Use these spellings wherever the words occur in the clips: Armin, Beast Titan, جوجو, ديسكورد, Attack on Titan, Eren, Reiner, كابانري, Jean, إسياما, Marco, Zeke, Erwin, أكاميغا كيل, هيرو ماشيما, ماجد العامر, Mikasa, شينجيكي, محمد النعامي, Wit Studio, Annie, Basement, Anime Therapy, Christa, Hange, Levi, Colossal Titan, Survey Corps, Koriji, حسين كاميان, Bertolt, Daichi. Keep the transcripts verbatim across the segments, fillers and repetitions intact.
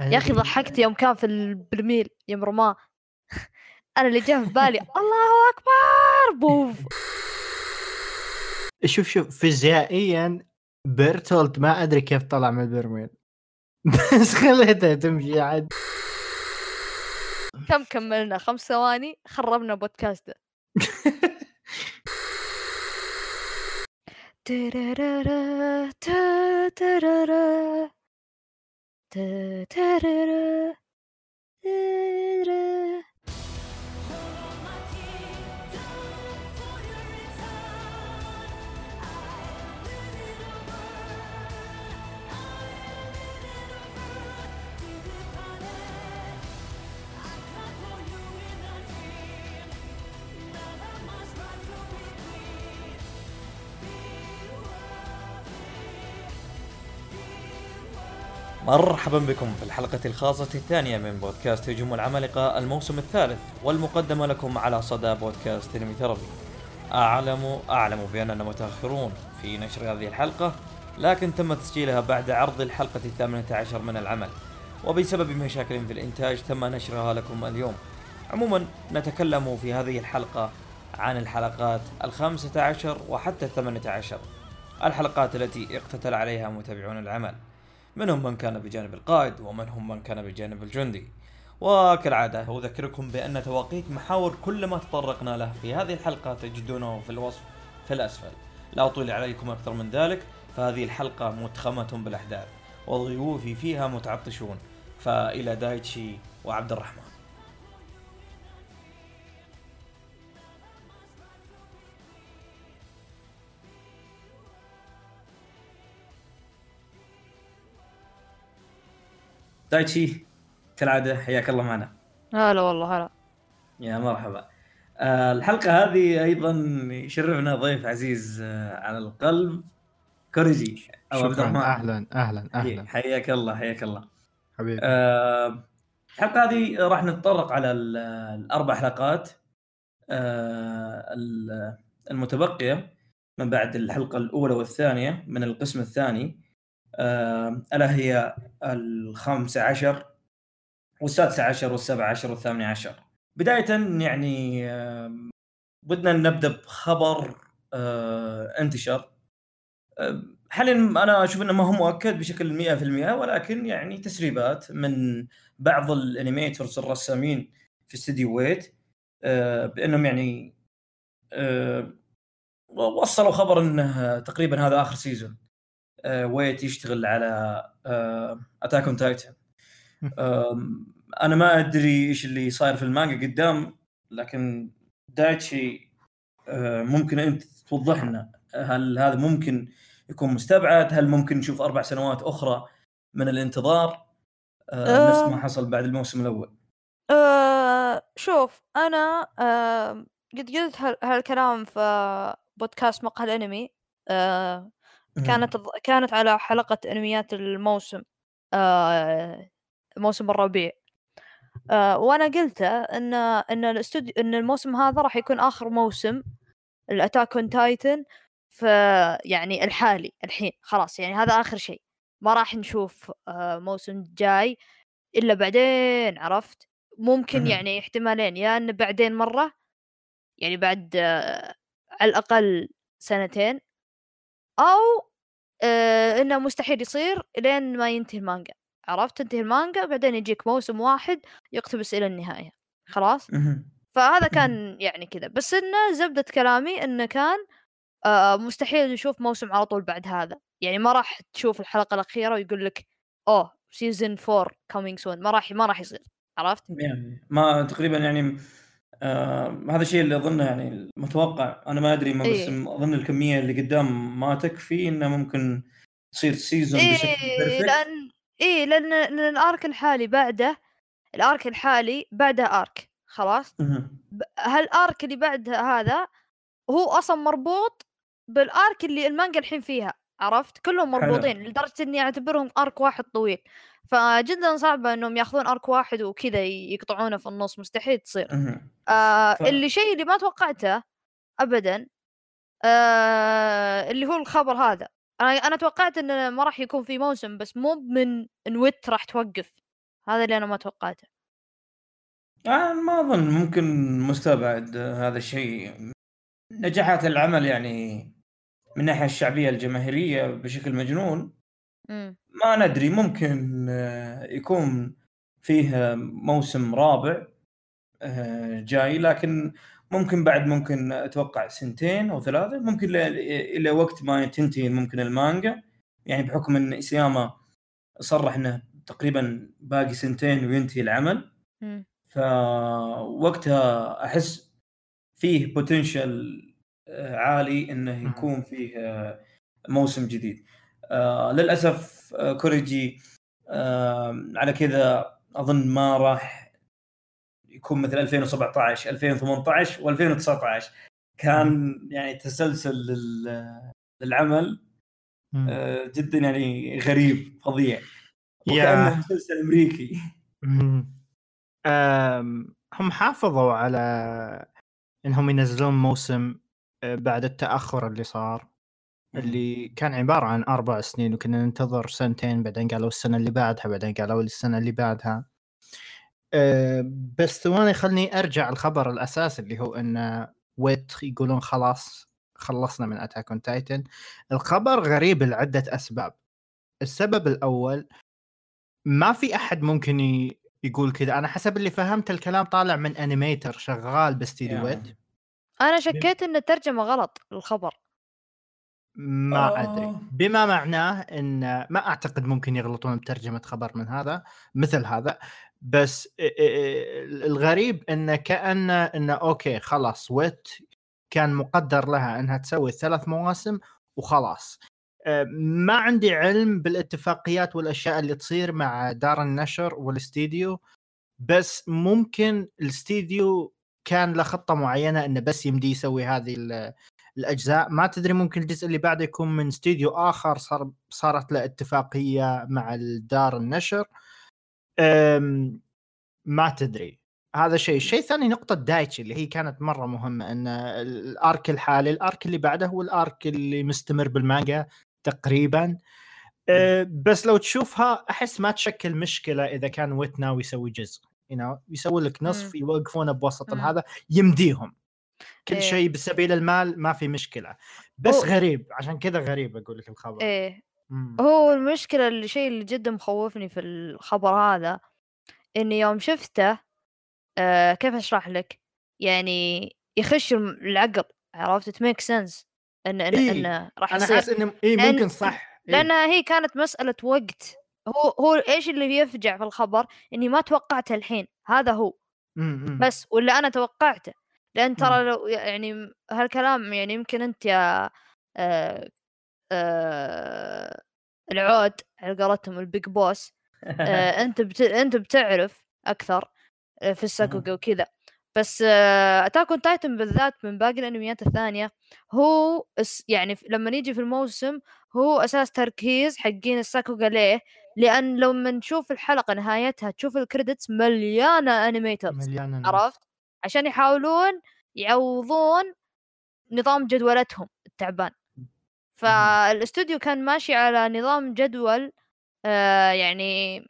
يا أخي ضحكت يوم كان في البرميل يوم رماه. أنا اللي جاء في بالي الله أكبر بوف. شوف شوف فيزيائيا بيرتولت ما أدري كيف طلع من البرميل بس خليته تمشي عاد. كم كملنا؟ خمس ثواني خربنا بودكاست ده. ترارا ترارا ترارا ترارا. مرحبا بكم في الحلقة الخاصة الثانية من بودكاست هجوم العمالقة الموسم الثالث، والمقدمة لكم على صدى بودكاست أنمي ثيرابي. أعلم أعلم بأننا متأخرون في نشر هذه الحلقة، لكن تم تسجيلها بعد عرض الحلقة الثامنة عشر من العمل، وبسبب مشاكل في الإنتاج تم نشرها لكم اليوم. عموما نتكلم في هذه الحلقة عن الحلقات الخامسة عشر وحتى الثامنة عشر، الحلقات التي اقتتل عليها متابعون العمل، منهم من كان بجانب القائد ومنهم من كان بجانب الجندي. وكالعادة أذكركم بأن توقيت محاور كل ما تطرقنا له في هذه الحلقة تجدونه في الوصف في الأسفل. لا أطيل عليكم أكثر من ذلك، فهذه الحلقة متخمة بالأحداث وضيوفي فيها متعطشون، فإلى دايتشي وعبد الرحمن. دايتشي كالعادة حياك الله معنا. هلا والله هلا يا مرحبا. أه الحلقة هذه أيضا يشرفنا ضيف عزيز أه على القلب، كوريجي أو عبد الرحمن. أهلا أهلا أهلا حياك الله حياك الله حبيبي. أه الحلقة هذه راح نتطرق على الأربع حلقات أه المتبقية من بعد الحلقة الأولى والثانية من القسم الثاني، ألا هي الخامسة عشر والسادسة عشر والسابعة عشر والثامنة عشر. بداية يعني بدنا نبدأ بخبر انتشر حاليا، أنا أشوف أنه ما هو مؤكد بشكل مئة في المئة، ولكن يعني تسريبات من بعض الانيميترز الرسامين في استديو ويت بأنهم يعني وصلوا خبر أنه تقريبا هذا آخر سيزون ويت يشتغل على Attack on Titan. أنا ما أدري إيش اللي صاير في المانجا قدام، لكن دايتشي ممكن أنت توضح لنا، هل هذا ممكن يكون مستبعد؟ هل ممكن نشوف أربع سنوات أخرى من الانتظار نفس ما حصل بعد الموسم الأول؟ أه شوف أنا أه قد قلت هالكلام في بودكاست مقهى الأنمي، أه كانت كانت على حلقة أنميات الموسم آه موسم الربيع، آه وأنا قلت إن إن الاستوديو إن الموسم هذا راح يكون آخر موسم الأتاك أون تايتن، فيعني الحالي الحين خلاص يعني هذا آخر شيء، ما راح نشوف آه موسم جاي إلا بعدين، عرفت؟ ممكن يعني احتمالين، يا إن بعدين مرة يعني بعد آه على الأقل سنتين، أو آه إنه مستحيل يصير لين ما ينتهي المانجا، عرفت؟ تنتهي المانجا بعدين يجيك موسم واحد يقتبس إلى النهاية خلاص. فهذا كان يعني كذا، بس إنه زبدة كلامي إنه كان آه مستحيل نشوف موسم على طول بعد هذا، يعني ما راح تشوف الحلقة الأخيرة ويقول لك أوه سيزن فور coming soon، ما راح ما راح يصير، عرفت؟ يعني ما تقريبا يعني آه، هذا الشيء اللي أظنه يعني متوقع. أنا ما أدري ما بس إيه. أظن الكمية اللي قدام ما تكفي إنه ممكن تصير سيزون إيه بشكل بيرفكت، لأن إيه لأن الأرك الحالي بعده الأرك الحالي بعده أرك خلاص. هالأرك اللي بعد هذا هو أصلا مربوط بالأرك اللي المانجا الحين فيها، عرفت؟ كلهم مربوطين حلو. لدرجة إني أعتبرهم أرك واحد طويل، فجدا صعبة إنهم يأخذون أرك واحد وكذا يقطعونه في النص، مستحيل تصير. آه ف... اللي شيء اللي ما توقعته أبدا آه اللي هو الخبر هذا، أنا أنا توقعت إن ما راح يكون في موسم، بس مو من إن ويت راح توقف هذا اللي أنا ما توقعته. أنا ما أظن ممكن مستبعد هذا الشيء. نجاحات العمل يعني من ناحية الشعبية الجماهيرية بشكل مجنون. مم. ما ندري، ممكن يكون فيه موسم رابع جاي، لكن ممكن بعد ممكن أتوقع سنتين أو ثلاثة، ممكن إلى وقت ما تنتهي ممكن المانجا، يعني بحكم أن إسياما صرح أنه تقريبا باقي سنتين وينتهي العمل. م. فوقتها أحس فيه بوتنشل عالي أنه يكون فيه موسم جديد. للأسف كوريجي على كذا أظن ما راح يكون مثل ألفين وسبعة عشر ألفين وثمانية عشر وألفين وتسعة عشر كان يعني تسلسل للعمل جدا يعني غريب فظيع، وكأنه تسلسل أمريكي. هم حافظوا على إنهم ينزلون موسم بعد التأخر اللي صار، اللي كان عبارة عن أربع سنين وكنا ننتظر سنتين، بعدين قالوا السنة اللي بعدها، بعدين قالوا السنة اللي بعدها. بس ثواني خلني أرجع الخبر الأساسي اللي هو أن ويت يقولون خلاص خلصنا من أتاك أون تايتن. الخبر غريب لعدة أسباب. السبب الأول، ما في أحد ممكن يقول كذا. أنا حسب اللي فهمت الكلام طالع من أنيميتر شغال باستديو ويت. أنا شكيت أن الترجمة غلط الخبر، ما أوه. أدري بما معناه أن ما أعتقد ممكن يغلطون بترجمة خبر من هذا مثل هذا. بس الغريب أنه كأن أنه أوكي خلاص ويت كان مقدر لها أنها تسوي ثلاث مواسم وخلاص. ما عندي علم بالاتفاقيات والأشياء اللي تصير مع دار النشر والاستديو، بس ممكن الاستديو كان له خطة معينة أنه بس يمدي يسوي هذه الأجزاء. ما تدري، ممكن الجزء اللي بعده يكون من استديو آخر صار صارت له اتفاقية مع الدار النشر، ما تدري. هذا شيء. الشيء الثاني نقطة دايتشي اللي هي كانت مرة مهمة، أن الأرك الحالي الأرك اللي بعده هو الأرك اللي مستمر بالمانجا تقريبا. بس لو تشوفها أحس ما تشكل مشكلة إذا كان ويت ناوي يسوي جزء، you know، يسوي لك نصف يوقفونه بوسط هذا يمديهم كل شيء بسبيل المال، ما في مشكلة. بس غريب، عشان كذا غريب أقول لك الخبر. إيه هو المشكلة اللي شيء اللي جدا مخوفني في الخبر هذا، إني يوم شفته آه كيف أشرح لك، يعني يخش العقل، عرفت تميك سنس إن إن إيه؟ إن راح يصير. أنا حاس إن إيه ممكن صح، إيه؟ لأنها هي كانت مسألة وقت. هو هو إيش اللي يفجع في الخبر إني ما توقعته الحين، هذا هو م-م. بس ولا أنا توقعته، لأن ترى لو يعني هالكلام يعني يمكن أنت يا آه آه... العود على قولتهم البيج بوس، آه... انت بت... انت بتعرف اكثر في الساكوغو وكذا. بس آه... أتاك أون تايتن بالذات من باقي الانميات الثانيه هو يعني لما نيجي في الموسم هو اساس تركيز حقين الساكوغو. ليه؟ لان لو من نشوف الحلقه نهايتها تشوف الكريدتس مليانه انيميترز، عرفت، عشان يحاولون يعوضون نظام جدولتهم التعبان. فالاستوديو كان ماشي على نظام جدول آه يعني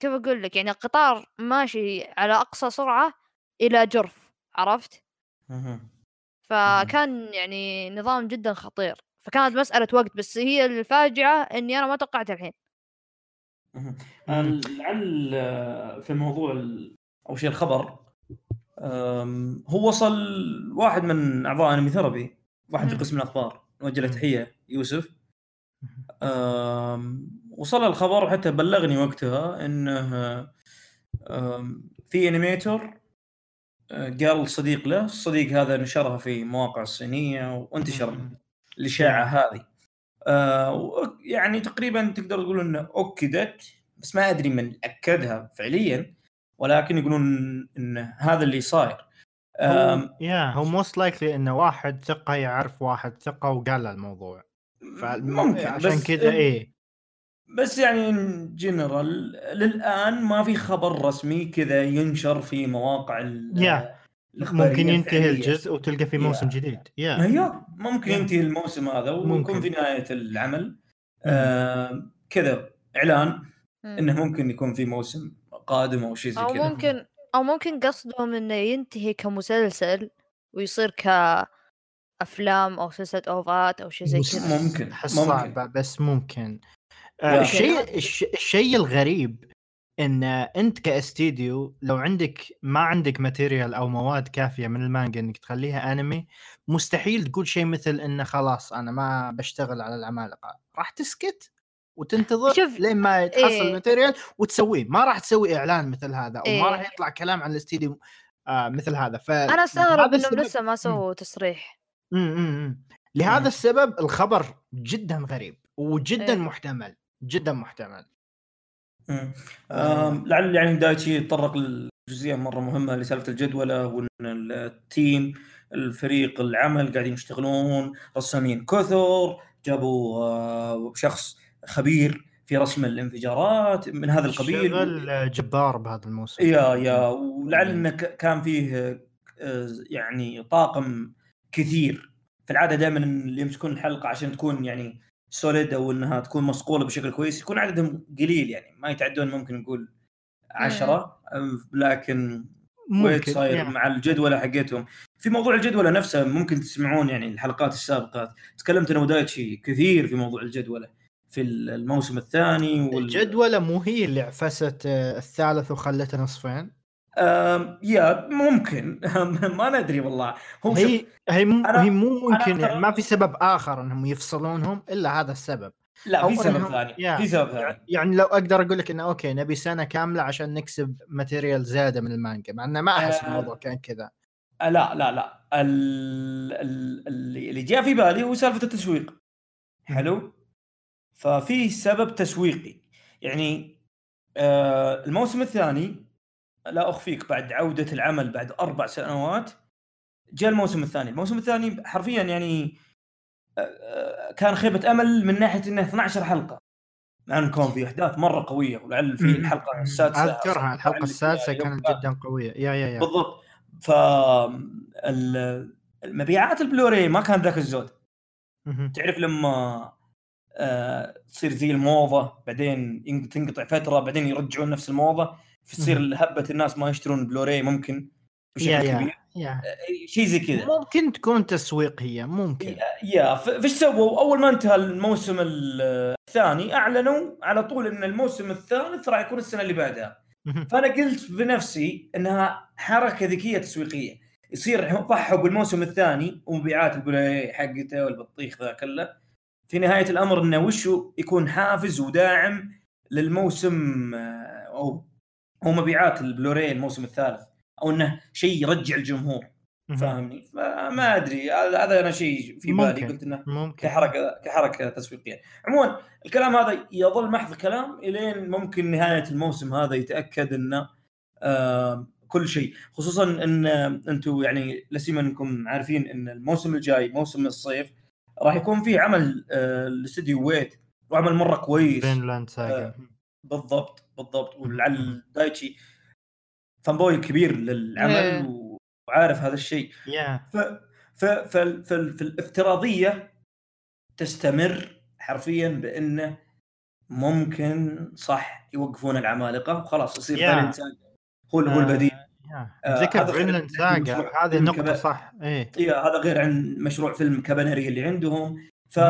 كيف أقول لك، يعني القطار ماشي على أقصى سرعة إلى جرف، عرفت. فكان يعني نظام جدا خطير، فكانت مسألة وقت. بس هي الفاجعة إني أنا ما توقعتها الحين. لعل في موضوع أو شيء الخبر، هو وصل واحد من أعضاء أنمي ثيرابي، واحد قسم الأخبار، نوجه له تحية يوسف، وصل الخبر حتى بلغني وقتها أنه في أنيميتور قال صديق له، الصديق هذا نشرها في مواقع الصينية وانتشر الإشاعة هذه، يعني تقريبا تقدر تقول أنه أكدت، بس ما أدري من أكدها فعليا، ولكن يقولون أن هذا اللي صاير. أم يا هو موست لايكلي إنه واحد ثقة يعرف واحد ثقة وقال له الموضوع، فممكن عشان كذا إيه. بس يعني جنرال للآن ما في خبر رسمي كذا ينشر في مواقع ال. ممكن ينتهي الجزء وتلقى في موسم جديد. يا هي ممكن ينتهي الموسم هذا ويكون في نهاية العمل كذا إعلان إنه ممكن يكون في موسم قادم او شيء زي كذا. او ممكن او ممكن قصدهم انه ينتهي كمسلسل ويصير كافلام او سلسله اوفات او شيء زي كذا. ممكن صعبه بس ممكن. الشيء الشيء الغريب ان انت كاستديو لو عندك ما عندك ماتيريال او مواد كافيه من المانجا انك تخليها انمي مستحيل تقول شيء مثل انه خلاص انا ما بشتغل على العمالقه. راح تسكت وتنتظر لين ما تحصل إيه. ماتيريال وتسويه. ما راح تسوي اعلان مثل هذا إيه. وما راح يطلع كلام عن الاستديو آه مثل هذا. ف انا استغرب انهم لسه ما سووا تصريح امم لهذا م. السبب الخبر جدا غريب وجدا إيه. محتمل جدا محتمل. امم لعل يعني دايتشي يتطرق للجزئيه مره مهمه لسالفه الجدوله وان التيم الفريق العمل قاعدين يشتغلون رسامين كثر جابوا شخص خبير في رسم الانفجارات من هذا القبيل شغل جبار بهذا الموسم يا يا ولعل انه كان فيه يعني طاقم كثير. في العاده دائما اللي يمسكون الحلقه عشان تكون يعني سوليد او انها تكون مصقوله بشكل كويس يكون عددهم قليل يعني ما يتعدون ممكن نقول عشرة لكن ويت صاير يعني. مع الجدوله حقتهم في موضوع الجدوله نفسه ممكن تسمعون يعني الحلقات السابقه تكلمت انا ودايتشي كثير في موضوع الجدوله في الموسم الثاني وال... الجدوله مو هي اللي عفست الثالث وخلته نصفين يا ممكن ما ندري والله هو هي شف... هي, م... هي مو ممكن يعني ما في سبب آخر أنهم يفصلونهم إلا هذا السبب. لا في سبب ثاني يعني, يعني, يعني لو أقدر أقول لك إنه أوكي نبي سنة كاملة عشان نكسب ماتيريال زادة من المانجا مع إنه ما أحس الموضوع كان كذا. لا لا لا اللي جاء في بالي هو سالفة التسويق. حلو ففيه سبب تسويقي يعني آه الموسم الثاني لا أخفيك بعد عودة العمل بعد أربع سنوات جاء الموسم الثاني. الموسم الثاني حرفياً يعني كان خيبة أمل من ناحية إنه اثنا عشر حلقة مع أن كان في أحداث مرة قوية ولعل في الحلقة السادسة أذكرها الحلقة السادسة كانت جداً قوية يا يا يا بالضبط. فالمبيعات البلوري ما كان ذاك الزود تعرف لما تصير زي الموضة بعدين تنقطع فترة بعدين يرجعون نفس الموضة فتصير هبة الناس ما يشترون بلوراي ممكن بشكل كبير شيء زي كذا ممكن تكون تسويقية ممكن يا فش سووا أول ما انتهى الموسم الثاني أعلنوا على طول إن الموسم الثالث راح يكون السنة اللي بعدها. فأنا قلت بنفسي إنها حركة ذكية تسويقية يصير ضحوا بالموسم الثاني ومبيعات البلوراي حقته والبطيخ ذا كله في نهاية الأمر إنه وشو يكون حافز وداعم للموسم أو هو مبيعات البلوري الموسم الثالث او انه شيء يرجع الجمهور فاهمني. فما ادري هذا انا شيء في بالي قلت انه كحركه كحركه تسويقيه. عموما الكلام هذا يظل محض كلام الين ممكن نهايه الموسم هذا يتاكد انه آه كل شيء خصوصا ان انتم يعني لسيما انكم عارفين ان الموسم الجاي موسم الصيف راح يكون فيه عمل آه الاستديو ويت وعمل مره كويس آه بالضبط بالضبط. ولعل دايتشي فانبوي كبير للعمل yeah. وعارف هذا الشيء yeah. ف ف ف الافتراضية تستمر حرفيا بأنه ممكن صح يوقفون العمالقة وخلاص يصير فيلن yeah. ساغا هو هو البديل ذكر فيلن ساغا هذه النقطة كب... صح إيه هذا غير عن مشروع فيلم كابانري اللي عندهم ف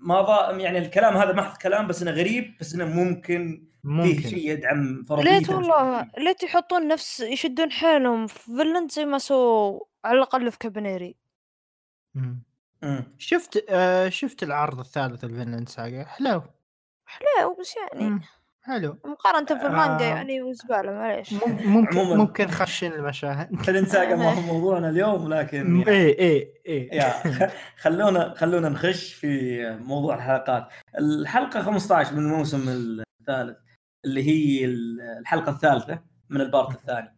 ما ضا يعني الكلام هذا محض كلام بس انه غريب بس انه ممكن ممكن شيء يدعم فرضية. ليت والله ليت يحطون نفس يشدون حالهم فيلند زي ما سووا على الاقل في كابنيري. شفت آه شفت العرض الثالث الفيلند ساغا حلو حلو بس يعني مم. حلو مقارنة في المانجا آه. يعني وزبالة معليش ممكن ممكن خشين المشاهد فيلند ساغا ما هو موضوعنا اليوم لكن يعني اي اي اي خلونا خلونا نخش في موضوع الحلقات. الحلقة خمسة عشر من الموسم الثالث اللي هي الحلقة الثالثة من البارت الثاني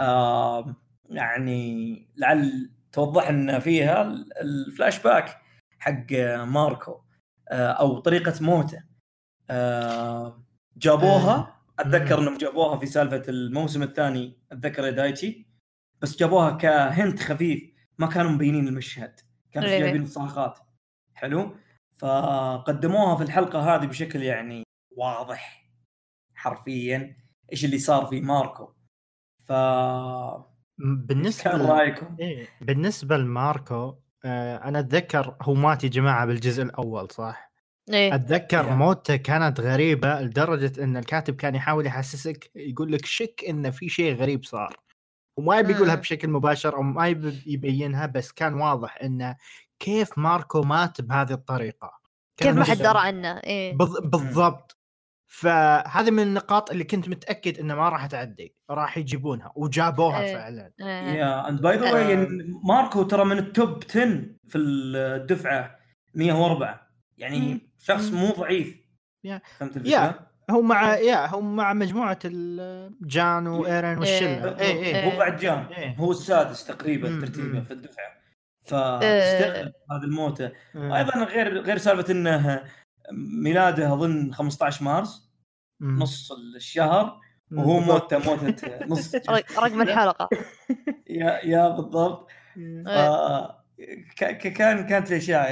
آه يعني لعل توضح لنا فيها الفلاش باك حق ماركو آه او طريقة موته آه جابوها أتذكر أنهم جابوها في سالفة الموسم الثاني أتذكر دايتشي بس جابوها كهنت خفيف ما كانوا مبينين المشهد كانوا جايبين الصاخات حلو فقدموها في الحلقة هذه بشكل يعني واضح حرفيا إيش اللي صار في ماركو. ف بالنسبة كان رأيكم؟ إيه بالنسبة لماركو آه أنا أتذكر هو مات يا جماعة بالجزء الأول صح؟ إيه. أتذكر يعني. موته كانت غريبة لدرجة إن الكاتب كان يحاول يحسسك يقول لك شك إن في شيء غريب صار وما يبي يقولها بشكل مباشر أو ما يبي يبينها، بس كان واضح إنه كيف ماركو مات بهذه الطريقة، كيف ما حد درى عنه. إيه بالضبط. فهذه من النقاط اللي كنت متأكد إنه ما راح تعدي، راح يجيبونها وجابوها إيه. فعلا يا أند باي ذا واي ماركو ترى من التوب عشرة في الدفعة مية وأربعة، يعني مم. شخص مو ضعيف. yeah. فهمت الفكرة؟ yeah. هو مع يا هو مع مجموعة الجان وإيرين والشلة. إيه إيه هو بعد جان هو السادس تقريبا ترتيبه في الدفعة، فاستغرب هذا الموتة. أيضا غير غير سالفة إنه ميلاده أظن خمسة عشر مارس نص الشهر وهو موتة موتة نص رقم الحلقة. يا يا بالضبط. ك كان كانت الأشياء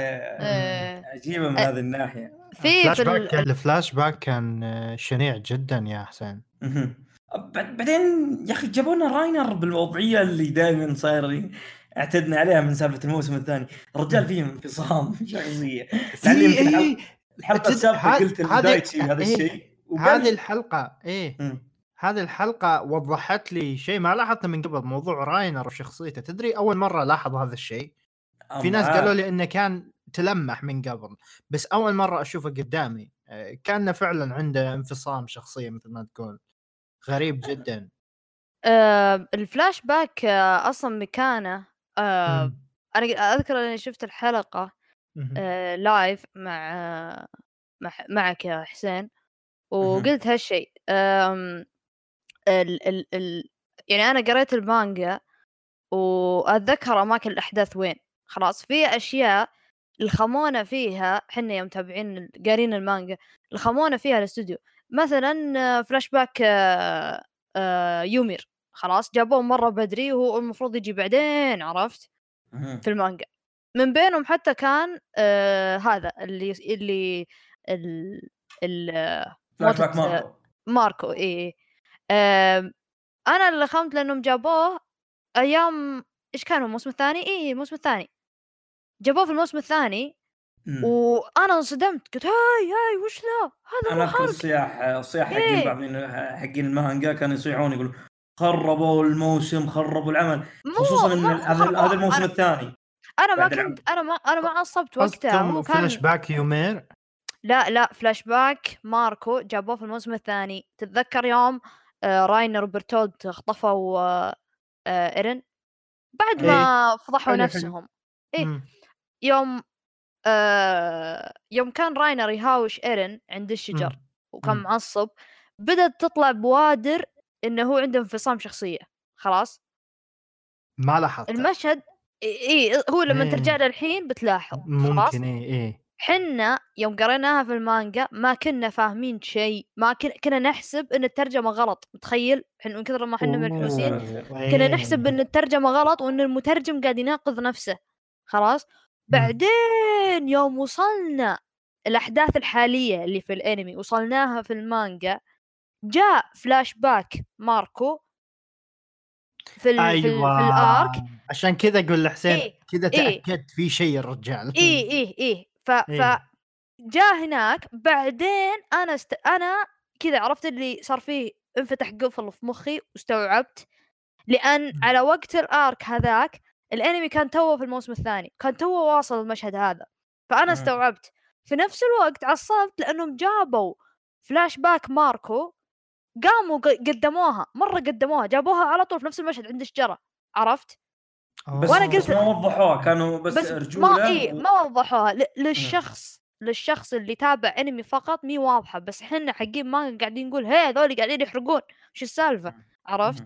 عجيبة من هذه الناحية. في بال... الفلاش باك كان شنيع جدا يا حسين. بعدين يا اخي جابونا راينر بالوضعيه اللي دائما صاير اعتدنا عليها من سالفه الموسم الثاني، الرجال فيه انفصام شخصيه. يعني الحلقه السابقه قلت دايتشي هذا الشيء، هذه الحلقه ايه هذه الحلقه وضحت لي شيء ما لاحظته من قبل، موضوع راينر وشخصيته. تدري اول مره لاحظ هذا الشيء، في ناس قالوا لي انه كان تلمح من قبل، بس أول مرة أشوفه قدامي كأنه فعلا عنده انفصام شخصية مثل ما تقول. غريب جدا. آه الفلاش باك آه أصلا مكانه آه أنا أذكر أني شفت الحلقة آه لايف مع آه معك يا حسين وقلت هالشيء. آه ال ال ال يعني أنا قريت المانجا وأتذكر أماكن الأحداث وين خلاص. في أشياء الخمونة فيها حنا يوم تابعين قارين المانجا الخمونة فيها الاستوديو، مثلا فلاش باك يومير خلاص جابوه مرة بدري وهو المفروض يجي بعدين، عرفت في المانجا. من بينهم حتى كان هذا اللي اللي ال ماركو ماركو إيه أنا اللي خمت لأنهم جابوه أيام إيش كانوا الموسم الثاني. إيه الموسم الثاني جابوه في الموسم الثاني مم. وانا انصدمت قلت هاي هاي وش لا هذا انا في صياح صياح حقين إيه؟ بعضين حقين المانجا كانوا يصيحون يقولوا خربوا الموسم خربوا العمل، خصوصا ان هذا الموسم أنا الثاني انا ما كنت العمل. انا ما انا ما عصبت وقتها. هو كان فلاش باك يومير لا لا فلاش باك ماركو جابوه في الموسم الثاني. تتذكر يوم آه راينر وبرتولد خطفوا آه آه إيرين بعد ما إيه؟ فضحوا نفسهم. اي يوم آه يوم كان راينر يهاوش إيرين عند الشجر مم. وكان معصب، بدأت تطلع بوادر إنه هو عنده انفصام شخصية خلاص. ما لاحظت المشهد إيه هو لما إيه. ترجع للحين بتلاحظ خلاص. إيه حنا يوم قريناها في المانجا ما كنا فاهمين شيء، ما كنا نحسب إن الترجمة غلط. متخيل حنا كثر ما حنا ملحوسين كنا نحسب إن الترجمة غلط وإن المترجم قاعد يناقض نفسه خلاص. بعدين يوم وصلنا الأحداث الحالية اللي في الأنمي وصلناها في المانجا جاء فلاش باك ماركو في, ال... أيوة. في, ال... في الآرك. عشان كذا أقول لحسين إيه؟ كذا تأكدت إيه؟ في شيء الرجال إيه إيه إيه ف... إيه؟ فجاء هناك بعدين أنا است... أنا كذا عرفت اللي صار فيه انفتح قفل في مخي واستوعبت، لأن على وقت الآرك هذاك الأنمي كان توه في الموسم الثاني، كان توه واصل المشهد هذا، فأنا استوعبت. في نفس الوقت عصبت لأنهم جابوا فلاش باك ماركو قاموا قدموها مرة قدموها جابوها على طول في نفس المشهد عند الشجرة، عرفت؟ بس وأنا قلت بس ما وضحوها كانوا بس, بس رجولة ما إيه و... ما وضحوها ل... للشخص للشخص اللي تابع أنمي فقط مي واضحة، بس حنا حقين ما قاعدين نقول هاي ذولي قاعدين يحرقون شو السالفة، عرفت؟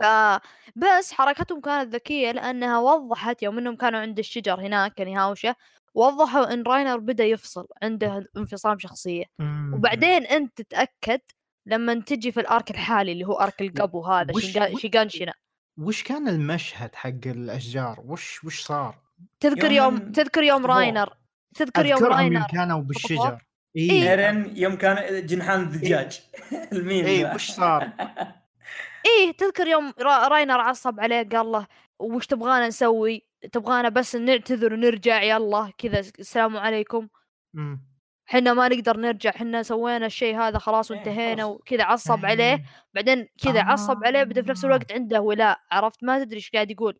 فبس حركتهم كانت ذكية لأنها وضحت يوم أنهم كانوا عند الشجر هناك كان يهاوشه وضحوا أن راينر بدأ يفصل عنده انفصام شخصية. وبعدين أنت تتأكد لما تجي في الأرك الحالي اللي هو أرك القبو هذا شيغانشينا. وش كان المشهد حق الأشجار؟ وش وش صار؟ تذكر يوم تذكر يوم راينر تذكر يوم راينر كانوا بالشجر إيه. إيرين يوم كان جنحان الدجاج المين إيه وش صار؟ إيه تذكر يوم راينر عصب عليه قال له وش تبغانا نسوي؟ تبغانا بس نعتذر ونرجع يلا كذا السلام عليكم. امم حنا ما نقدر نرجع حنا سوينا الشيء هذا خلاص وانتهينا وكذا عصب عليه بعدين كذا عصب عليه بده في نفس الوقت عنده ولا عرفت ما تدري ايش قاعد يقول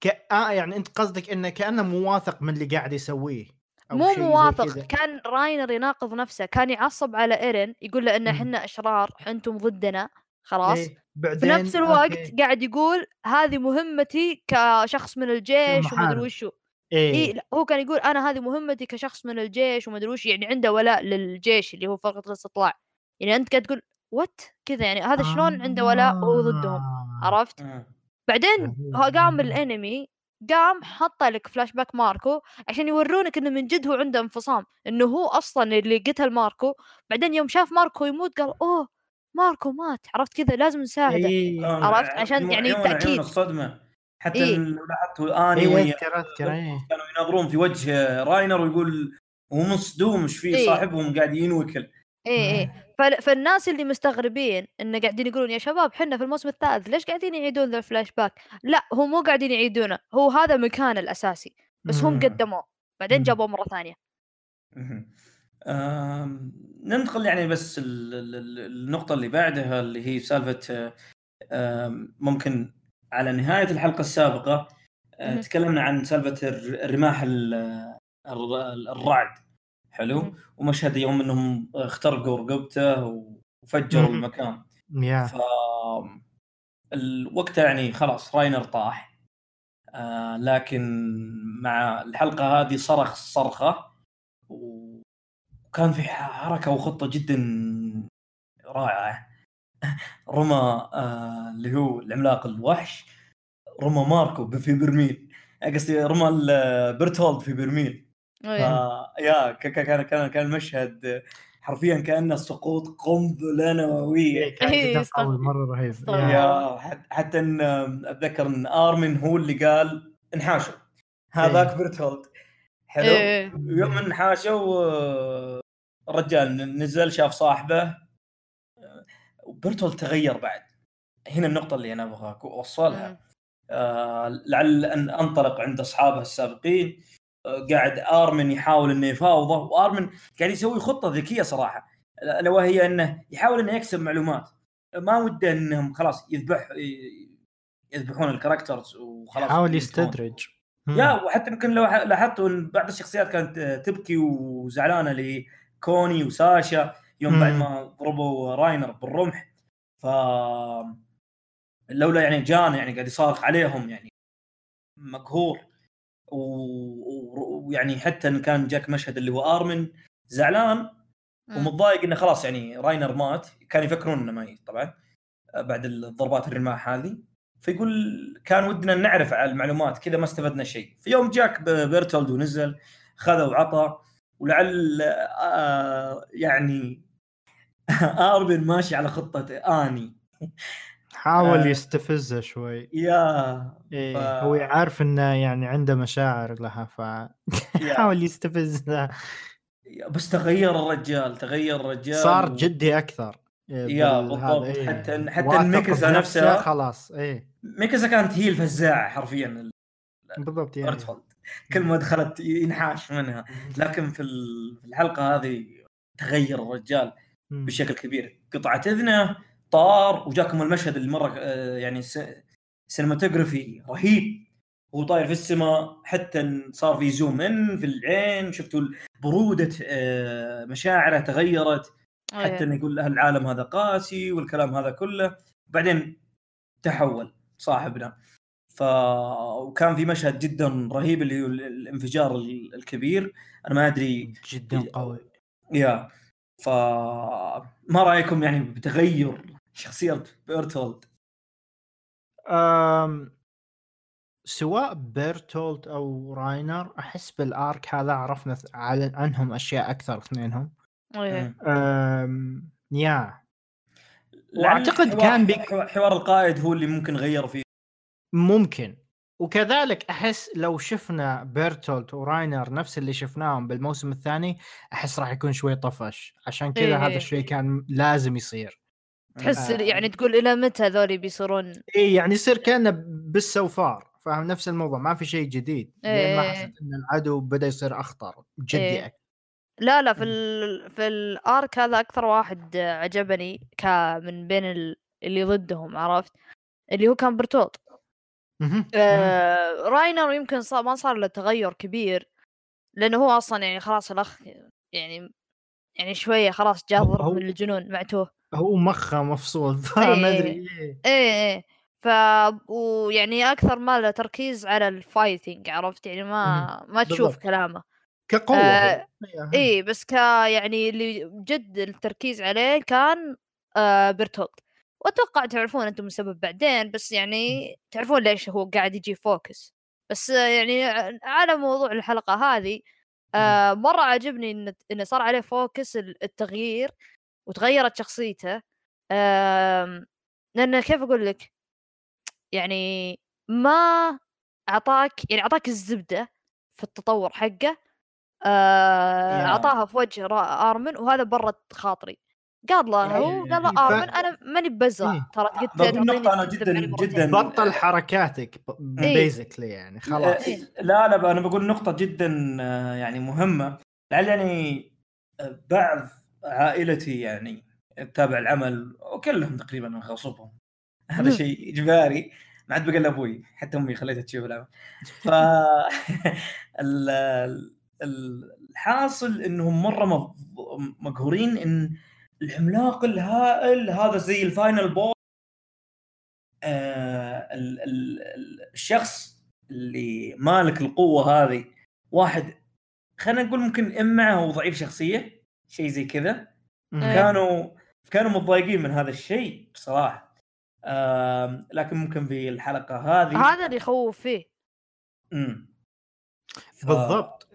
ك... آه يعني انت قصدك انه كأنه مواثق من اللي قاعد يسويه مو مواثق كان راينر يناقض نفسه كان يعصب على إيرين يقول له إن حنا أشرار أنتم ضدنا خلاص إيه. في نفس الوقت أوكي. قاعد يقول هذه مهمتي كشخص من الجيش ومدري وشو إيه. إيه هو كان يقول أنا هذه مهمتي كشخص من الجيش ومدري وش يعني عنده ولاء للجيش اللي هو فرقة الاستطلاع يعني أنت قاعد تقول وات كذا يعني هذا شلون عنده ولاء وهو ضدهم عرفت آه. بعدين قام الأنمي قام حط لك فلاش باك ماركو عشان يورونك انه من جد هو عنده انفصام انه هو اصلا اللي قتل ماركو بعدين يوم شاف ماركو يموت قال اوه ماركو مات عرفت كذا لازم نساعده إيه. عرفت عشان يعني تأكيد الصدمه حتى إيه. لاحظت الاني إيه. كانوا ينظرون في وجه راينر ويقول وهم مصدوم ايش في صاحبهم قاعد ينوكل ايه ايه فالناس اللي مستغربين انه قاعدين يقولون يا شباب حنا في الموسم الثالث ليش قاعدين يعيدون ذا الفلاش باك لا هو مو قاعدين يعيدونه هو هذا مكان الاساسي بس هم قدموه بعدين جابوه مره ثانيه امم ندخل يعني بس النقطه اللي بعدها اللي هي سالفه ممكن على نهايه الحلقه السابقه تكلمنا عن سالفه الرماح الرعد حلو ومشهد يوم انهم اخترقوا رقبته وفجروا المكان ف الوقت يعني خلاص راينر طاح آه لكن مع الحلقه هذه صرخ صرخه وكان في حركه وخطه جدا رائعه رمى آه اللي هو العملاق الوحش رمى ماركو في برميل قصدي رمى برتولد في برميل آه يا كان كان كان المشهد حرفيا كأنه سقوط قنبلة نووية كان أول مرة رهيب يا حتى إن أتذكر إن آرمين هو اللي قال انحاشوا هذاك برتولد حلو يوم انحاشوا الرجال نزل شاف صاحبه وبرتولد تغير بعد هنا النقطة اللي أنا أبغى أوصلها آه لعل أن أنطلق عند أصحابه السابقين قاعد آرمن يحاول إنه يفاوضه وآرمن قاعد يسوي خطة ذكية صراحة لو هي إنه يحاول إنه يكسب معلومات ما وده إنهم خلاص يذبح يذبحون الكاركترز وخلاص حاول يستدرج يا وحتى ممكن لو لاحظتوا إن بعض الشخصيات كانت تبكي وزعلانة لكوني وساشا يوم مم. بعد ما ضربوا راينر بالرمح فلولا يعني جان يعني قاعد يصارخ عليهم يعني مقهور ويعني و... حتى إن كان جاك مشهد اللي هو آرمين زعلان ومتضايق إنه خلاص يعني راينر مات كان يفكرون إنه ميت طبعا بعد الضربات الرماح هذه فيقول كان ودنا نعرف على المعلومات كذا ما استفدنا شيء في يوم جاك بيرتولد ونزل خذ وعطى ولعل آه يعني آرمين ماشي على خطة آني حاول يستفزها شوي يا إيه. ف... هو عارف انه يعني عنده مشاعر لها فحاول يستفزها بس تغير الرجال تغير الرجال صار و... جدي اكثر يا بالضبط إيه. حتى حتى الميكاسا نفسها خلاص ايه ميكاسا كانت هي الفزاعه حرفيا بالضبط يعني كل ما دخلت ينحاش منها لكن في الحلقه هذه تغير الرجال م. بشكل كبير قطعه اذنه طار وجاكم المشهد اللي مرة يعني سينماتوغرافي رهيب هو طاير في السماء حتى صار في زوم ان في العين شفتوا برودة مشاعره تغيرت حتى نقول له العالم هذا قاسي والكلام هذا كله بعدين تحول صاحبنا ف وكان في مشهد جدا رهيب اللي هو الانفجار الكبير انا ما ادري جدا قوي يا ف ما رايكم يعني بتغير شخصية بيرتولد أم... سواء بيرتولد أو راينر أحس بالآرك هذا عرفنا عنهم أشياء أكثر اثنينهم أم... يا وأعتقد كان بك... حوار القائد هو اللي ممكن غير فيه ممكن وكذلك أحس لو شفنا بيرتولت وراينر نفس اللي شفناهم بالموسم الثاني أحس راح يكون شوي طفش، عشان كذا إيه. هذا الشيء كان لازم يصير. تحس آه. يعني تقول إلى متى ذولي بيصيرون إيه، يعني يصير كأنه بالسوفار، فاهم؟ نفس الموضوع، ما في شيء جديد. إيه. ما حسيت إن العدو بدأ يصير أخطر جدي إيه. أكثر. لا لا في ال في الآرك هذا أكثر واحد عجبني ك من بين اللي ضدهم، عرفت اللي هو كان برتولت. آه راينر يمكن صار ما صار له تغير كبير، لأنه هو أصلا يعني خلاص الأخ يعني يعني شوية خلاص جاضر من الجنون، معتوه، هو مخه مفصول ما أدري إيه إيه ف ويعني أكثر ما له تركيز على الفايتينج، عرفت يعني ما ما تشوف كلامه كقوة آه إيه، بس ك يعني اللي جد التركيز عليه كان آه برتولت. وأتوقع تعرفون أنتم السبب بعدين، بس يعني تعرفون ليش هو قاعد يجي فوكس. بس آه يعني على موضوع الحلقة هذه آه مرة عجبني إن إن صار عليه فوكس التغيير وتغيرت شخصيته آه لأن كيف أقول لك يعني ما أعطاك يعني أعطاك الزبدة في التطور حقه آه، أعطاها في وجه آرمن، وهذا برد خاطري قال له هو قال له آرمن أنا ماني ببزع ترى قلت له أنا جدا جدا بطل حركاتك بيزكلي يعني خلاص. لا لا أنا بقول نقطة جدا يعني مهمة، لأنني بعض عائلتي يعني تابع العمل وكلهم تقريبا غصبهم، هذا شيء إجباري، ما عاد بقول أبوي حتى أمي خليتها تشوف العمل. فال الحاصل انهم مره مقهورين ان العملاق الهائل هذا زي الفاينل بوس آه ال- ال- الشخص اللي مالك القوه هذه، واحد خلينا نقول ممكن امعه هو ضعيف شخصيه شيء زي كذا. كانوا كانوا متضايقين من هذا الشيء بصراحه آه لكن ممكن في الحلقه هذه هذا اللي يخوف فيه امم ف... بالضبط.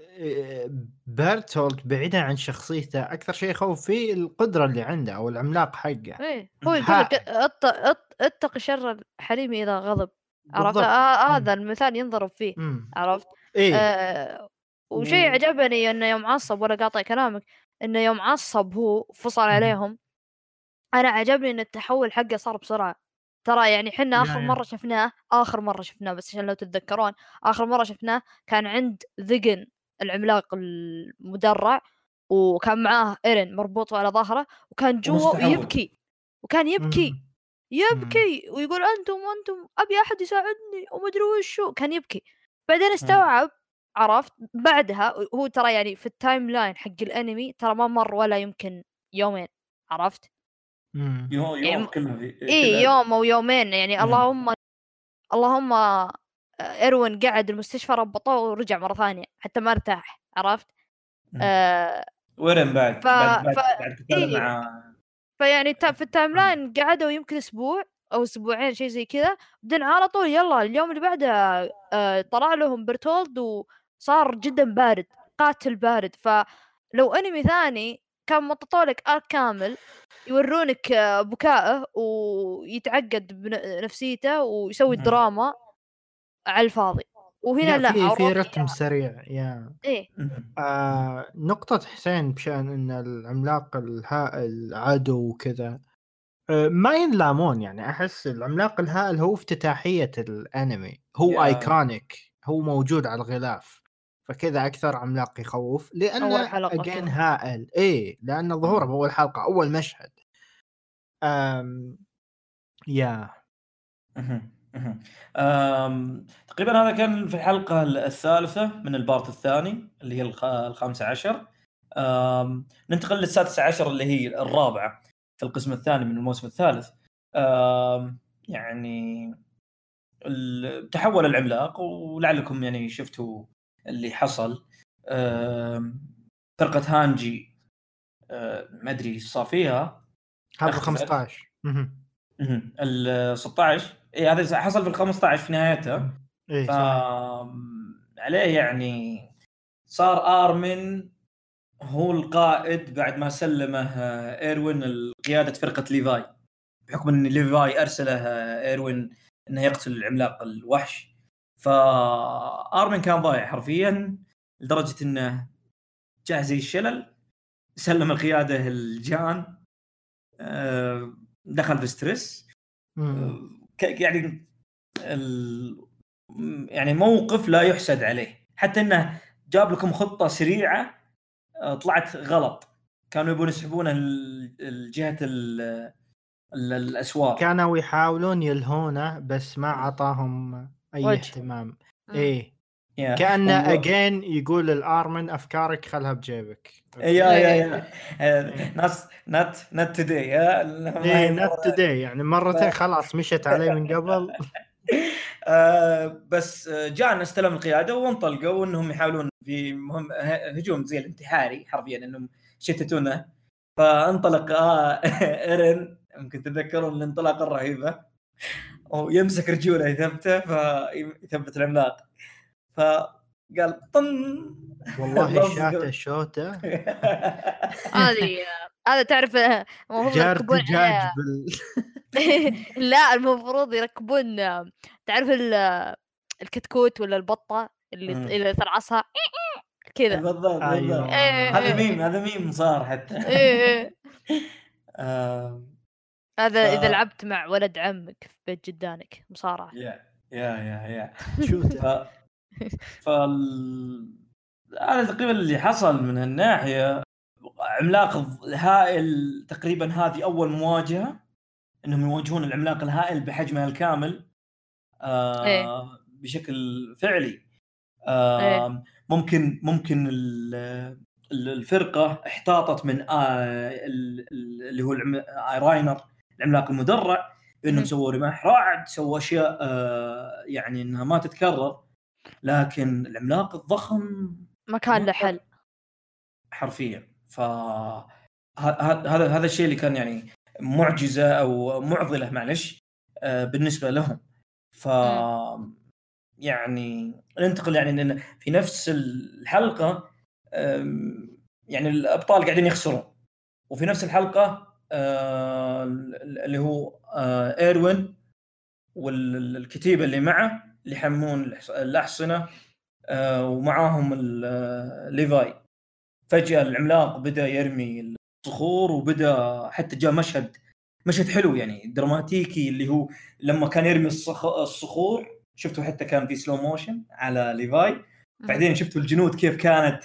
بيرتولت بعيدا عن شخصيته أكثر شيء يخوف فيه القدرة اللي عنده أو العملاق حقه. إيه هو يقولك اتق اتق شر الحريم إذا غضب، عرفت آه هذا المثال ينضرب فيه مم. عرفت إيه آه وشيء عجبني إنه يوم عصب ولا قاطع كلامك إنه يوم عصب هو فصل عليهم. أنا عجبني إن التحول حقه صار بسرعة ترى، يعني حنا آخر مرة شفناه آخر مرة شفناه بس عشان لو تتذكرون آخر مرة شفناه كان عند ذقن العملاق المدرع وكان معاه إيرين مربوطه على ظهره وكان جوا يبكي وكان يبكي مم. يبكي ويقول أنتم وأنتم أبي أحد يساعدني ومدري وشو كان يبكي. بعدين استوعب، عرفت بعدها هو ترى يعني في التايم لاين حق الأنمي ترى ما مر ولا يمكن يومين، عرفت مم. يوم يوم يعني إيه يوم أو يومين يعني مم. اللهم اللهم إروين قاعد المستشفى ربطوه ورجع مرة ثانية حتى ما ارتاح، عرفت آه وين بعد ف... بعد بعد, ف... بعد إيه. مع... فيعني في التايم لاين قعدوا يمكن أسبوع أو أسبوعين شيء زي كذا، بدين على طول يلا اليوم اللي بعده آه طلع لهم برتولد وصار جدا بارد قاتل بارد. فلو أنمي ثاني كان مططولك آرك كامل يورونك آه بكائه ويتعقد بنفسيته ويسوي دراما على الفاضي، وهنا لا في, في رتم يعني. سريع يعني إيه؟ آه نقطة حسين بشأن أن العملاق الهائل عدو وكذا آه ما ينلامون، يعني أحس العملاق الهائل هو افتتاحية الأنمي، هو آيكونيك، هو موجود على الغلاف، فكذا أكثر عملاق يخوف لأنه أجين هائل إيه لأن ظهوره بأول حلقة أول مشهد آم يا مهم. تقريبا هذا كان في الحلقة الثالثة من البارت الثاني اللي هي الخامسة عشر. ننتقل للسادسة عشر اللي هي الرابعة في القسم الثاني من الموسم الثالث. يعني تحول العملاق ولعلكم يعني شفتوا اللي حصل. فرقة هانجي ما أدري صار فيها هذا خمسة عشر الستة عشر إيه هذا حصل في الخمسة عشر في نهايتها إيه عليه. يعني صار آرمن هو القائد بعد ما سلمه إيروين القيادة فرقة ليفاي، بحكم أن ليفاي أرسله إيروين أنه يقتل العملاق الوحش. فأرمن كان ضايع حرفيا لدرجة انه جاهز الشلل، سلم القيادة الجان، دخل في ستريس يعني ال... يعني موقف لا يحسد عليه، حتى انه جاب لكم خطة سريعة طلعت غلط، كانوا يبون يسحبون الجهة ال... الأسواق، كانوا يحاولون يلهونه بس ما عطاهم أي وجه. اهتمام إيه yeah. كأن أجين يقول الأرمن أفكارك خلها بجيبك. يا يا يا ناس نت نت تدي يا نت تدي يعني مرتين خلاص مشت عليه من قبل. آه بس جان استلم القيادة وانطلقوا إنهم يحاولون في مهم هجوم زي الانتحاري حرفيا، إنهم شتتونه. فانطلق آه إيرين ممكن تتذكرون الانطلاقة الرهيبة، ويمسك رجوله يثبته فيثبت العملاق، فقال طن والله شاته شوته هذه هذا تعرف المفروض يركبون بال... لا المفروض يركبون تعرف الكتكوت ولا البطة اللي اللي ترعصها كذا بالضبط. هذا ميم هذا ميم صار حتى هذا ف... إذا لعبت مع ولد عمك في بيت جدانك مصارعة. يا يا يا يا شو ف... فال أنا تقريبا اللي حصل من هالناحية عملاق هائل تقريبا، هذه أول مواجهة إنهم يواجهون العملاق الهائل بحجمه الكامل آه إيه؟ بشكل فعلي آه إيه؟ ممكن ممكن ال... الفرقة احتاطت من آه ال... اللي هو العم... آه راينر العملاق المدرع، انهم سووا رماح رعد، سووا اشياء آه يعني انها ما تتكرر، لكن العملاق الضخم ما كان له حل حرفيا. ف هذا هذا الشيء اللي كان يعني معجزه او معضله معلش آه بالنسبه لهم. ف يعني ننتقل يعني ان في نفس الحلقه يعني الابطال قاعدين يخسرون، وفي نفس الحلقه آه اللي هو آه إيروين والكتيبة اللي معه اللي يحمون الأحصنة آه ومعاهم ليفاي، فجأة العملاق بدأ يرمي الصخور، وبدأ حتى جاء مشهد مشهد حلو يعني دراماتيكي، اللي هو لما كان يرمي الصخ... الصخور شفتوا حتى كان في سلو موشن على ليفاي، بعدين شفتوا الجنود كيف كانت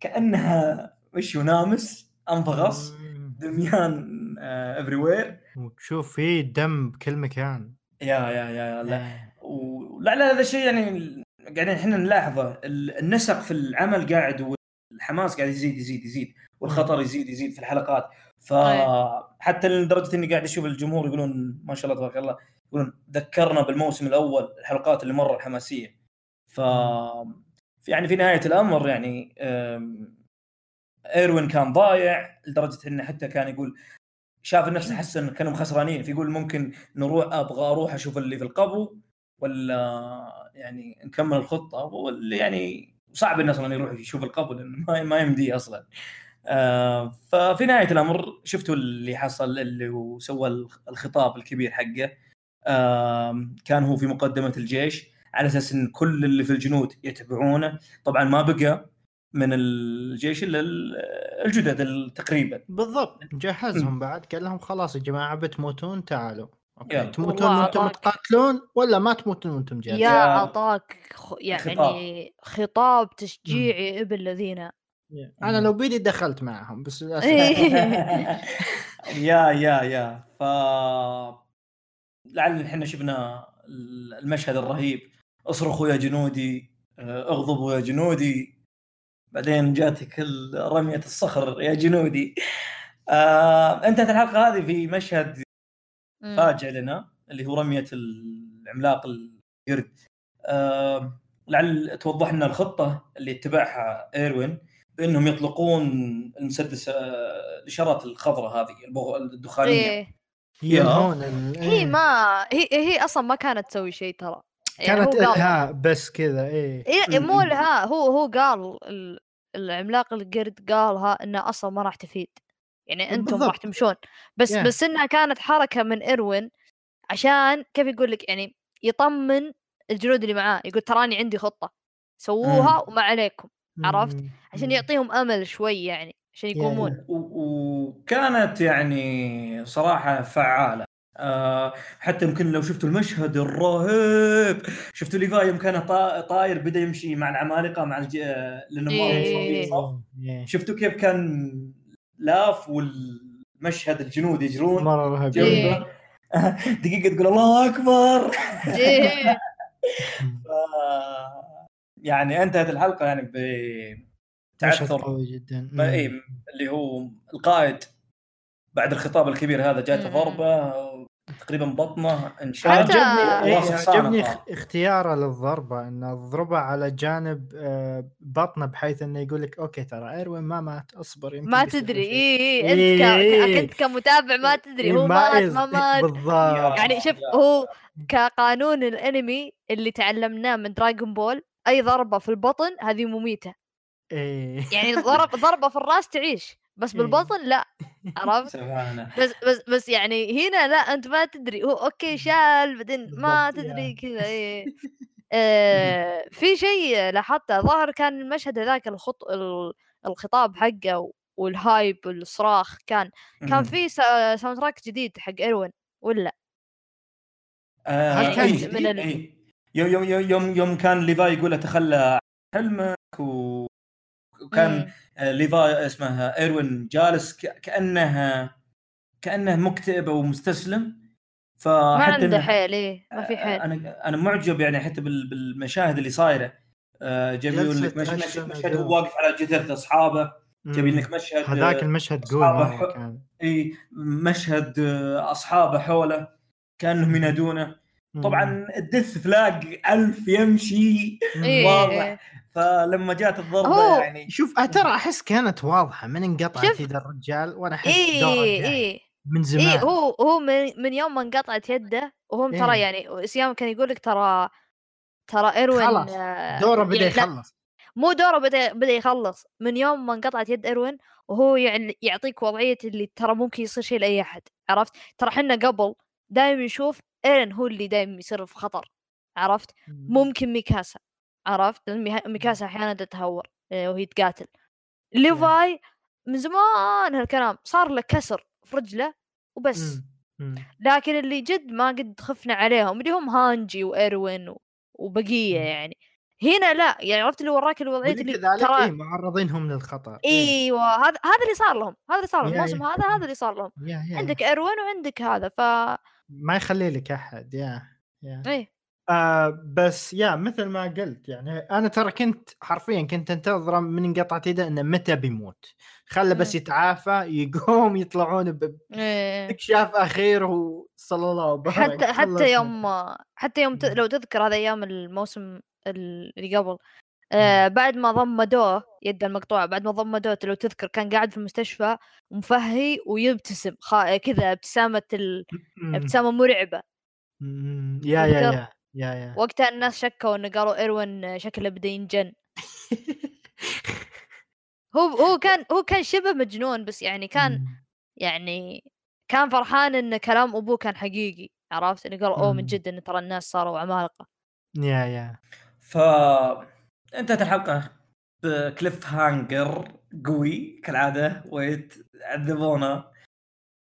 كأنها وش ينامس أنفغص دميان everywhere، وتشوف فيه دم بكل مكان. يا يا يا لا ولا لا هذا شيء يعني قاعدين احنا نلاحظه، النسق في العمل قاعد والحماس قاعد يزيد يزيد يزيد والخطر يزيد يزيد في الحلقات. فحتى لدرجه اني قاعد اشوف الجمهور يقولون ما شاء الله تبارك الله، يقولون ذكرنا بالموسم الاول الحلقات اللي مره حماسيه. ف يعني في نهايه الامر يعني إيروين كان ضايع لدرجة إنه حتى كان يقول شاف نفسه حس إن كانوا خسرانين، فيقول ممكن نروح أبغى أروح أشوف اللي في القبو ولا يعني نكمل الخطة، واللي يعني صعب الناس أن يروح يشوف القبو لأنه ما ما يمديه أصلاً. آه ففي نهاية الأمر شفتوا اللي حصل، اللي هو سوى الخطاب الكبير حقه آه كان هو في مقدمة الجيش على أساس إن كل اللي في الجنود يتبعونه، طبعاً ما بقى من الجيش للجدد تقريبا بالضبط جهزهم بعد، قال لهم خلاص يا جماعه بتموتون تعالوا اوكي تموتون وانتم تقاتلون ولا ما تموتون وانتم جاهزين. يا اعطاك يعني خطاب تشجيعي ابن الذين انا لو بيدي دخلت معهم بس يا يا يا ف لعل احنا شفنا المشهد الرهيب، اصرخوا يا جنودي اغضبوا يا جنودي، بعدين جاتك رمية الصخر يا جنودي. آه، انتهت الحلقة هذه في مشهد فاجئ لنا اللي هو رمية العملاق القرد. آه، لعل توضح لنا الخطة اللي اتبعها إيروين بأنهم يطلقون المسدس الإشارات الخضراء هذه الدخانية. هي هون هي ما هي هي أصلا ما كانت تسوي شيء ترى. كانت يعني إلها بس كذا إيه. إيه مو لها هو هو قال العملاق القرد قالها إنه أصلا ما راح تفيد يعني أنتم راح تمشون بس yeah. بس إنها كانت حركة من إيروين عشان كيف يقول لك يعني يطمن الجنود اللي معاه يقول تراني عندي خطة سووها وما عليكم، عرفت؟ عشان يعطيهم أمل شوي يعني عشان يقومون يعني. وكانت يعني صراحة فعالة. أه حتى يمكن لو شفتوا المشهد الرهيب، شفتوا ليفاي يمكنه طائر بدأ يمشي مع العمالقة مع الج... لأنه إيه ما إيه. شفتوا كيف كان لاف والمشهد الجنود يجرون مرة رهيب إيه. دقيقة تقول الله أكبر إيه. يعني انتهت الحلقة يعني بتعثر قوي جدا إيه اللي هو القائد بعد الخطاب الكبير هذا جاءت ضربة تقريبا بطنه انشال. عجبني اختياره للضربة انه ضربة على جانب بطنه بحيث انه يقولك اوكي ترى ايروين ما مات اصبر ما تدري ايه انت إيه. كنت كمتابع ما تدري إيه. هو مات ما مات بالضبط. يعني شوف هو كقانون الانمي اللي تعلمناه من دراغون بول اي ضربة في البطن هذه مميتة إيه. يعني ضرب ضربة في الراس تعيش بس بالبطن لا، عرفت؟ بس بس بس يعني هنا لا أنت ما تدري هو أوكي شال بعدين ما تدري كذا إيه. آه في شيء لاحظته ظاهر كان المشهد هذاك الخط الخطاب حقه والهايب والصراخ كان كان في ساوند تراك جديد حق إيروين ولا؟ آه كان أي من ال... أي. يوم يوم يوم يوم كان ليفاي يقول تخلى حلمك و وكان ليفاي اسمه إيروين جالس كأنه كأنه مكتئب أو مستسلم، فما عنده حيل إيه ما في حيل. أنا أنا معجب يعني حتى بالمشاهد اللي صايرة جايبين لك مشهد, مشهد هو واقف على جثث أصحابه، جايبين لك مشهد هذاك المشهد قوي كان إيه مشهد أصحابه حوله كأنهم ينادونه طبعا الدث فلاج ألف يمشي واضح. فلما جات الضربة يعني شوف أترى أحس كانت واضحة من انقطعت يد الرجال وأنا أحس إيه دوره إيه من زمان إيه هو هو من, من يوم ما انقطعت يده وهم إيه. ترى يعني إسيام كان يقول لك ترى ترى إيروين دوره بدأ يعني يخلص مو دوره بدأ بدأ يخلص من يوم ما انقطعت يد إيروين وهو يعني يعطيك وضعية اللي ترى ممكن يصير شيء لأي أحد، عرفت؟ ترى حنا قبل دائما نشوف إيرين هو اللي دائما يصير في خطر، عرفت؟ ممكن ميكاسا، عرفت؟ لأن ميكاسا أحياناً تتهور وهي تقاتل. ليفاي من زمان هالكلام صار له كسر في رجله وبس. لكن اللي جد ما قد خفنا عليهم اللي هم هانجي وإيروين وبقية يعني هنا لا يعني عرفت اللي وراك الوضعية اللي ترى إيه معرضينهم للخطر إيوه هذا هذا هذ اللي صار لهم هذا اللي صار لهم الموسم هذا هذا اللي صار لهم يا يا عندك إيروين وعندك هذا ف ما يخلي لك أحد يا يا إيه آه بس يا مثل ما قلت يعني أنا ترى كنت حرفيا كنت انتظر من انقطع يده إنه متى بيموت خلى بس يتعافى يقوم يطلعون باكتشاف أخير وصلى الله وبارك حتى حتى يوم حتى يوم لو تذكر هذا أيام الموسم اللي قبل آه بعد ما ضمدوه يد المقطوعة بعد ما ضمدوه لو تذكر كان قاعد في المستشفى مفهي ويبتسم خا كذا ابتسامة الابتسامة مرعبة يا يا يا يا يا وقتها الناس شكوا انه قالوا إيروين شكله بدا ينجن هو هو كان هو كان شبه مجنون بس يعني كان يعني كان فرحان ان كلام ابوه كان حقيقي، عرفت؟ انه قالوا اوه من جد ان ترى الناس صاروا عمالقة يا يا ف انتهت الحلقة بكليف هانجر قوي كالعادة ويت عذبونا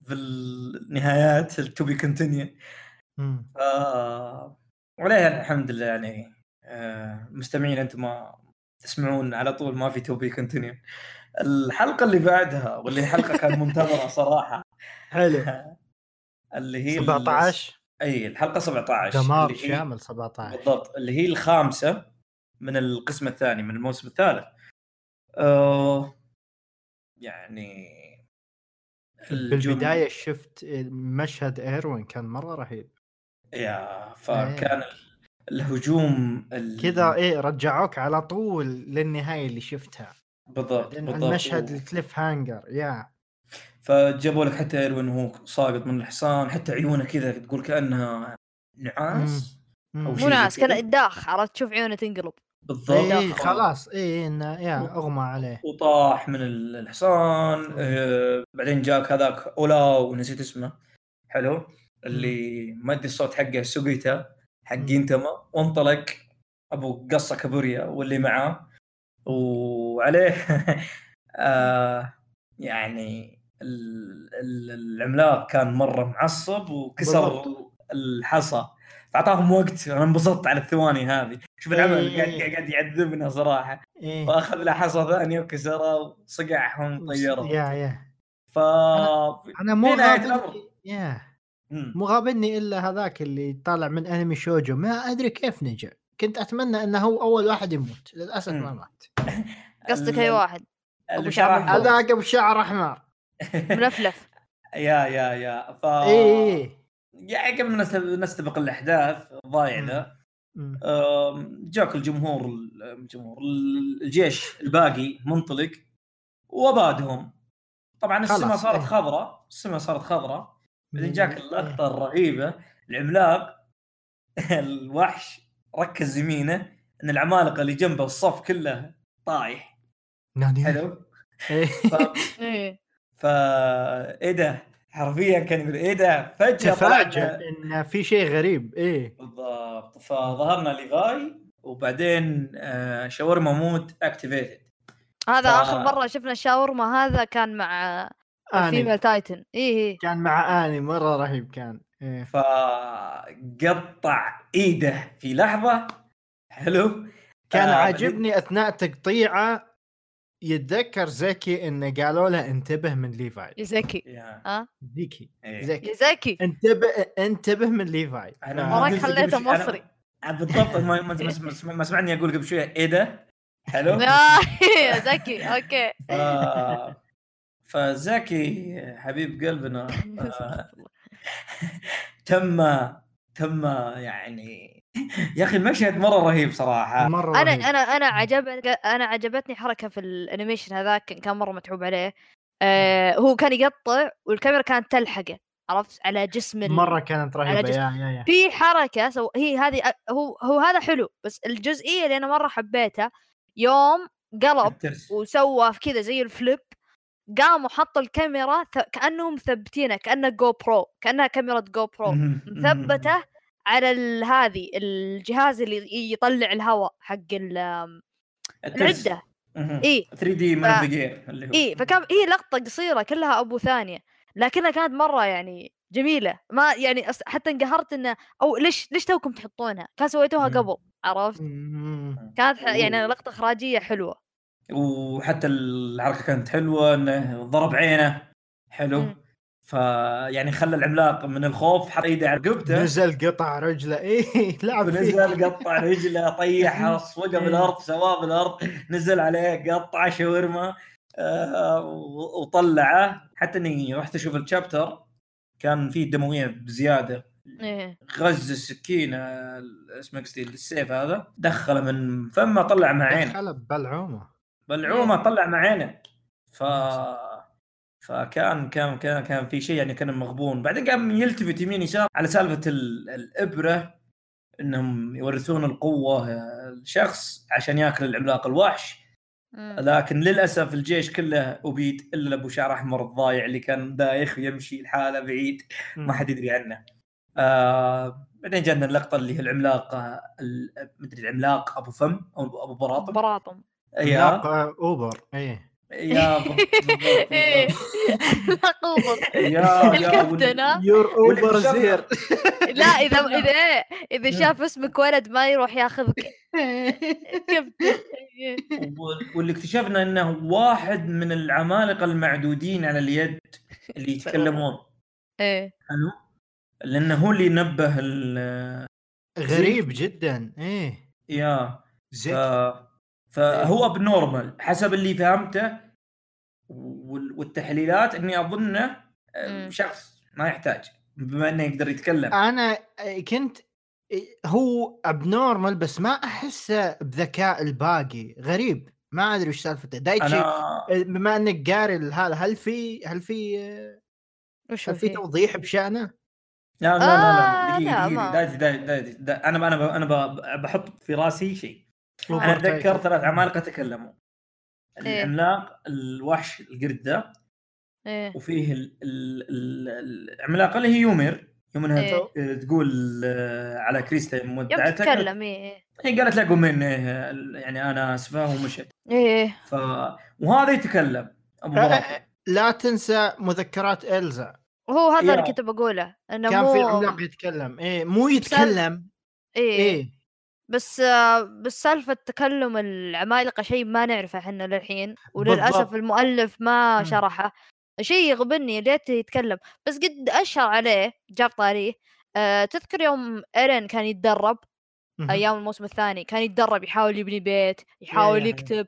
بالنهايات to be continue آه ولها الحمد لله يعني آه مستمعين أنتم ما تسمعون على طول ما في توبي كونتينيو. الحلقة اللي بعدها واللي حلقة كان منتظرة صراحة حلو اللي هي سبعة عشر أي الحلقة سبعة عشر دمار شامل سبعة عشر بالضبط اللي هي الخامسة من القسم الثاني من الموسم الثالث آه يعني بالبداية شفت مشهد إيروين كان مرة رهيب يا فكان إيه. الهجوم ال... كذا ايه رجعوك على طول للنهاية اللي شفتها بالضبط بالضبط المشهد و... الكليف هانجر يا فجابوا لك حتى إيروين هو ساقط من الحصان حتى عيونه كذا تقول كأنها نعاس او شيء نعاس كان الداخ عرفت تشوف عيونه تنقلب بالضبط إيه خلاص ايه انه يا اغمى عليه وطاح من الحصان إيه بعدين جاك هذاك اولا ونسيت اسمه حلو اللي مد الصوت حقه سوغيتا حقين تمام، وانطلق ابو قصه كابوريا واللي معاه وعليه آه يعني العملاق كان مره معصب وكسر الحصى، فاعطاهم وقت. انا انبسطت على الثواني هذه، شوف العمل قاعد قاعد يعذبنا صراحه. واخذ له حصى ثانيه وكسره وصقعهم طيرهم. يا يا ف انا مو يا مو غابني الا هذاك اللي طالع من انمي شوجو، ما ادري كيف نجا، كنت اتمنى انه هو اول واحد يموت، للاسف ما مات. قصدك اي واحد؟ ابو شعر، هذاك ابو شعر احمر ملفلف. يا يا يا ف اي يعني قبل ما نستبق الاحداث ضايع له. جاك الجمهور الجمهور الجيش الباقي منطلق وبادهم. طبعا السماء صارت خضراء، السماء صارت خضراء. بعدين جاك اللقطه الرهيبه، العملاق الوحش ركز يمينه ان العمالقه اللي جنبه الصف كله طايح. حلو. ف ايه ده حرفيا كان يقول ايه ده، فجأة فجأة ان في شيء غريب. ايه بالضبط. فظهرنا ليفاي وبعدين شاورما موت اكتيفيتد. هذا ف... اخر مره شفنا الشاورما هذا كان مع فيميل تايتن. ايه كان مع اني مره رهيب كان. إيه. فقطع ايده في لحظه. حلو. كان آه عاجبني بدي... اثناء تقطيعه يتذكر زكي إن قالوا له انتبه من ليفاي. زكي ها زكي زكي زكي انتبه انتبه من ليفاي. انا مراك خليته مصري بالضبط. ما ما ما سمعني اقول قبل شويه ايه ده. حلو يا زكي. اوكي فزكي حبيب قلبنا تم تم يعني يا اخي المشهد مره رهيب صراحه. مرة انا رهيب. انا انا عجب انا عجبتني حركه في الانيميشن هذاك، كان مره متعوب عليه. آه هو كان يقطع والكاميرا كانت تلحقه، عرفت، على جسم مره كانت رهيبه. يا يا يا في حركه سو... هي هذه هو هو هذا حلو. بس الجزئيه اللي انا مره حبيتها يوم قلب وسوى كذا زي الفليب، قام وحط الكاميرا ث... كانهم مثبتينه، كانه جو برو، كانها كاميرا جو برو مثبته على هذه الجهاز اللي يطلع الهواء حق العدة. إيه ثري دي من فيجير اللي هو إيه. فكان إيه لقطة قصيرة كلها أبو ثانية، لكنها كانت مرة يعني جميلة. ما يعني حتى انقهرت إنه أو ليش ليش توكم تحطونها، كان سويتوها قبل، عرفت. كانت يعني لقطة إخراجية حلوة، وحتى الحركة كانت حلوة إنه ضرب عينه. حلو. مم. فيعني خلى العملاق من الخوف حط ايده على رقبته، نزل قطع رجله. ايه لعب فيه. نزل قطع رجله، طيحها، صوقه بالارض، سواه بالارض، نزل عليه قطع شاورما آه وطلعه. حتى اني رحت اشوف الشابتر كان فيه دمويه بزياده. غز السكينه اسمك ستيل السيف هذا دخله من فمه، طلع مع عينه، دخله بلعومه بلعومه طلع مع عينه. ف فكان كان كان كان في شيء يعني كان مغبون. بعدين قام يلتفت يمين يسار على سالفة الإبرة، إنهم يورثون القوة الشخص عشان يأكل العملاق الوحش. لكن للأسف الجيش كله أبيد إلا أبو شعر أحمر الضايع اللي كان دايخ ويمشي الحالة بعيد، ما حد يدري عنه. آه بعدين جانا اللقطة اللي هي العملاق مدري العملاق أبو فم أو أبو براطم براطم عملاق أوبر. إيه يا الكابتن يور اوبر زير. لا اذا اذا اذا شاف اسمك ولد ما يروح ياخذك كابتن. واللي اكتشفنا انه واحد من العمالقه المعدودين على اليد اللي يتكلمون. ايه حلو. لانه هو اللي نبه غريب جدا. ايه يا زين. فهو بنورمال حسب اللي فهمته والتحليلات، اني اظنه شخص ما يحتاج بما انه يقدر يتكلم. انا كنت هو ابنورمال بس ما احسه بذكاء الباقي، غريب ما ادري وش سالفته. دايتشي أنا... بما انك قاري هذا، هل في هل في هل في توضيح بشأنه؟ لا لا آه لا لا دايتشي دايتشي انا انا انا بحط في راسي شيء. أنا أتذكر ثلاث عمالقة تكلموا. إيه؟ العملاق الوحش القرد ده. إيه؟ وفيه العملاقة اللي هي يومير يوم انها إيه؟ تقول على كريستا مودعتها تتكلم ايه هي قالت له قوم يعني انا اسفه ومشت ايه ف وهذا يتكلم ابو مرات. لا تنسى مذكرات إلزا وهو هذا إيه. اللي كنت بقوله انه كان مو... في عملاق يتكلم ايه مو يتكلم ايه, إيه. بس بالسالفة تكلم العمالقة شيء ما نعرفه احنا للحين وللأسف بالضبط. المؤلف ما شرحه شيء يغبني ليته يتكلم بس قد أشهر عليه جاب طاريه أه تذكر يوم إيرين كان يتدرب أيام الموسم الثاني كان يتدرب يحاول يبني بيت يحاول يكتب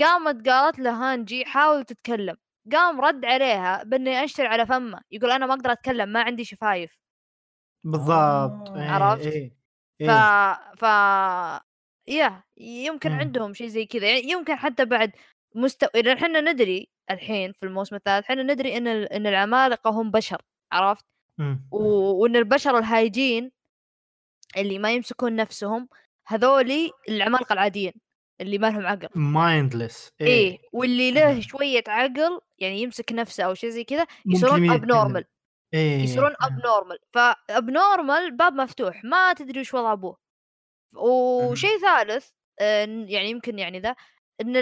قامت قالت له هانجي حاول تتكلم قام رد عليها بأني أنشر على فمه يقول أنا ما أقدر أتكلم ما عندي شفايف بالضبط عرفت إيه. ف ف يا يمكن عندهم شيء زي كذا يعني يمكن حتى بعد مستوى إذا إحنا ندري الحين في الموسم الثالث إحنا ندري إن ال... إن العمالقة هم بشر عرفت و... وإن البشر الهايجين اللي ما يمسكون نفسهم هذولي العمالقة العاديين اللي ما لهم عقل mindless إيه. إيه واللي له مم. شوية عقل يعني يمسك نفسه أو شيء زي كذا يصيرون abnormal إيه. يصيرون abnormal فabnormal باب مفتوح ما تدري وش وضع أبوه وشيء ثالث يعني يمكن يعني ذا إن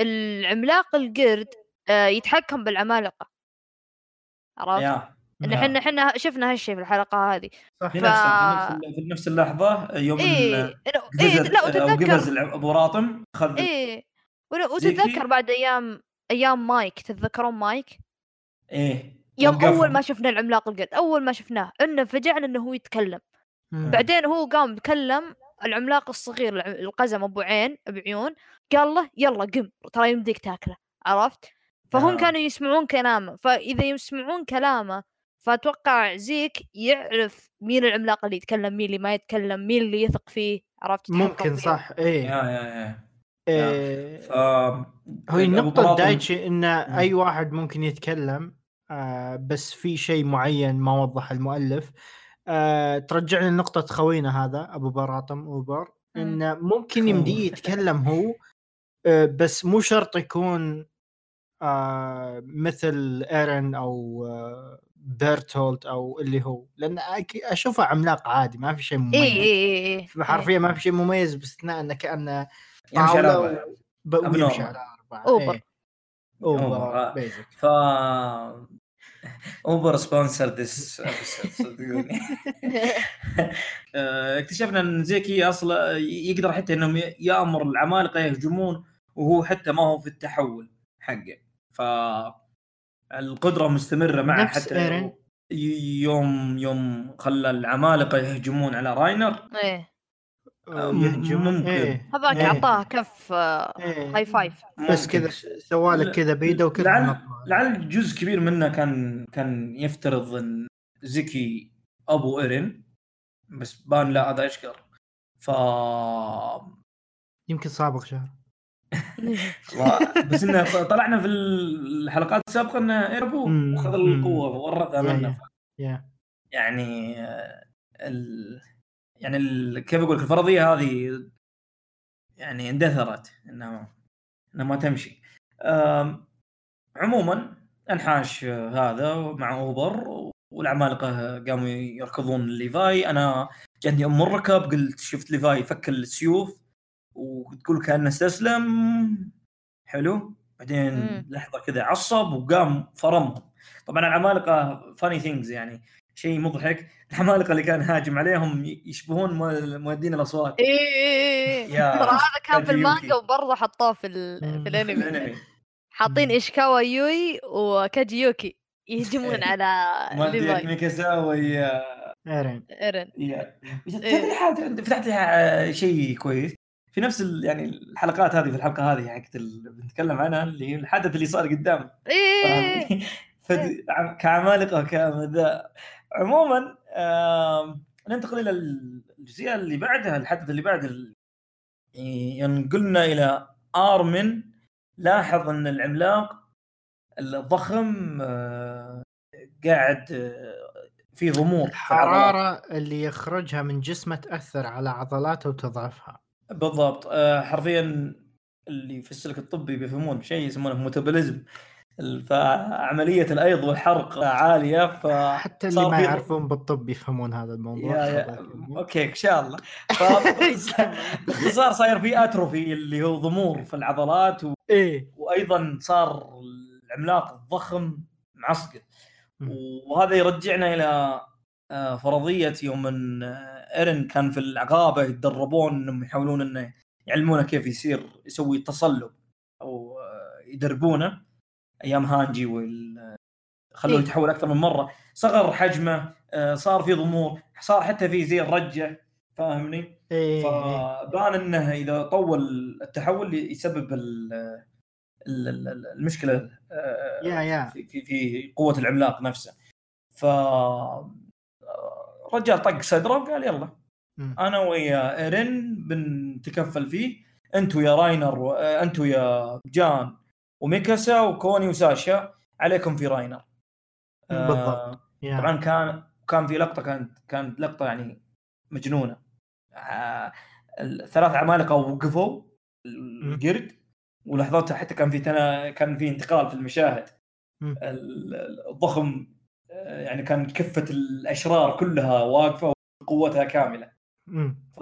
العملاق القرد يتحكم بالعمالقة عرفت؟ إن حنا حنا شفنا هالشيء في الحلقة هذه. ف... في نفس اللحظة يوم إيه؟ إيه؟ لا وتتذكر أبو راطم خذ. إيه وتتذكر بعد أيام أيام مايك تتذكرون مايك؟ إيه. يوم وقفهم. أول ما شفنا العملاق القرد أول ما شفناه إنه فجعنا إنه هو يتكلم. مم. بعدين هو قام يتكلم العملاق الصغير القزم أبو عين أبو عيون قال له يلا قم ترى يمديك تاكله عرفت فهم آه. كانوا يسمعون كلامه فإذا يسمعون كلامه فأتوقع زيك يعرف مين العملاق اللي يتكلم مين اللي ما يتكلم مين اللي يثق فيه عرفت ممكن صح إيه يا يا يا. إيه ف... هي النقطة دايتشي إن أي واحد ممكن يتكلم آه بس في شيء معين ما وضح المؤلف أه، ترجعني لنقطة خوينا هذا أبو براطم أوبر إنه ممكن يمديه يتكلم هو أه، بس مو شرط يكون أه، مثل إيرين أو أه، بيرتولت أو اللي هو لأن أشوفه عملاق عادي ما في شيء مميز إيه إيه إيه. حرفيا ما في شيء مميز باستثناء أنه كأنه يمشي بيمشي على أربعة أوبر إيه. أوبر, أوبر. بيزك ف... اوبر سبونسر ذس صدقوني اكتشفنا ان زيكي اصلا يقدر حتى انهم يامر العمالقه يهجمون وهو حتى ما هو في التحول حقه فالقدره مستمره معه حتى يوم يوم خلى العمالقه يهجمون على راينر ايه ممكن هذاك اعطاه كف هاي فايف بس كذا سوالك كذا بيده وكذا لعل جزء كبير منه كان كان يفترض ان زكي ابو إيرين بس بان لا هذا اشكر ف يمكن سابق شهر بس انه طلعنا في الحلقات السابقه انه ايربو وخذ القوه ورثها منه يعني ال يعني كيف أقولك الفرضية هذه يعني اندثرت إنها إنها ما تمشي عموما انحاش هذا مع أوبر والعمالقة قاموا يركضون ليفاي أنا جاني أم الركب قلت شفت ليفاي فك السيوف وتقول كأنه استسلم حلو بعدين مم. لحظة كذا عصب وقام فرمهم طبعا العمالقة funny things يعني شيء مضحك العمالقة اللي كان هاجم عليهم يشبهون مؤدين الأصوات إيه هذا كان في المانجا وبرضه حطاه في في الأنمي حاطين إشكاوا يوي وكاجيوكي يهجمون على مؤدية ميكاسا ويا إيرين إيرين يا فتحت لها شيء كويس في نفس يعني الحلقات هذه في الحلقة هذه حقت بنتكلم عنها اللي الحدث اللي صار قدام إيه كعمالقة كذا عموما آه، ننتقل إلى الجزئية اللي بعدها الحدث اللي بعد ال... ينقلنا إلى آرمن لاحظ أن العملاق الضخم آه، قاعد آه، في غموض الحرارة في اللي يخرجها من جسمه تأثر على عضلاته وتضعفها بالضبط آه، حرفيا اللي في السلك الطبي بيفهمون شيء يسمونه ميتابوليزم فعملية الأيض والحرق عالية. حتى اللي ما يعرفون بالطب يفهمون هذا الموضوع. يا يا أوكي إن شاء الله. صار صاير في أتروفي اللي هو ضمور في العضلات و... إيه؟ وأيضا صار العملاق الضخم معصقل. وهذا يرجعنا إلى فرضية يوم أن إيرن كان في العقابة يتدربون أنهم يحاولون أنه يعلمونه كيف يصير يسوي تصلب أو يدربونه أيام هانجي وال خلوه يتحول أكثر من مرة. صغر حجمه، صار في ضمور، صار حتى في زي الرجة، فاهمني؟ فبان أنه إذا طول التحول يسبب المشكلة في في قوة العملاق نفسه. ف رجال طق صدره وقال يلا أنا ويا إيرين بنتكفل فيه، أنتوا يا راينر وأنتوا يا جان وميكاسا وكوني وساشا عليكم في راينر. بالضبط. آه طبعا كان كان في لقطة كانت كانت لقطة يعني مجنونة. آه الثلاث عمالقة وقفوا الجرد ولحظاتها حتى كان في تنا كان في انتقال في المشاهد. الضخم يعني كان كفة الأشرار كلها واقفة وقوتها كاملة. ف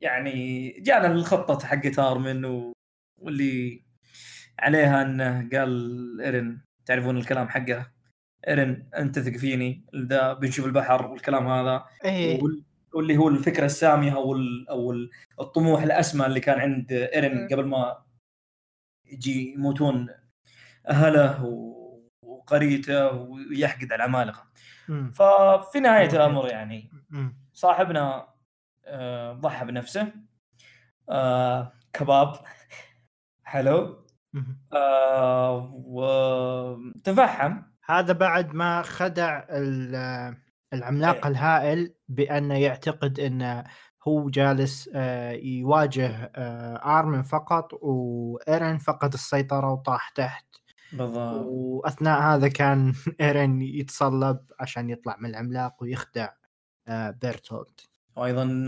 يعني جانا الخطة حقت أرمين و... واللي عليها أنه قال إيرين تعرفون الكلام حقه، إيرين أنت ثق فيني إذا بنشوف البحر والكلام هذا. إيه. وال... واللي هو الفكرة السامية أو ال... أو الطموح الأسمى اللي كان عند إيرين قبل ما يجي يموتون أهله و... قريته ويحقد على العمالقة. ففي نهاية مم. الأمر يعني صاحبنا ضحى بنفسه كباب حلو وتفهم. هذا بعد ما خدع العملاق الهائل بأنه يعتقد أنه هو جالس يواجه آرمين فقط وإيرين فقد السيطرة وطاح تحت. بالضبط. وأثناء هذا كان إيرين يتصلب عشان يطلع من العملاق ويخدع بيرتولد. وأيضا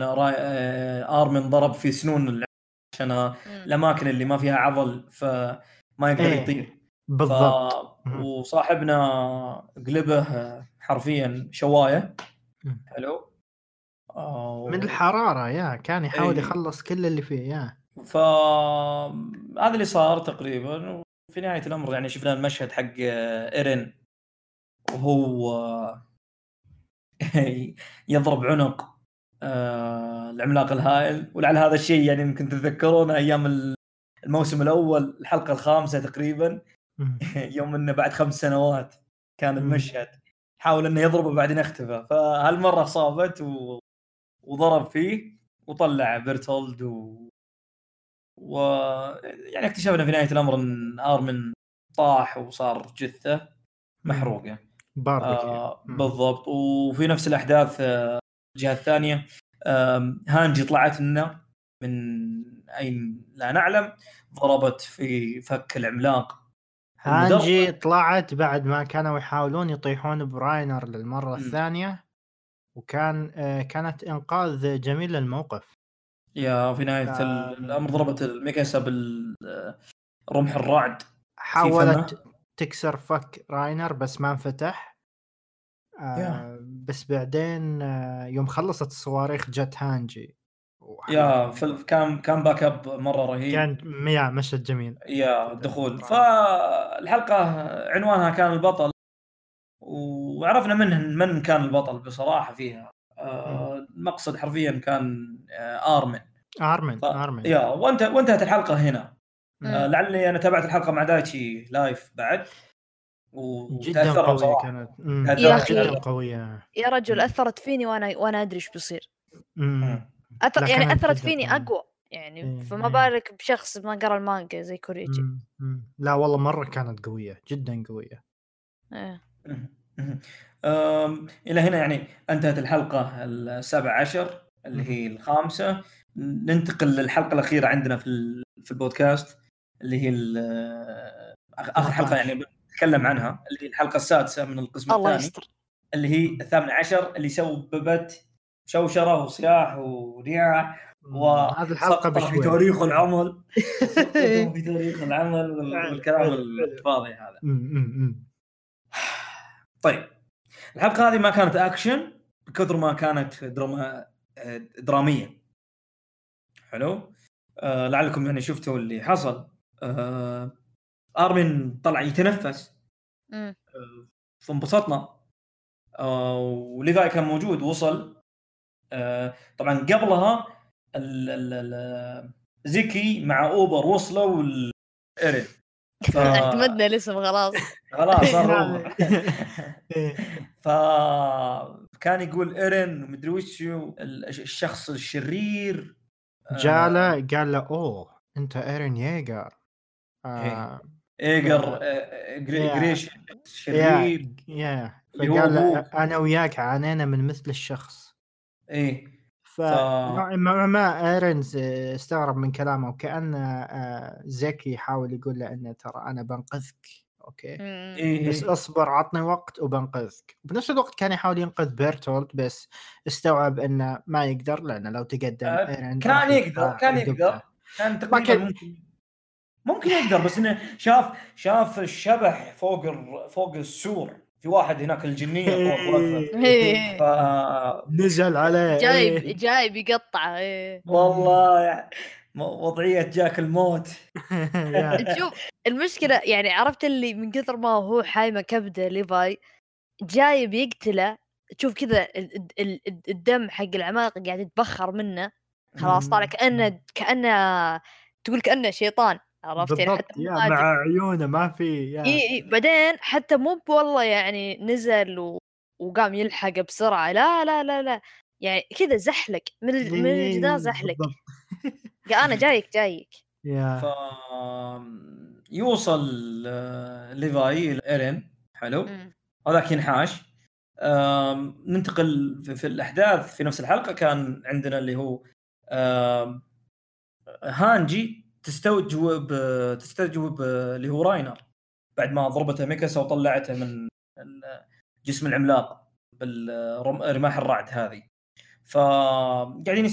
آرمين ضرب في سنون العملاق عشان الأماكن اللي ما فيها عضل فما يقدر يطير. بالضبط. ف... وصاحبنا قلبه حرفيا شواية. حلو. أو... من الحرارة يا كان يحاول يخلص كل اللي فيه يا. فهذا اللي صار تقريبا. في نهاية الأمر يعني شفنا المشهد حق إيرين وهو يضرب عنق العملاق الهائل. ولعل هذا الشيء يعني ممكن تتذكرون أيام الموسم الأول الحلقة الخامسة تقريبا يوم أنه بعد خمس سنوات كان المشهد حاول أنه يضربه بعدين اختفى. فهالمرة صابت وضرب فيه وطلع بيرتولد و... و يعني اكتشفنا في نهاية الأمر أن آرمين طاح وصار جثة محروقة. آه بالضبط. وفي نفس الأحداث آه الجهة الثانية آه هانجي طلعت لنا من أين لا نعلم، ضربت في فك العملاق. هانجي طلعت بعد ما كانوا يحاولون يطيحون براينر للمرة م. الثانية وكان آه كانت إنقاذ جميل للموقف. يا في نهاية آه الأمر ضربت الميكاسا بالرمح الرعد، حاولت تكسر فك راينر بس ما انفتح. آه بس بعدين آه يوم خلصت الصواريخ جت هانجي. يا في كان كان باك اب مرة رهيب، كان يا مشهد جميل يا دخول. فالحلقة عنوانها كان البطل وعرفنا من من كان البطل بصراحة فيها. آه المقصد حرفيا كان آه آرمين آرمين ف... آرمين يا وانت وانتهت الحلقة هنا. آه لعلي أنا تابعت الحلقة مع دايتشي لايف بعد و... جدا قوية كانت. يا أخي قوية يا رجل، أثرت فيني وأنا وأنا أدري إيش بيصير. أثر... يعني أثرت فيني مم. أقوى يعني مم. فما بالك بشخص ما قرأ المانجا زي كوريجي. مم. مم. لا والله مرة كانت قوية جدا قوية. آه. إلى هنا يعني انتهت الحلقة السابعة عشر اللي هي الخامسة. ننتقل للحلقة الأخيرة عندنا في في البودكاست اللي هي آخر حلقة يعني بنتكلم عنها اللي هي الحلقة السادسة من القسم الثاني اللي هي الثامنة عشر اللي سببت شوشرة وصياح ورياح وهذه الحلقه في تاريخ العمل في تاريخ العمل والكلام الفاضي هذا. طيب الحلقه هذه ما كانت اكشن بقدر ما كانت دراما دراميه. حلو. أه لعلكم يعني شفتوا اللي حصل. أه أرمين طلع يتنفس أه فانبسطنا. أه وليفاي كان موجود وصل. أه طبعا قبلها ال ال ال زيكي مع أوبر وصلوا والإيرين ف... اعتمدنا الاسم خلاص خلاص صار فكان يقول إيرين ومدري وش الشخص الشرير جاله قال له أوه أنت إيرين ييجر آه ييجر جريش شرير يا قال أنا وياك عانينا من مثل الشخص إيه فما ما إيرنز استغرب من كلامه وكأن زكي يحاول يقول له إنه ترى أنا بنقذك أوكي إيه. بس أصبر عطني وقت وبنقذك. بنفس الوقت كان يحاول ينقذ بيرتولت بس استوعب إنه ما يقدر لأنه لو تقدم آه كان يقدر كان يقدر كان تقريبا ممكن ممكن يقدر بس إنه شاف شاف الشبح فوق فوق السور في واحد هناك الجنية فوق وقفة فنزل عليه جايب جايب يقطعه والله وضعية جاك الموت. شوف المشكلة يعني عرفت اللي من كثر ما هو حايمة كبدة ليفاي جايب يقتله تشوف كذا الدم حق العمالقة قاعد يتبخر منه خلاص طالع كأنه كأنه تقول كأنه شيطان عرفت يعني حتى مع عيونه ما في يعني إيه إيه بعدين حتى مو والله يعني نزل و... وقام يلحق بسرعة لا لا لا لا يعني كذا زحلك من من الجدار زحلك قال أنا جايك جايك ف... يوصل ليفاي إيرين حلو هذاك ينحاش. أم... ننتقل في... في الأحداث في نفس الحلقة كان عندنا اللي هو أم... هانجي تستوجب تستوجب اللي هو راينر بعد ما ضربته ميكاسا وطلعته من جسم العملاق بالرماح الرعد هذه فقاعدين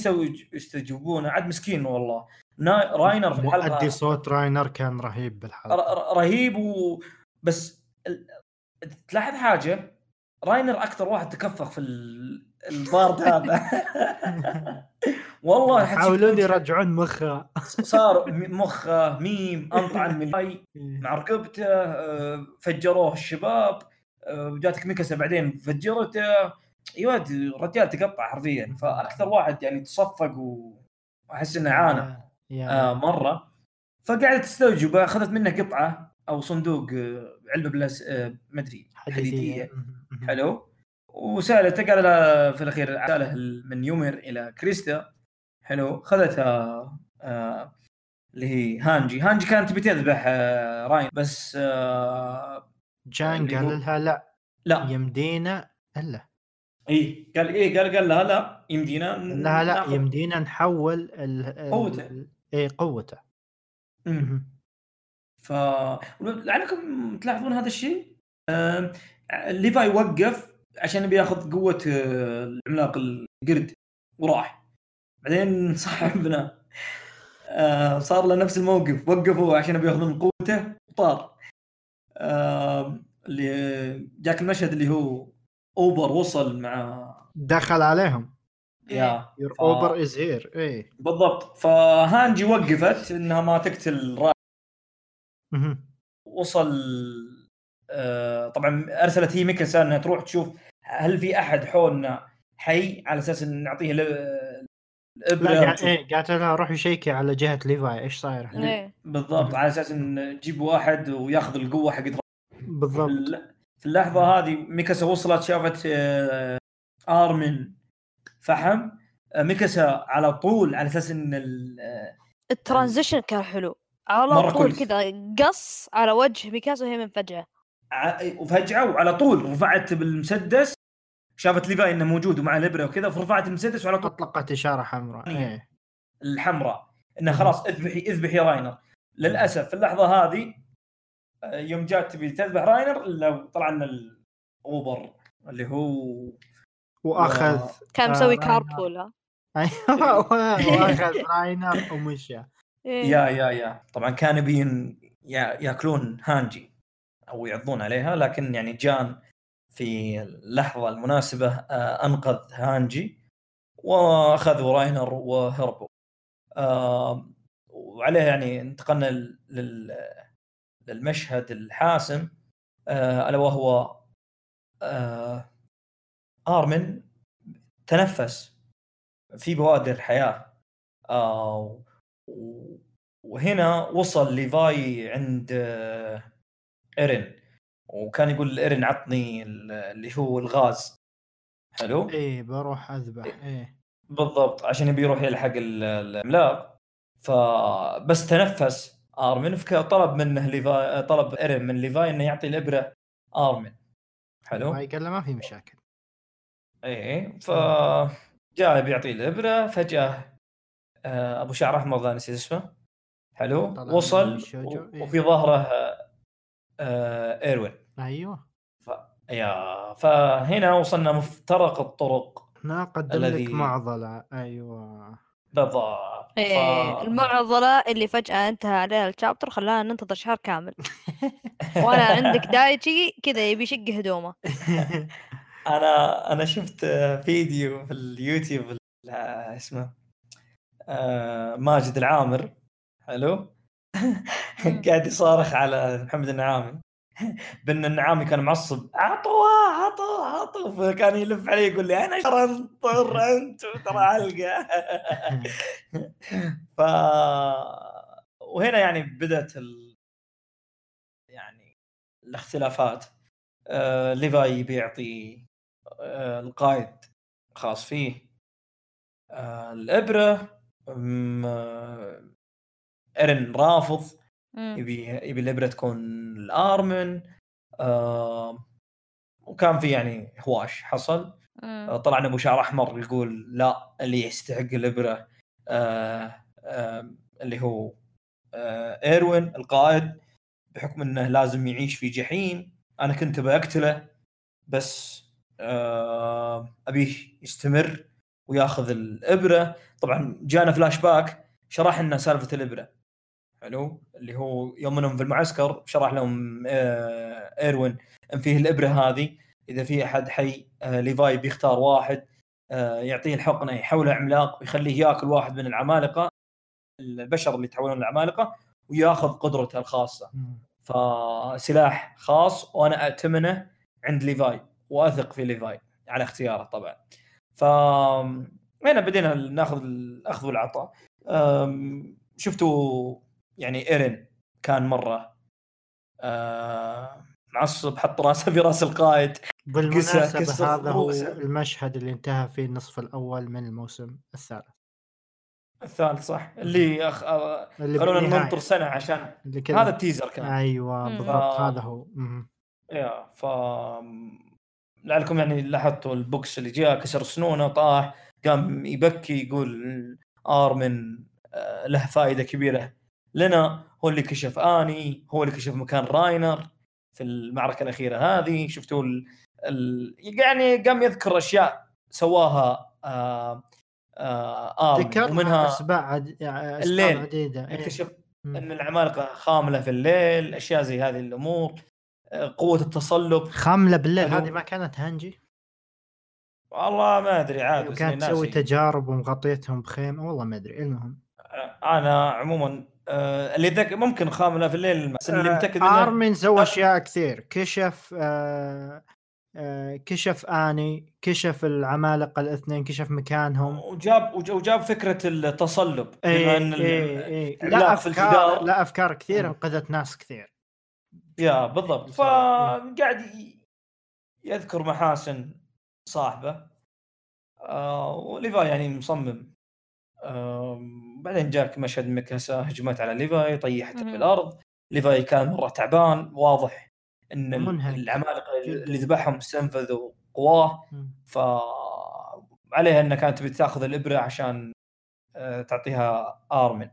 يستوجبونه عاد مسكين والله راينر في الحلقة أدي صوت راينر كان رهيب بالحلقة رهيب و... بس ال... تلاحظ حاجة راينر أكثر واحد تكفخ في البارد هذا والله حاولون يرجعون مخه صار مخه ميم أنطعن من المي مع ركبته فجروه الشباب جاتك ميكاسا بعدين فجرته يواد الرجال تقطع حرفيا فأكثر واحد يعني تصفق وأحس إنه عانى مرة فقعدت تستوجب أخذت منه قطعة أو صندوق علبة بلاس مدري حديدية حلو وسالته قال لها في الأخير ساله من يمر إلى كريستا حلو خذتها آه اللي هي هانجي. هانجي كانت بتذبح آه راين بس آه جان قال لها لا لا يمدينا إلا إيه قال إيه قال قال لها لا يمدينا لا لا يمدينا نحول قوته إيه قوته أمم فلعلكم تلاحظون هذا الشيء آه ليفاي يوقف عشان بياخذ قوة العملاق القرد وراح بعدين صاحبنا آه صار له نفس الموقف وقفوا عشان بياخذ من قوته وطار آه اللي جاك المشهد اللي هو أوبر وصل مع دخل عليهم يا ف... أوبر is here إيه بالضبط فهانجي وقفت إنها ما تقتل راي وصل آه طبعا أرسلت هي ميكاسا إنها تروح تشوف هل في أحد حولنا حي على أساس إن نعطيه الإبرة قالت لها روح يشيكي على جهة ليفاي إيش صاير هنا بالضبط على أساس إن نجيب واحد ويأخذ القوة حق بالضبط. في اللحظة هذه ميكاسا وصلت شافت آه آرمين فحم آه ميكاسا على طول على أساس إن آه الترانزيشن كان حلو على طول كذا قص على وجه ميكاسا وهي من فجأة وفجأة وعلى طول رفعت بالمسدس شافت ليفاي انه موجود ومع الابره وكذا فرفعت المسدس وعلى طول اطلقت اشاره حمراء إيه. الحمراء انه خلاص اذبحي اذبحي راينر. للاسف في اللحظه هذه يوم جات تبي تذبح راينر لو طلع لنا الاوبر اللي هو واخذ كان مسوي كاربول واخذ راينر ومشى. يا يا يا طبعا كانوا بين ياكلون هانجي او يعضون عليها، لكن يعني جان في اللحظه المناسبه انقذ هانجي واخذوا راينر وهربوا. وعليه يعني انتقلنا للمشهد الحاسم الا وهو آرمن تنفس في بوادر حياة. وهنا وصل ليفاي عند إيرين، وكان يقول إيرين عطني اللي هو الغاز. حلو، ايه بروح اذبح. ايه بالضبط، عشان يبي يروح يلحق العملاق. فبس تنفس آرمن فطلب منه ليفاي، طلب إيرين من ليفاي انه يعطي الإبرة آرمن. حلو، ما يقل ما في مشاكل. ايه فجاء بيعطيه الابره، فجاه ابو شعر احمر ذا نسيت اسمه. حلو، وصل و... وفي ظهره ايروين. ايوه ف... يا فهنا وصلنا مفترق الطرق، نقدم الذي... لك معضله. ايوه بالضبط. ايه ف... المعضله اللي فجاه انتهى عليها الشابتر، خلانا ننتظر شهر كامل. وانا عندك دايتشي كذا يبي يشق هدومه. انا انا شفت فيديو في اليوتيوب اسمه ماجد العامر. حلو، قاعد يصارخ على محمد النعامي بأن النعامي كان معصب، عطوه عطوه عطوه فكان يلف عليه يقول لي أنا شرنطر أنت ترى علقة. ف... وهنا يعني بدأت ال... يعني الاختلافات. آه... ليفاي بيعطي آه... القائد خاص فيه آه... الإبرة. م... إيرين رافض، يبي يبي الإبرة تكون الآرمن. آه وكان في يعني هواش حصل. آه طلعنا أبو شعر أحمر يقول لا، اللي يستحق الإبرة آه آه اللي هو آه إيروين القائد، بحكم أنه لازم يعيش في جحيم. أنا كنت بأقتله بس آه أبيه يستمر ويأخذ الإبرة. طبعا جانا فلاش باك شرح لنا سالفة الإبرة. حلو، اللي هو يومهم في المعسكر شرح لهم إيروين ان فيه الإبرة هذه اذا في احد حي ليفاي بيختار واحد يعطيه الحقنة يحوله عملاق ويخليه ياكل واحد من العمالقة، البشر اللي يتحولون لعمالقة، وياخذ قدرته الخاصة. فسلاح خاص وانا ائتمنه عند ليفاي واثق في ليفاي على اختياره طبعا. ف هنا بدينا ناخذ الاخذ والعطاء. شفتوا يعني إيرين كان مرة آه معصب، حط راسه في راس القائد. بالمناسبة هذا هو المشهد اللي انتهى فيه النصف الأول من الموسم الثالث. الثالث صح، اللي أخ... قالوا لنا ننطر سنة عشان هذا التيزر كان. أيوة بالضبط ف... هذا هو. يا ف لعلكم يعني لاحظتوا البوكس اللي جاء كسر سنونه طاح، قام يبكي يقول آرمن له فائدة كبيرة لنا، هو اللي كشف آني، هو اللي كشف مكان راينر في المعركة الأخيرة هذه. شفتوا ال... ال... يعني قام يذكر أشياء سواها آه آه آرمن، ومنها أسباب عد... الليل عديدة. اكتشف إيه. أن العمالقة خاملة في الليل، أشياء زي هذه الأمور، قوة التصلب خاملة بالليل. هذه ما كانت هانجي والله ما أدري عاد، كانت تسوي تجارب ومغطيتهم بخيمة والله ما أدري. المهم أنا عموماً آه اللي ذاك ممكن خاملة في الليل، بس اللي متأكد آه آرمين سوى أشياء كثير، كشف آه آه كشف آني، كشف العمالقة الاثنين، كشف مكانهم، وجاب وجاب فكرة التصلب. اي اي اي لا أفكار لا أفكار كثير انقذت ناس كثير. يا بالضبط، فقاعد يذكر محاسن صاحبه آه وليفاي يعني مصمم. آه بعدين جاك مشهد ميكاسا هجمت على ليفاي طيحته بالأرض. ليفاي كان مرة تعبان، واضح إن العمالقة اللي ذبحهم استنفذوا قواه، فعليها إنها كانت بتأخذ الإبرة عشان تعطيها آرمن.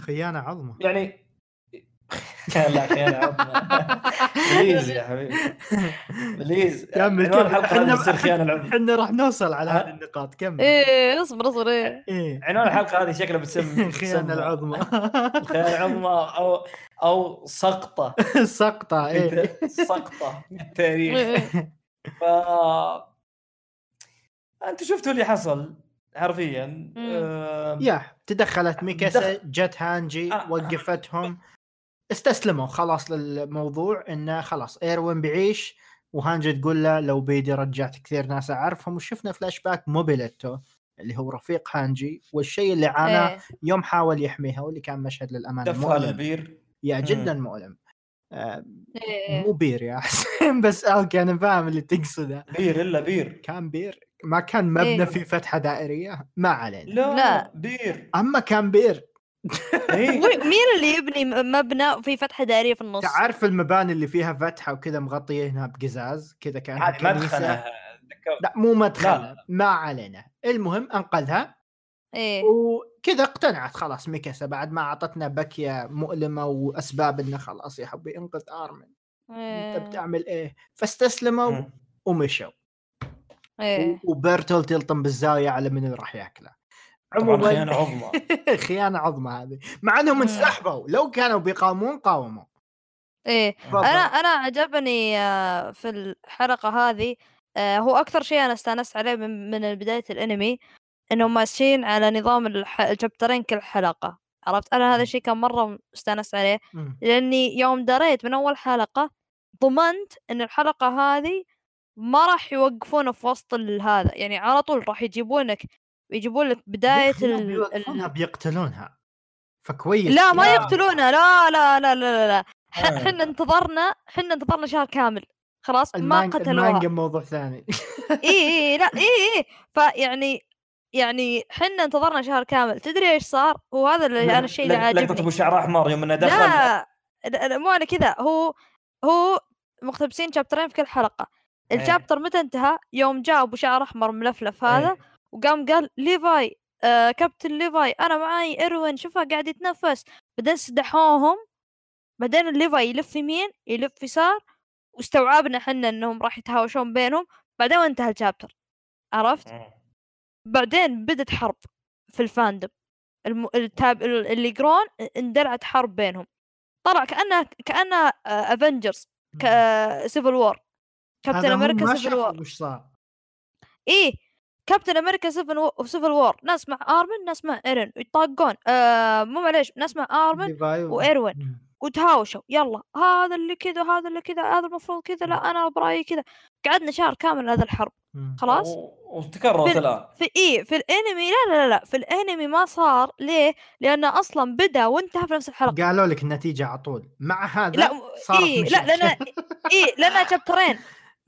خيانة عظمة يعني. لا خير عظمة بليز يا حبيبي بليز كمل كمل حلقة خيانة العظمة. احنا راح نوصل على هذه النقاط. كمل ايه اصبر اصبر ايه عنوان الحلقة هذه شكلها بتسمي خيانة العظمى خيانة العظمى او او سقطة سقطة ايه سقطة التاريخ. ف انت شفتوا اللي حصل حرفيا. يا تدخلت ميكاسا جت هانجي وقفتهم استسلموا خلاص للموضوع انه خلاص ايروين بيعيش. وهانجي تقول له لو بيدي رجعت كثير ناس اعرفهم. وشفنا فلاش باك موبيلتو اللي هو رفيق هانجي والشيء اللي عانى إيه. يوم حاول يحميها واللي كان مشهد للامانه مؤلم يا جدا مؤلم آه إيه. مو بير يا حسين بس اوكي انا فاهم اللي تقصده بير الا بير كان بير ما كان مبنى إيه. في فتحه دائريه ما علينا لا, لا بير اما كان بير مين اللي يبني مبنى في فتحة دائرية في النص؟ تعرف المباني اللي فيها فتحة وكذا مغطيينها بقزاز كذا كأنها مدخلة. لا مو مدخلة ما علينا. المهم أنقذها إيه؟ وكذا اقتنعت خلاص ميكاسا بعد ما أعطتنا بكية مؤلمة وأسباب إنه خلاص يا حبي انقذ آرمن إيه؟ أنت بتعمل إيه؟ فاستسلموا ومشوا إيه؟ وبرتولت يلطم بالزاوية على من اللي راح يأكله. عموما خيانة عظمى خيانة عظمى هذه مع انهم انسحبوا لو كانوا بيقاومون قاوموا ايه بضل. انا انا عجبني في الحلقة هذه هو اكثر شيء انا استانست عليه من من بداية الانمي انهم ماشيين على نظام الشابترين كل حلقة. عرفت انا هذا الشيء كان مرة استانست عليه لاني يوم دريت من اول حلقة ضمنت ان الحلقة هذه ما راح يوقفون في وسط هذا يعني على طول راح يجيبونك يجيبون لك بداية ال بيقتلونها فكويس لا ما لا. يقتلونها لا لا لا لا لا حنا انتظرنا حنا انتظرنا شهر كامل خلاص ما قتلوها المانجا موضوع ثاني ايه لا ايه ايه فيعني يعني حنا انتظرنا شهر كامل تدري ايش صار وهذا اللي انا الشيء اللي عاجبني لقطة ابو شعر احمر يوم انه دخل لا, لا مو انا كذا هو هو مقتبسين شابترين في كل حلقة الشابتر متى انتهى يوم جاء ابو شعر احمر ملفلف هذا وقام قال ليفاي آه كابتن ليفاي أنا معاي إيروين شوفها قاعد يتنفس بعدين سدحوهم بعدين ليفاي يلف يمين يلف يسار واستوعبنا حنا إنهم راح يتهاوشون بينهم بعدين وانتهى الشابتر. عرفت بعدين بدت حرب في الفاندم الم... التاب... اللي يقرون اندلعت حرب بينهم طلع كأنه كأنه أفنجرز كسيفل وور كابتن أمريكا سيفل وور إيه كابتن أمريكا سيفل و... سيفل وور ناس مع آرمن ناس مع إيرن يطاقون آه مو معليش ناس مع آرمن وإيروين وتهاوشوا يلا هذا اللي كذا هذا اللي كذا هذا المفروض كذا لا أنا برأيي كذا قعدنا شهر كامل هذا الحرب خلاص وتكررت في... الآن في إيه في الأنمي لا لا لا في الأنمي ما صار ليه لأنه أصلا بدأ وانتهى في نفس الحلقة قالوا لك النتيجة على طول مع هذا لا صارت إيه مشاكل. لا لأن إيه لأن شابترين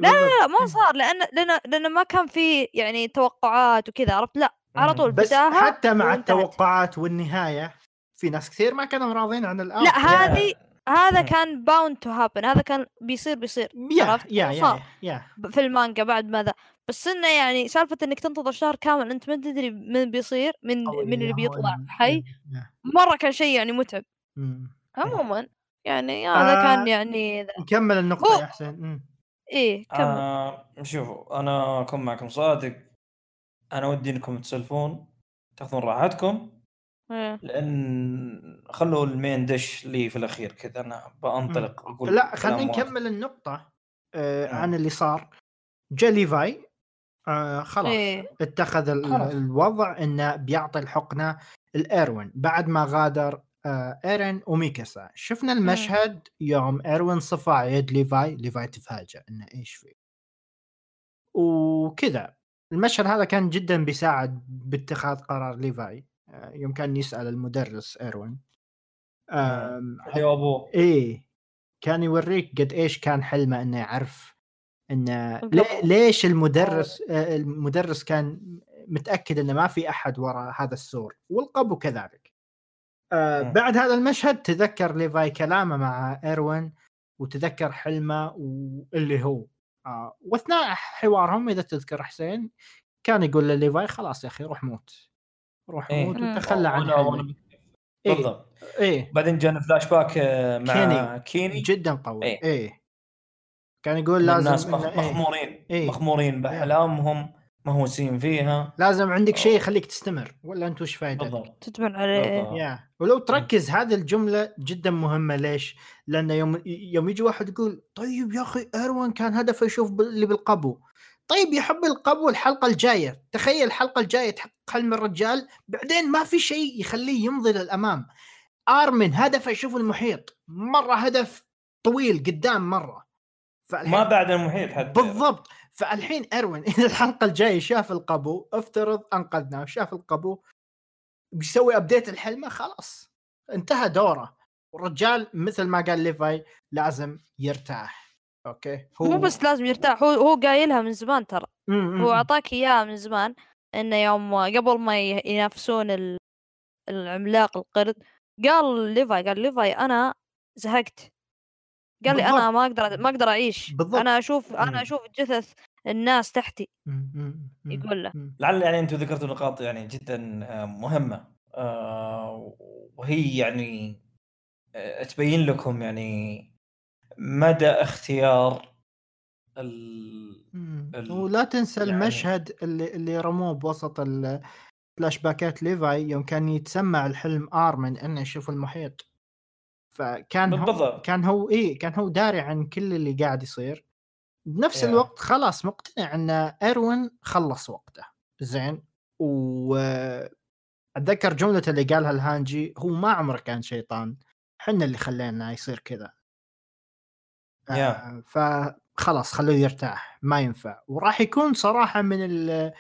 لا لا لا ما صار لأن لأن لأن ما كان في يعني توقعات وكذا عرفت لا على طول بداها بس حتى مع وانتهت. التوقعات والنهاية في ناس كثير ما كانوا راضين عن الأرض لا هذه هذا كان bound to happen هذا كان بيصير بيصير عرفت yeah, yeah, صار yeah, yeah. في المانجا بعد ماذا بس إنه يعني سالفة إنك تنتظر شهر كامل أنت ما تدري من بيصير من من اللي بيطلع حي مرة كان شيء يعني متعب عموما يعني هذا آه كان يعني ذا. نكمل النقطة يا حسين ايه كمل آه شوفوا انا اكون معكم صادق انا ودي انكم تسلفون تاخذون راحتكم إيه. لان خلوا المين دش لي في الاخير كذا انا بانطلق اقول لا خلينا نكمل النقطه آه آه. عن اللي صار جا ليفاي آه خلاص إيه. اتخذ خلاص. الوضع انه بيعطي الحقنه الايروين بعد ما غادر آه إيرن وميكاسا. شفنا المشهد يوم إيروين صفع يد ليفاي ليفاي تفاجأ إنه إيش فيه وكذا. المشهد هذا كان جدا بيساعد باتخاذ قرار ليفاي آه يوم كان يسأل المدرس إيروين آه يا أبو إيه كان يوريك قد إيش كان حلمه إنه يعرف إنه ليش المدرس آه المدرس كان متأكد إنه ما في أحد وراء هذا السور والقبو كذلك. آه بعد هذا المشهد تذكر ليفاي كلامه مع إيروين وتذكر حلمه واللي هو آه واثناء حوارهم إذا تذكر حسين كان يقول لليفاي خلاص يا أخي روح موت روح موت وتخلى عن حلمك بالضبط. ايه بعدين جانا فلاش باك مع كيني, كيني. جدا قوي. ايه, إيه. كان يقول لازم الناس مخمورين إيه؟ مخمورين بأحلامهم, مهوسين فيها, لازم عندك شيء يخليك تستمر ولا انت وش فايدتك تدمن عليه. ولو تركز هذه الجملة جدا مهمة. ليش؟ لأن يوم يوم يجي واحد يقول طيب يا أخي أروان كان هدفه يشوف اللي بالقبو, طيب يحب القبو الحلقة الجاية, تخيل الحلقة الجاية تحقق حلم الرجال, بعدين ما في شيء يخليه يمضي للأمام. آرمن هدفه يشوف المحيط, مرة هدف طويل قدام مرة, ما بعد المحيط حتى بالضبط. فالحين أروين إذا الحلقة الجاية شاف القبو, افترض أنقذناه شاف القبو بيسوي أبديت الحلمة, خلاص انتهى دوره. والرجال مثل ما قال ليفاي لازم يرتاح. أوكي هو مو بس لازم يرتاح, هو هو قايلها من زمان ترى, هو أعطاك إياها من زمان إنه يوم قبل ما ينافسون العملاق القرد قال ليفاي قال ليفاي أنا زهقت, قال لي انا ما اقدر ما اقدر اعيش بالضبط. انا اشوف انا اشوف جثث الناس تحتي. يقول له لعل يعني انتم ذكرتوا نقاط يعني جدا مهمه, وهي يعني تبين لكم يعني مدى اختيار ال ولا تنسى يعني المشهد اللي اللي رموه بوسط الفلاش باكات ليفاي يوم كان يتسمع الحلم آرمن انه يشوف المحيط. فكان هو كان هو إيه كان هو داري عن كل اللي قاعد يصير بنفس yeah. الوقت خلاص مقتنع أن إيروين خلص وقته زين. وأتذكر جملة اللي قالها الهانجي, هو ما عمره كان شيطان, حنا اللي خلينا يصير كذا yeah. فخلاص خلوه يرتاح, ما ينفع. وراح يكون صراحة من ال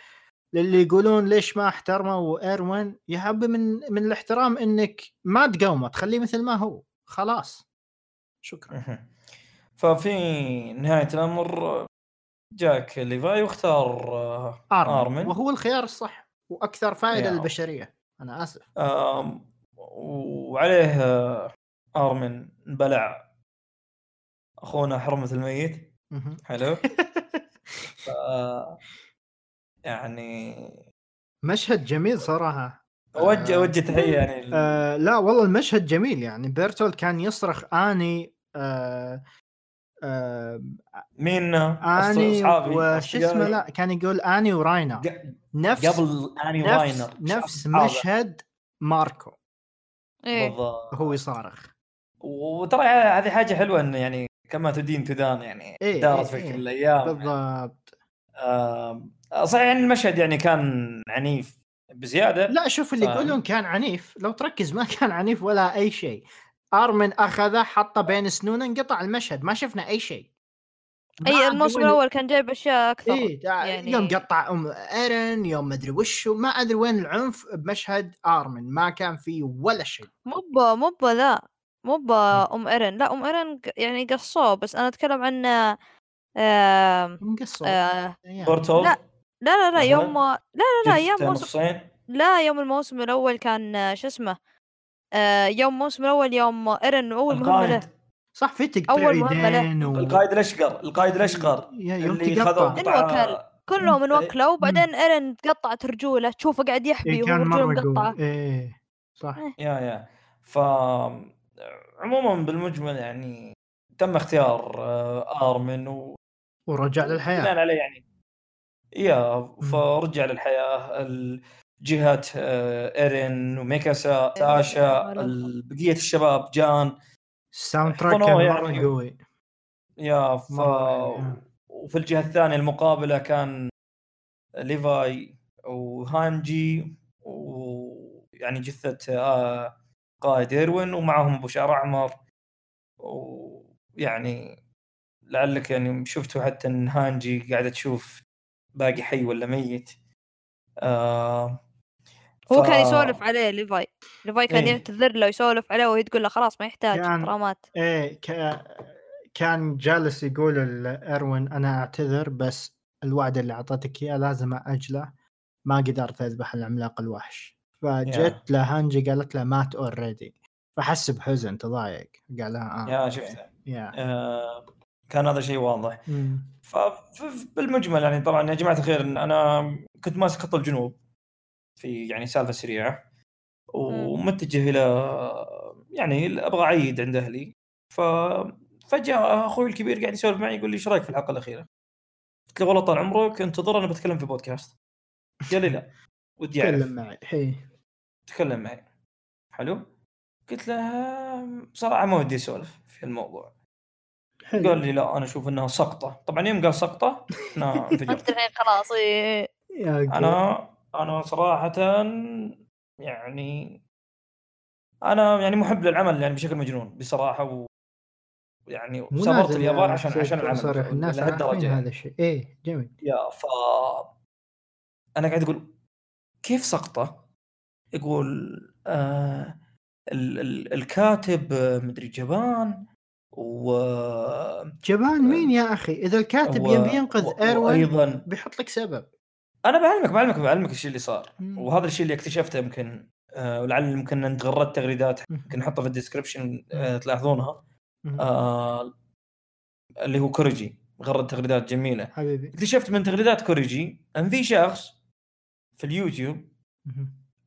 اللي يقولون ليش ما احترموا إيروين, يا حبي من من الاحترام انك ما تقاومه, تخليه مثل ما هو خلاص شكرا. ففي نهاية الأمر جاك ليفاي واختار آرمن, آرمن وهو الخيار الصح واكثر فائدة للبشرية. انا اسف وعليه آرمن بلع اخونا حرمة الميت. حلو. ف... يعني مشهد جميل صراحة. وجه آه وجه تحية يعني ال... آه لا والله المشهد جميل يعني. بيرتول كان يصرخ آني آه آه مين آني وش اسمه, لا كان يقول آني وراينر ج... نفس قبل آني وراينر نفس مشهد ماركو إيه؟ هو يصارخ. وترى هذه حاجة حلوة إنه يعني كما تدين تدان يعني إيه دارت في إيه كل الأيام بالضبط يعني. آه صحيح يعني المشهد يعني كان عنيف بزيادة. لا شوف اللي يقولون كان عنيف, لو تركز ما كان عنيف ولا أي شيء. آرمن أخذه حطه بين سنونه, انقطع المشهد, ما شفنا أي شيء. أي الموسم الأول كان جايب أشياء أكثر إيه يعني... يوم قطع أم إيرن, يوم مدري وشو, ما أدري وين العنف بمشهد آرمن, ما كان فيه ولا شيء. مبا مبا لا مبا أم إيرن, لا أم إيرن يعني قصوه, بس أنا أتكلم عن آه... قصوه آه... يعني. لا لا لا لا يوم لا لا لا يوم موسم لا يوم الموسم الأول كان شو اسمه آه يوم موسم الأول يوم إيرن أول مهمة له صح في تقطيع يدين و... القائد الأشقر القائد الأشقر اللي خذوا الوكل كلهم انوكلوا وبعدين إيرن تقطعت رجوله, تشوفه قاعد يحبي ورجوله مقطعة إيه صح يا يا. فعموما بالمجمل يعني تم اختيار آرمن و... ورجع للحياة بناء عليه يعني يا فرجع للحياة. الجهات إيرين وميكاسا ساشا بقية الشباب جان الساوند تراك مرة قوي يا ف... وفي الجهة الثانية المقابلة كان ليفاي وهانجي ويعني جثة قائد إيروين ومعهم أبو شعر أحمر. ويعني لعلك يعني شفتوا حتى إن هانجي قاعدة تشوف باقي حي ولا ميت. آه ف... هو كان يسولف عليه ليفاي ليفاي كان إيه؟ يعتذر له يسولف عليه وهي تقول له خلاص ما يحتاج كرامات كان... إيه ك... كان جالس يقول الإيروين أنا أعتذر بس الوعد اللي أعطتك إياه لازم أجله, ما قدرت أذبح العملاق الوحش. فجت yeah. لهانجي قالت له مات already, فحس بحزن تضايق قال لها آه يا شفته يا آه... كان هذا شيء واضح. فبالمجمل يعني طبعا يا جماعة الخير أنا كنت ماسك خط الجنوب في يعني سالفة سريعة و ومتجه الى يعني ابغى اعيد عند اهلي. ففجاه اخوي الكبير قاعد يسولف معي يقول لي ايش رايك في الحلقه الاخيره؟ قلت له والله طال عمرك انتظر انا بتكلم في بودكاست. قال لي لا ودي اعرف. تكلم معي هي تكلم معي حلو. قلت له بصراحه ما ودي اسولف في الموضوع. حلو. قال لي لا انا اشوف انها سقطه. طبعا يوم قال سقطه انا انفجرت خلاص. انا انا صراحه يعني انا يعني محب للعمل يعني بشكل مجنون بصراحه، ويعني سافرت اليابان عشان عشان العمل صراحه. الناس عارفين هذا الشيء. ايه جميل. يا ف انا قاعد اقول كيف سقطه. يقول آه ال- ال- الكاتب مدري جبان و جبان مين يا اخي؟ اذا الكاتب و... يبي ينقذ و... ايروين أيضاً... بيحط لك سبب. انا بعلمك بعلمك بعلمك الشيء اللي صار. مم. وهذا الشيء اللي اكتشفته يمكن آه، ولعل يمكن نتغرد تغريدات يمكن نحطها في الديسكريبشن آه، تلاحظونها آه، اللي هو كوريجي غرد تغريدات جميله حبيبي. اكتشفت من تغريدات كوريجي ان في شخص في اليوتيوب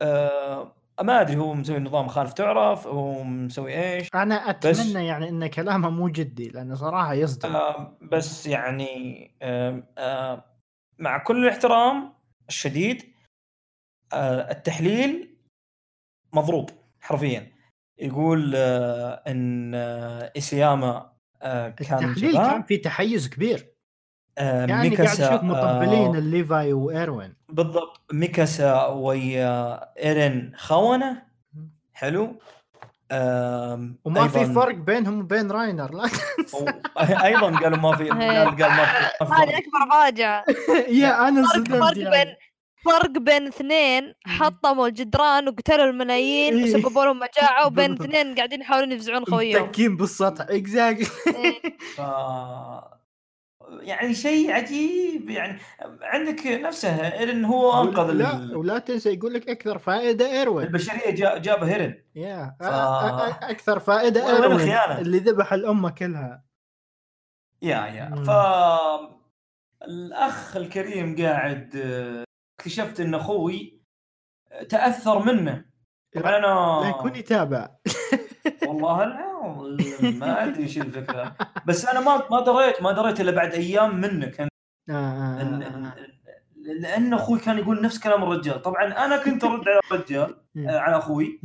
آه، ما ادري هو مسوي نظام خالف تعرف هو مسوي ايش. انا اتمنى يعني ان كلامه مو جدي لانه صراحه يصدق آه، بس يعني آه، آه، مع كل الاحترام الشديد آه، التحليل مضروب حرفيا. يقول آه، ان آه، إسياما آه، كان كان في تحيز كبير آه، يعني ميكاسا قاعد يشوف مطبلين آه، الليفاي وايروين بالضبط. ميكاسا ويا ايرين خونه حلو آه، وما في فرق بينهم وبين راينر لا ايضا قالوا ما في قال ما في هذه اكبر فاجعه. يا انا صدمت فرق بين اثنين حطموا الجدران وقتلوا الملايين وسببوا لهم مجاعه وبين اثنين قاعدين يحاولون يفزعون خويهم تكين بالسطح اكزاكتلي. يعني شيء عجيب يعني عندك نفسه إيرن هو انقذ لا ال... ولا تنسى يقول لك اكثر فائده ايروين البشريه جا... جابها إيرن يا yeah. ف... اكثر فائده ايروين اللي ذبح الامه كلها يا يا ف الاخ الكريم قاعد اكتشفت ان اخوي تاثر منه. طبعا انا لا كنت اتابع والله لا ما ادري ايش الفكره بس انا ما ما دريت ما دريت الا بعد ايام منك. آه لان اخوي كان يقول نفس كلام الرجال. طبعا انا كنت ارد على الرجال على اخوي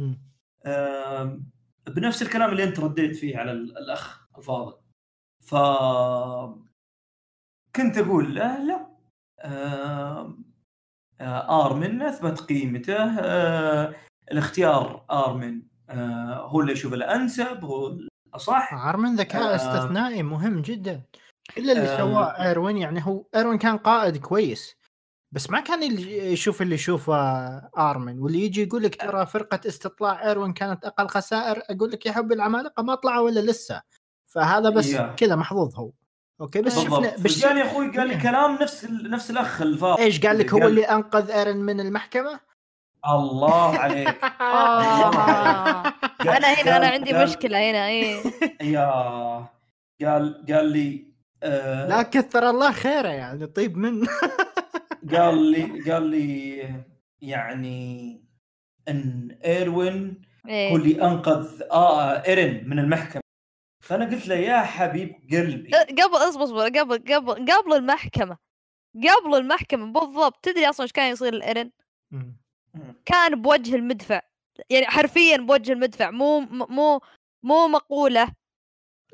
بنفس الكلام اللي انت رديت فيه على الاخ الفاضل. ف كنت اقول لا لا آرمن اثبت قيمته الاختيار آرمن آه هو اللي يشوف الأنسب هو الأصح. آرمن ذكاء آه استثنائي مهم جدا إلا اللي آه سواه إيروين. يعني هو إيروين كان قائد كويس بس ما كان يشوف اللي يشوفه آرمن واللي يجي يقول لك ترى فرقة استطلاع إيروين كانت أقل خسائر أقول لك يا حب العمالقة ما طلعوا ولا لسه. فهذا بس إيه. كذا محظوظ هو اوكي بس شفنا بالجاني اخوي قال لي كلام نفس ال... نفس الاخ الفاضل. ايش قال لك؟ هو اللي انقذ إيرين من المحكمه. الله عليك انا هنا انا عندي مشكله هنا ايه يا قال قال لي آه... لا كثر الله خيره يعني طيب من قال لي قال لي يعني ان إيروين هو اللي انقذ آه إيرين من المحكمه. فأنا قلت له يا حبيب قلبي قبل اصبر قبل قبل قبل المحكمة قبل المحكمة بالضبط. تدري أصلاً إيش كان يصير لإيرين؟ كان بوجه المدفع يعني حرفياً بوجه المدفع. مو مو مو مقولة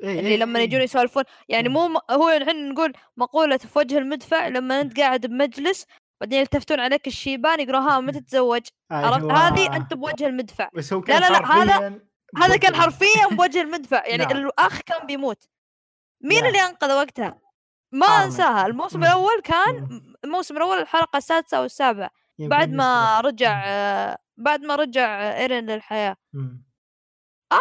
اللي لما يجون يسولفون يعني مو م... هو الحين نقول مقولة في وجه المدفع لما أنت قاعد بمجلس بعدين يلتفتون عليك الشيبان يقولون ها متى تتزوج أيوة. هذه أنت بوجه المدفع. لا لا لا هذا هذا كان حرفياً بوجه المدفع يعني نعم. الأخ كان بيموت مين نعم. اللي أنقذ وقتها ما آمن. أنساها الموسم مم. الأول كان الموسم الأول الحلقة السادسة والسابعة بعد ما نعم. رجع بعد ما رجع إيرين للحياة مم.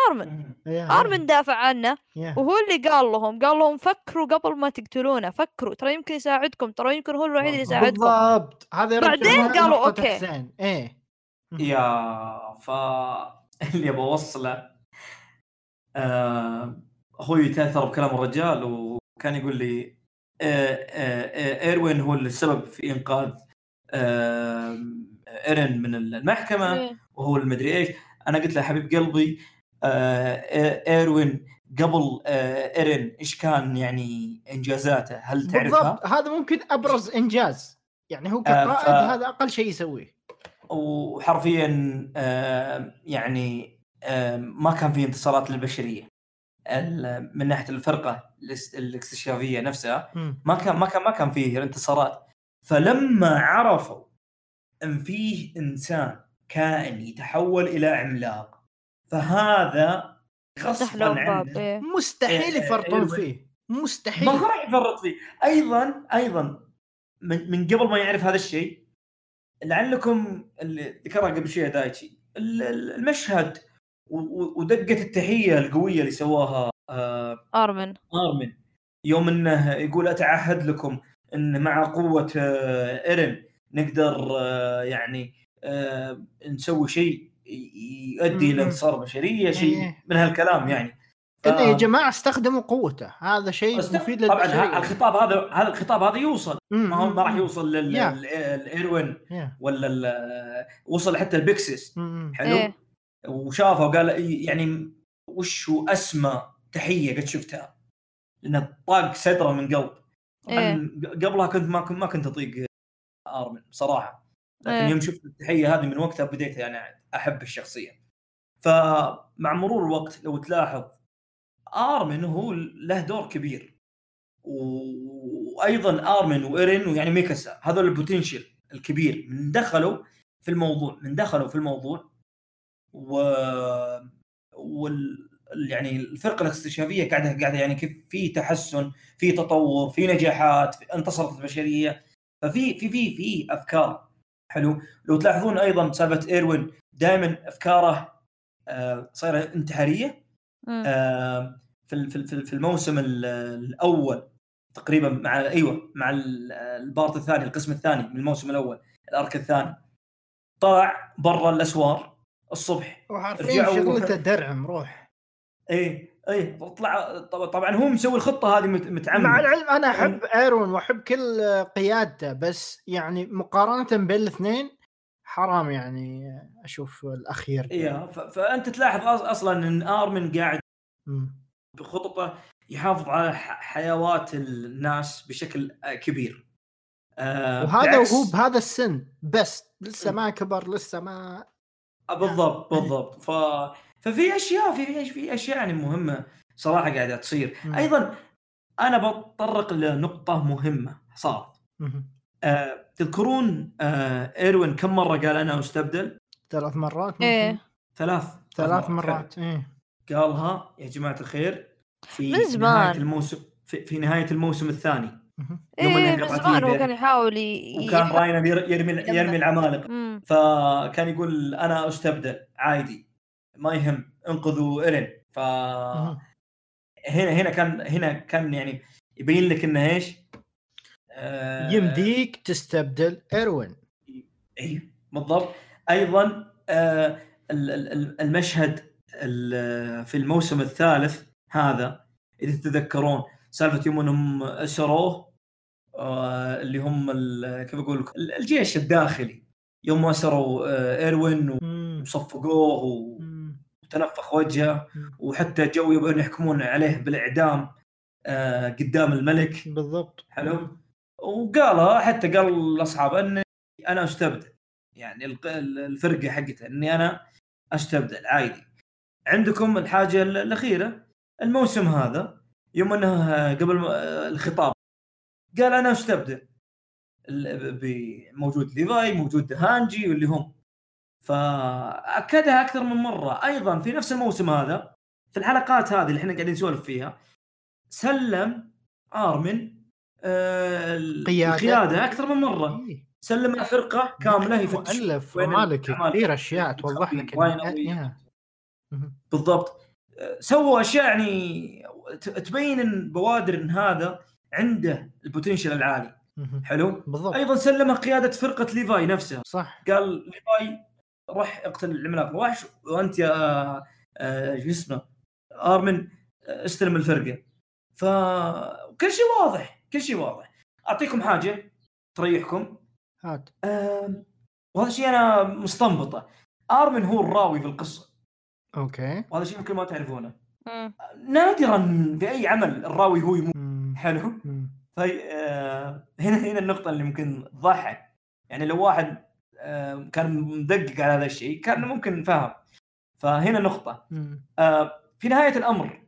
آرمن مم. آرمن دافع عنه yeah. وهو اللي قال لهم قال لهم فكروا قبل ما تقتلونه فكروا ترى يمكن يساعدكم ترى يمكن هو الوحيد اللي يساعدكم بالضبط. بعدين قالوا أوكي حسين. إيه يا فا اللي بوصله آه، أخوي تأثر بكلام الرجال وكان يقول لي آه، آه، إيروين هو السبب في إنقاذ آه، إيرين من المحكمة وهو المدري إيش. انا قلت له حبيب قلبي آه ايروين قبل آه ايرين ايش كان يعني انجازاته؟ هل تعرفها؟ هذا ممكن ابرز انجاز يعني هو كقائد آه ف... هذا اقل شيء يسويه، وحرفيا آه يعني آه ما كان في انتصارات للبشريه من ناحيه الفرقه الاستكشافيه نفسها، ما كان ما كان ما كان فيه انتصارات. فلما عرفوا ان فيه انسان كائن يتحول الى عملاق، فهذا غصبا عنه مستحيل يفرطون فيه، مستحيل ما راح يفرط فيه. ايضا ايضا من من قبل ما يعرف هذا الشيء، لعلكم اللي ذكرها قبل شويه دايتشي المشهد ودقه التحيه القويه اللي سواها آه ارمن ارمن يوم انه يقول اتعهد لكم ان مع قوه آه ايرين نقدر آه يعني آه نسوي شيء يؤدي الى انتصار بشريه، شيء من هالكلام يعني. انه يا جماعه استخدموا قوته، هذا شيء مفيد للبشريه. طبعا الخطاب هذا هذا الخطاب هذا يوصل ما هو ما راح يوصل للايروين ولا وصل حتى البيكسس حلو، وشافه وقال يعني وش هو اسمى تحيه قد شفتها، لانه طاق صدره من قلب. قبلها كنت ما كنت ما كنت اطيق ارمن بصراحه، لكن يوم شفت التحيه هذه من وقتها بديت انا يعني احب الشخصيه. فمع مرور الوقت لو تلاحظ ارمن هو له دور كبير، وايضا ارمن وايرين ويعني ميكاسا هذول البوتنشل الكبير من دخلوا في الموضوع من دخلوا في الموضوع و وال يعني الفرقه الاستكشافيه قاعده قاعده يعني كيف في تحسن، في تطور، في نجاحات، في انتصرت البشريه، ففي في في في افكار حلو. لو تلاحظون ايضا سالفه ايروين دائما افكاره آه صايره انتحاريه آه في في في الموسم الاول تقريبا مع ايوه مع البارت الثاني القسم الثاني من الموسم الاول الارك الثاني، طلع برا الاسوار الصبح وحرفيا شغلته درعم روح ايه ايه طلع. طبعا هو مسوي الخطه هذه متعمد، مع العلم انا احب ايرون واحب كل قيادته، بس يعني مقارنه بين الاثنين حرام يعني اشوف الاخير ايه. فانت تلاحظ اصلا ان ارمن قاعد بخططه يحافظ على حيوات الناس بشكل كبير أه وهذا وهو بهذا السن بس لسه ما كبر لسه ما بالضبط بالضبط ف ففي اشياء في في اشياء يعني مهمه صراحه قاعده تصير. ايضا انا بتطرق لنقطه مهمه صارت أه، تذكرون أه، ايروين كم مره قال انا استبدل؟ ثلاث مرات إيه. ثلاث ثلاث مرات إيه. قالها يا جماعه الخير في نهايه الموسم في, في نهايه الموسم الثاني يوم إيه انقطعت الكهرباء، وكان يحاول وكان راينر يرمي يرمي العمالقه، فكان يقول انا استبدل عادي ما يهم انقذوا إيرين. ف هنا هنا كان هنا كان يعني يبين لك انه ايش آه... يمديك تستبدل إيروين اي بالضبط. ايضا آه المشهد في الموسم الثالث هذا اذا تتذكرون سالفه يوم انهم اسروه آه اللي هم كيف اقول لكم الجيش الداخلي، يوم اسروا آه إيروين وصفقوه و... تنفخ وجهه، وحتى جو يبغون يحكمون عليه بالإعدام آه قدام الملك بالضبط حلو. وقالها حتى قال لأصحابه أني أنا أستبدل يعني الفرقة حقتها أني أنا أستبدل عادي. عندكم الحاجة الأخيرة الموسم هذا يوم أنه قبل الخطاب قال أنا أستبدل، موجود ليفاي موجود هانجي واللي هم، فأكدها أكثر من مرة. أيضا في نفس الموسم هذا في الحلقات هذه اللي احنا قاعدين نسولف فيها سلم آرمن آه القيادة. القيادة أكثر من مرة سلم الفرقة كاملة يفتش مؤلف ومالك كثير أشياء توضح لك بالضبط سووا أشياء يعني تبين بوادر إن هذا عنده البوتنشل العالي حلو بالضبط. أيضا سلم قيادة فرقة ليفاي نفسها صح. قال ليفاي راح اقتل العملاق وحش، وانت يا جسمه ارمن استلم الفرقه. فكل شيء واضح كل شيء واضح. اعطيكم حاجه تريحكم هات أه... وهذا شيء انا مستنبطه. ارمن هو الراوي في القصه اوكي وهذا شيء ممكن ما تعرفونه. مم. نادرا في اي عمل الراوي هو يموت. حلو. في آه هنا هنا النقطه اللي ممكن تضحك، يعني لو واحد آه كان مدقق على هذا الشيء كان ممكن نفهم. فهنا نقطه آه في نهايه الامر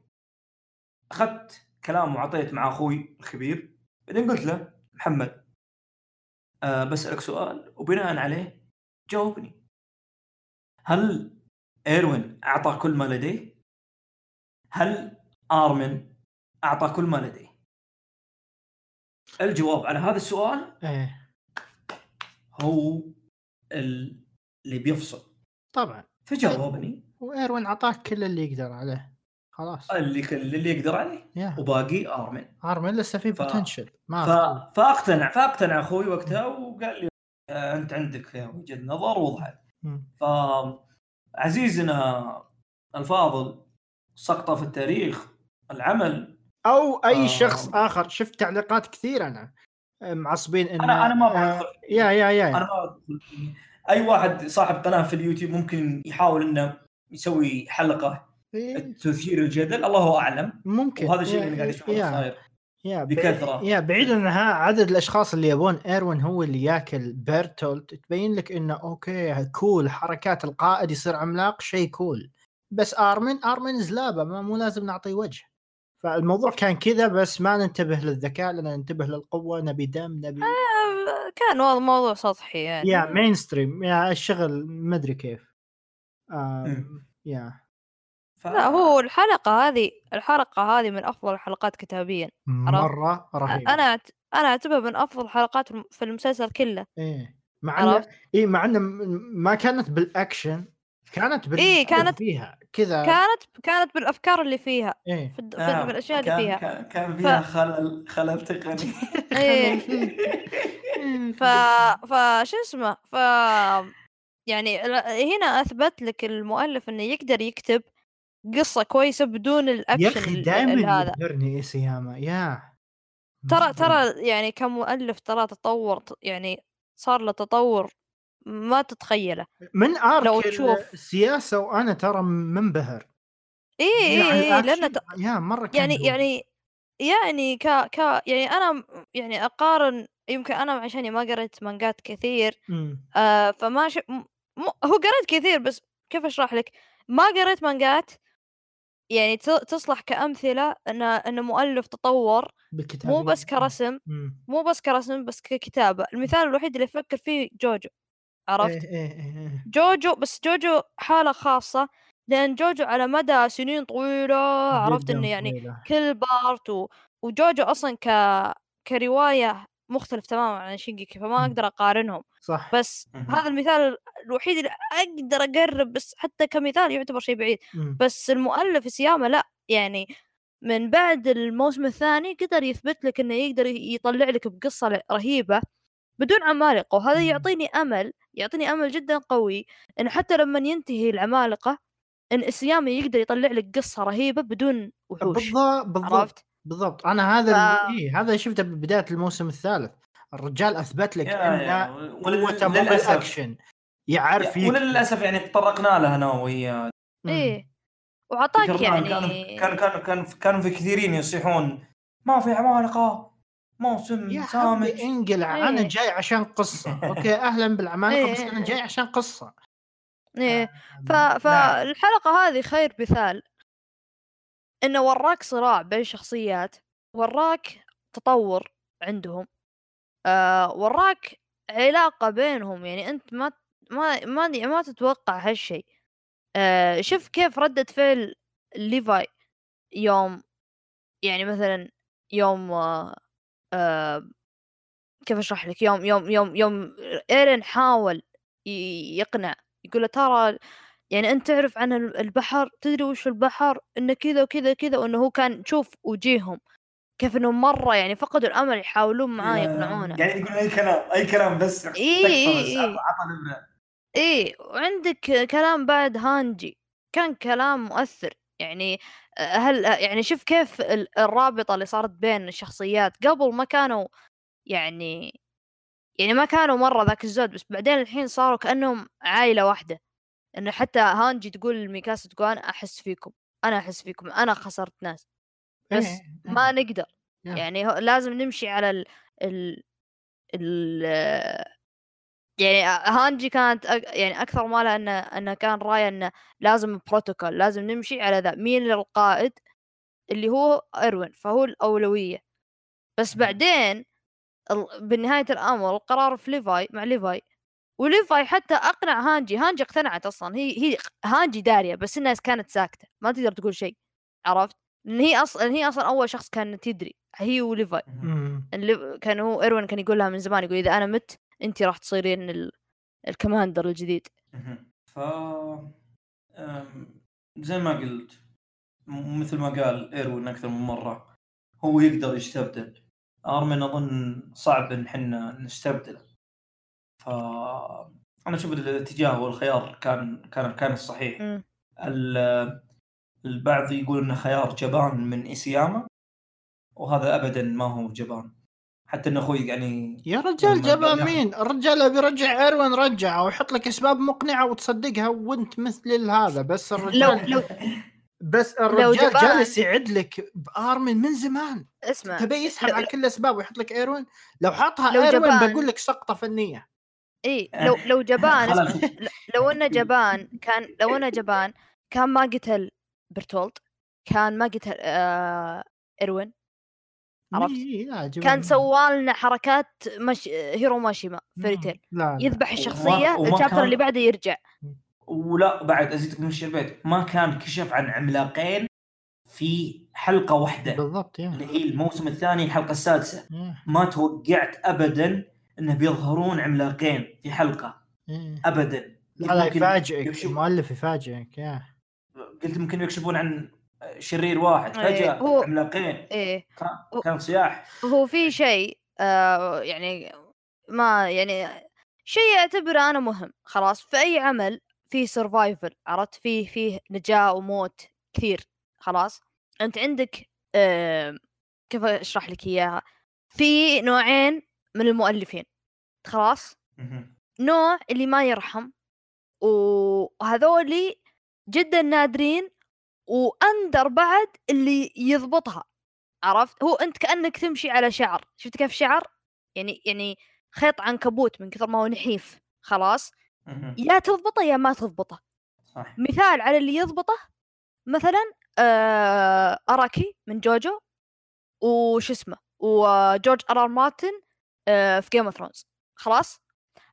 اخذت كلام وعطيت مع اخوي الكبير، بعدين قلت له محمد آه بسألك سؤال وبناء عليه جاوبني، هل إيروين أعطى كل ما لديه؟ هل آرمن أعطى كل ما لديه؟ الجواب على هذا السؤال هو اللي بيفصل طبعا. فجاوبني وإيروين أعطاك كل اللي يقدر عليه، خلاص اللي كل اللي يقدر عليه yeah. وباقي آرمن آرمن لسه فيه بوتنشل ف... ما ف... فاقتنع فاقتنع أخوي وقتها وقال لي أنت عندك وجهة نظر وضحت. فعزيزنا الفاضل سقطة في التاريخ العمل أو أي آه. شخص آخر. شفت تعليقات كثيرة أنا معصبين إن أنا أنا ما آه. يا يا يا أنا ما أي واحد صاحب قناة في اليوتيوب ممكن يحاول إنه يسوي حلقة تثير الجدل، الله أعلم ممكن، وهذا الشيء اللي قاعد يشوفه صاير يا بكثرة. يا بعيد عنها عدد الأشخاص اللي يبون إيروين هو اللي ياكل بيرتولت، تبين لك إنه أوكي كول حركات القائد يصير عملاق شيء كول، بس آرمن آرمن زلابة ما مو لازم نعطيه وجه. فالموضوع كان كذا، بس ما ننتبه للذكاء لأن ننتبه للقوة، نبي دم نبي آه كان والله موضوع سطحي يعني يا مينستريم يا الشغل ما أدري كيف آه يا ف... لا هو الحلقة هذه الحلقة هذه من أفضل الحلقات كتابيا مرة رهيبة. أنا أنا أعتبرها من أفضل الحلقات في المسلسل كله. إيه معنا إيه معنا ما كانت بالأكشن، كانت بال... إيه كانت فيها كذا، كانت كانت بالأفكار اللي فيها إيه؟ في الد... آه. في الأشياء اللي فيها كان, كان فيها ف... خلل خلل تقني إيه ف فش اسمه ف يعني هنا أثبت لك المؤلف إنه يقدر يكتب قصة كويسة بدون الأكشن هذا. يذكرني إسياما يا ترى ترى يعني كمؤلف ترى تطور يعني صار له تطور ما تتخيله من أرك السياسة، وأنا ترى منبهر إيه إيه لأن ت... يا مرة يعني دول. يعني يعني ك ك يعني أنا يعني أقارن، يمكن أنا عشان ما قرأت مانجات كثير آه فما ش... م... هو قرأت كثير بس كيف أشرح لك، ما قرأت مانجات يعني تصلح كأمثلة أن أن مؤلف تطور مو بس كرسم مو بس كرسم بس ككتابة. المثال الوحيد اللي أفكر فيه جوجو، عرفت جوجو، بس جوجو حالة خاصة لأن جوجو على مدى سنين طويلة، عرفت إنه يعني كل بارت وجوجو أصلا ك كرواية مختلف تماما عن شينجيكي، فما أقدر أقارنهم صح. بس هذا المثال الوحيد اللي أقدر أقرب، بس حتى كمثال يعتبر شيء بعيد. بس المؤلف سياما لا يعني من بعد الموسم الثاني قدر يثبت لك إنه يقدر يطلع لك بقصة رهيبة بدون عمالقة، وهذا يعطيني أمل يعطيني أمل جدا قوي إن حتى لما ينتهي العمالقة إن سياما يقدر يطلع لك قصة رهيبة بدون وحوش. بالضبط بالضبط بالضبط. أنا هذا آه. إيه هذا شفته ببداية الموسم الثالث، الرجال أثبت لك أنه قوته مو بالأكشن يعرف يك... وللأسف يعني تطرقنا لها أنا وياه إيه وعطاك يعني كانوا كانوا كانوا كانوا في كثيرين يصيحون ما في عمالقة موسم سامج انقلع إيه. أنا جاي عشان قصة أوكي أهلا بالعمالقة إيه. بس أنا جاي عشان قصة إيه ف... فالحلقة هذه خير مثال إنه وراك صراع بين شخصيات، وراك تطور عندهم آه، وراك علاقة بينهم يعني أنت ما ما ما ما تتوقع هالشيء آه، شوف كيف ردة فعل ليفاي يوم يعني مثلا يوم آه آه كيف أشرح لك يوم يوم يوم يوم إيرين حاول يقنع يقوله ترى يعني أنت تعرف عن البحر تدري وش البحر إنه كذا وكذا كذا، وإنه هو كان شوف وجيههم كيف إنه مرة يعني فقدوا الأمل يحاولون معاه يقنعونه يعني يقولون أي كلام أي كلام بس إيه إيه إيه. وعندك كلام بعد هانجي كان كلام مؤثر يعني هل يعني شوف كيف الرابطة اللي صارت بين الشخصيات، قبل ما كانوا يعني يعني ما كانوا مرة ذاك الزود، بس بعدين الحين صاروا كأنهم عائلة واحدة إنه حتى هانجي تقول ميكاسا تقول أنا أحس فيكم أنا أحس فيكم أنا خسرت ناس بس ما نقدر يعني لازم نمشي على ال ال ال يعني هانجي كانت يعني أكثر ما لأنه أنه كان راية أنه لازم بروتوكول لازم نمشي على ذا مين القائد اللي هو إيروين فهو الأولوية بس بعدين بالنهاية الأمر القرار في ليفاي مع ليفاي وليفاي حتى أقنع هانجي هانجي اقتنعت أصلا هي هي هانجي دارية بس الناس كانت ساكتة ما تقدر تقول شيء عرفت إن هي أصلا هي أصلا أول شخص كانت تدري هي وليفاي كان هو إيروين كان يقولها من زمان يقول إذا أنا مت أنت راح تصيرين ال... الكماندر الجديد ف زي ما قلت مثل ما قال إيروين أكثر من مرة هو يقدر يستبدل أرمين أظن صعب إن حنا نستبدله فأنا أشوف الاتجاه والخيار كان كان كان الصحيح م. البعض يقول إنه خيار جبان من إسياما وهذا أبدا ما هو جبان حتى إن أخوي يعني يا رجال جبان مين الرجال أبي رجع إيروين رجع ويحط لك أسباب مقنعة وتصدقها وأنت مثل هذا بس الرجال لو لو بس الرجال جالس يعد لك بأرمين من زمان اسمع تبي يسحب على كل الأسباب ويحط لك إيروين لو حطها لو إيروين بقول لك سقطة فنية إيه لو لو جبان لو إنه جبان كان لو إنه جبان كان ما قتل برتولت كان ما قتل آه إيروين عرفت كان سوالنا حركات مش هيرو ماشيما فريتيل يذبح الشخصية الشابتر اللي بعده يرجع ولا بعد أزيدك من الشربات ما كان كشف عن عملاقين في حلقة واحدة بالضبط يعني اللي هي الموسم الثاني الحلقة السادسة ما توقعت أبدا أنه بيظهرون عملاقين في حلقة أبدا لا يفاجئك المؤلف يفاجئك يا قلت ممكن يكشفون عن شرير واحد فجأة هو... عملاقين إيه. كان صياح هو في شيء آه يعني ما يعني شيء أعتبره أنا مهم خلاص في أي عمل في سيرفايفل عرفت فيه فيه نجاة وموت كثير خلاص انت عندك اه كيف اشرح لك اياها في نوعين من المؤلفين خلاص نوع اللي ما يرحم وهذولي جدا نادرين واندر بعد اللي يضبطها عرفت هو انت كأنك تمشي على شعر شفت كيف شعر يعني يعني خيط عنكبوت من كثر ما هو نحيف خلاص يا تضبطه يا ما تضبطه صح. مثال على اللي يضبطه مثلا آه أراكي من جوجو وش اسمه وجورج أرار مارتن آه في جيم اوف ثرونز خلاص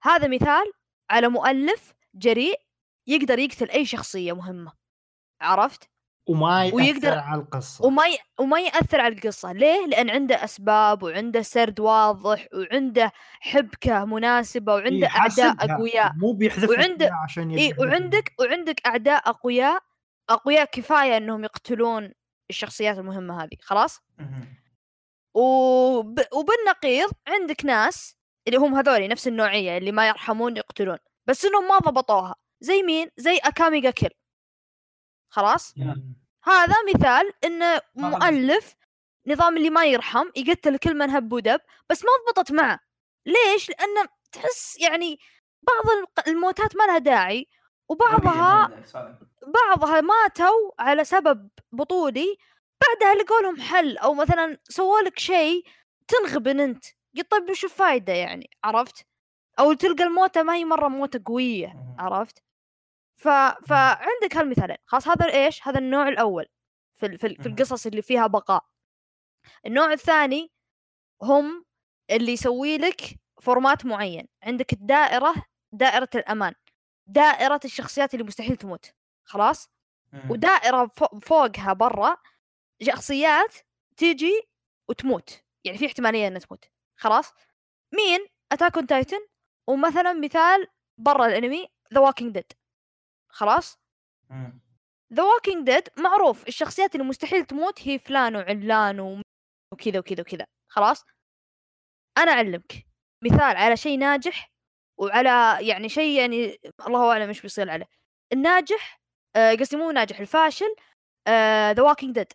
هذا مثال على مؤلف جريء يقدر يقتل أي شخصية مهمة عرفت وما يأثر ويقدر... على القصة وما, ي... وما يأثر على القصة ليه؟ لأن عنده أسباب وعنده سرد واضح وعنده حبكة مناسبة وعنده أعداء أقوياء مو وعنده... عشان إيه وعندك... وعندك أعداء أقوياء أقوياء كفاية أنهم يقتلون الشخصيات المهمة هذه خلاص؟ وب... وبالنقيض عندك ناس اللي هم هذولي نفس النوعية اللي ما يرحمون يقتلون بس إنهم ما ضبطوها زي مين؟ زي أكاميغا كيل خلاص؟ هذا مثال إنه مؤلف نظام اللي ما يرحم يقتل كل من هب ودب بس ما ضبطت معه ليش؟ لأنه تحس يعني بعض الموتات ما لها داعي وبعضها بعضها ماتوا على سبب بطولي بعدها لقوا لهم حل أو مثلا سووا لك شيء تنغبن أنت طيب وش الفايدة يعني عرفت؟ أو تلقى الموتة ما هي مرة موتة قوية عرفت؟ ف... فعندك هالمثالين خلاص هذا إيش هذا النوع الأول في ال... في القصص اللي فيها بقاء النوع الثاني هم اللي يسوي لك فورمات معين عندك الدائرة دائرة الأمان دائرة الشخصيات اللي مستحيل تموت خلاص ودائرة فوقها برا شخصيات تيجي وتموت يعني في احتمالية أنها تموت خلاص مين Attack on Titan ومثلا مثال برا الأنمي The Walking Dead خلاص مم. The Walking Dead معروف الشخصيات اللي مستحيل تموت هي فلان وعلان وكذا وكذا وكذا خلاص أنا أعلمك مثال على شيء ناجح وعلى يعني شيء يعني الله أعلم مش بيصير عليه الناجح آه قصدي مو ناجح الفاشل آه The Walking Dead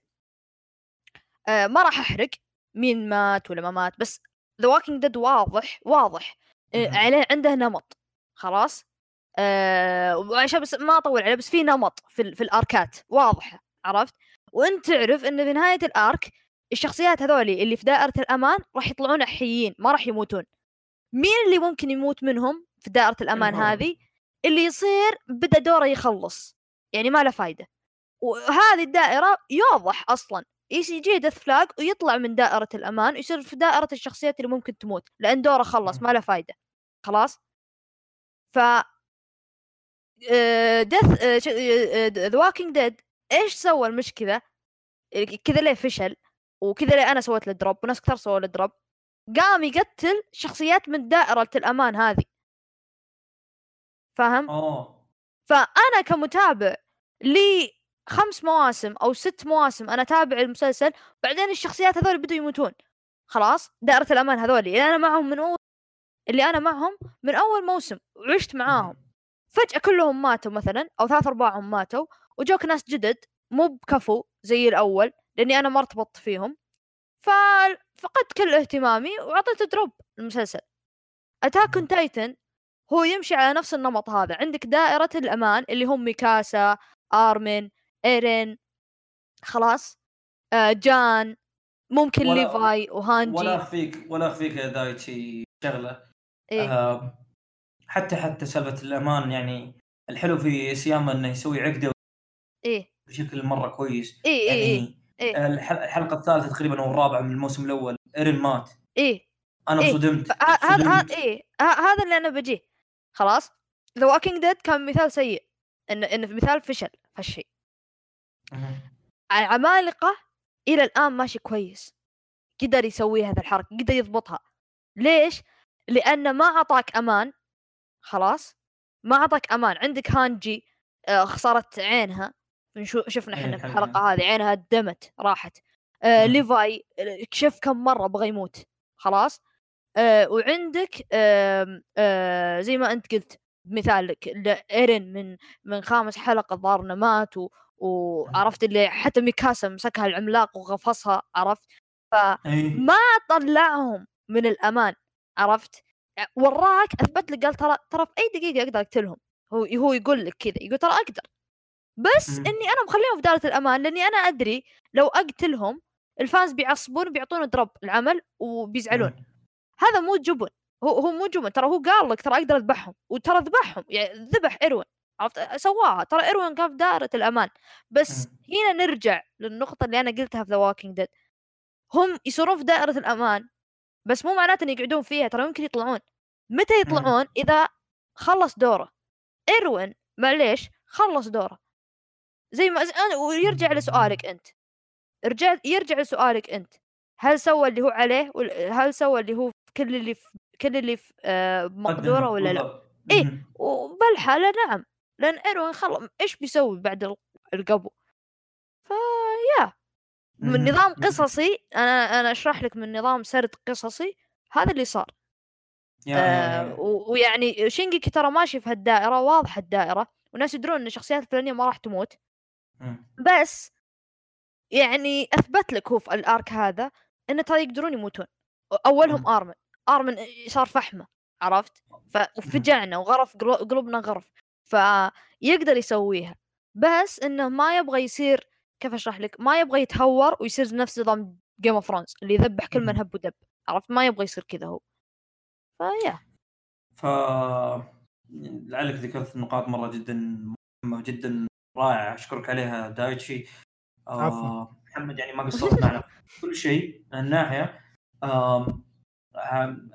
آه ما راح أحرق مين مات ولا ما مات بس The Walking Dead واضح واضح آه عليه عنده نمط خلاص أه وعشان بس ما أطول عليه، بس في نمط في, في الأركات واضح، عرفت؟ وأنت تعرف إن في نهاية الأرك الشخصيات هذولي اللي في دائرة الأمان راح يطلعون حيين، ما راح يموتون. مين اللي ممكن يموت منهم في دائرة الأمان هذه؟ اللي يصير بدأ دوره يخلص، يعني ما له فايدة. وهذه الدائرة يوضح أصلاً يجي دث فلاج ويطلع من دائرة الأمان ويصير في دائرة الشخصيات اللي ممكن تموت، لأن دوره خلص ما له فايدة خلاص. ف دث ذا ووكينج ديد إيش سوى المشكلة كذا؟ ليه فشل وكذا؟ ليه أنا سويت للدروب وناس كثر سووا للدروب؟ قام يقتل شخصيات من دائرة الأمان هذه، فاهم؟ أوه. فأنا كمتابع لي خمس مواسم أو ست مواسم أنا تابع المسلسل، بعدين الشخصيات هذول بدوا يموتون خلاص، دائرة الأمان هذول اللي أنا معهم من أول اللي أنا معهم من أول موسم وعشت معاهم، فجأة كلهم ماتوا مثلا أو ثلاث أرباعهم ماتوا، وجوك ناس جدد مو بكفو زي الأول لأني أنا ما ارتبطت فيهم، ففقدت كل اهتمامي وعطيت دروب المسلسل. أتاك أون تايتن هو يمشي على نفس النمط هذا، عندك دائرة الأمان اللي هم ميكاسا، آرمين، إيرين، خلاص آه، جان، ممكن ليفاي وهانجي. ولا أخفيك ولا أخفيك يا دايتشي شغلة إيه؟ آه، حتى حتى سالفة الأمان يعني الحلو في إسياما إنه يسوي عقدة إيه بشكل مرة كويس إيه يعني إيه إيه؟ الحلقة الثالثة تقريبا أو الرابعة من الموسم الأول إيرين مات إيه أنا إيه؟ صدمت هذا هذا إيه هذا اللي أنا بجيه خلاص. The Walking Dead كان مثال سيء إن إن مثال فشل هالشيء. العمالقة إلى الآن ماشي كويس، قدر يسوي هذا الحركة، قدر يضبطها. ليش؟ لأن ما عطاك أمان خلاص، ما عطاك أمان. عندك هانجي آه خسرت عينها، شفنا إحنا في الحلقة هذه عينها دمت راحت. آه ليفاي كشف كم مرة بغي يموت خلاص. آه وعندك آه آه زي ما أنت قلت بمثالك إيرين من من خامس حلقة ضارنا مات و وعرفت اللي حتى ميكاسا مسكها العملاق وغفصها، عرفت؟ فما طلعهم من الأمان، عرفت؟ وراك أثبت لك، قال ترى ترى في أي دقيقة أقدر أقتلهم، هو هو يقول لك كذا، يقول ترى أقدر، بس إني أنا مخليهم في دائرة الأمان لأني أنا أدري لو أقتلهم الفانز بيعصبون بيعطون دروب العمل وبيزعلون. هذا مو جبن، هو هو مو جبن، ترى هو قال لك ترى أقدر أذبحهم، وترى ذبحهم، يعني ذبح إيروين، عرفت؟ سواها، ترى إيروين كان في دائرة الأمان. بس هنا نرجع للنقطة اللي أنا قلتها في The Walking Dead، هم يصيرون في دائرة الأمان بس مو معناته أن يقعدون فيها، ترى يمكن يطلعون. متى يطلعون؟ إذا خلص دوره إيروين، معليش خلص دوره زي ما أنا. ويرجع لسؤالك أنت، يرجع يرجع لسؤالك أنت، هل سوى اللي هو عليه؟ هل سوى اللي هو كل اللي في كل اللي في مقدوره ولا لا؟ إيه وبالحالة نعم، لأن إيروين خلص إيش بيسوي بعد القبو؟ فيا من نظام قصصي أنا أنا أشرح لك، من نظام سرد قصصي هذا اللي صار. آه ويعني شينجيكي ترى ماشي في هالدائرة، واضحة الدائرة، والناس يدرون إن الشخصيات الفلانية ما راح تموت، بس يعني أثبت لك هو في الأرك هذا إن ترى يقدرون يموتون. أولهم آرمن، آرمن صار فحمة، عرفت؟ ففجعنا وغرف قلوبنا غرف، فيقدر يسويها، بس انه ما يبغى يصير، كيف اشرح لك، ما يبغى يتهور ويصير نفس نظام جيم اوف فرونز اللي يذبح كل من هب ودب، عرفت؟ ما يبغى يصير كذا هو. فيا ف لعلك ذكرت نقاط مره جدا مهمه وجدا رائعه، اشكرك عليها دايتشي. آه... محمد يعني ما قصرت معنا كل شيء من ناحيه. آه...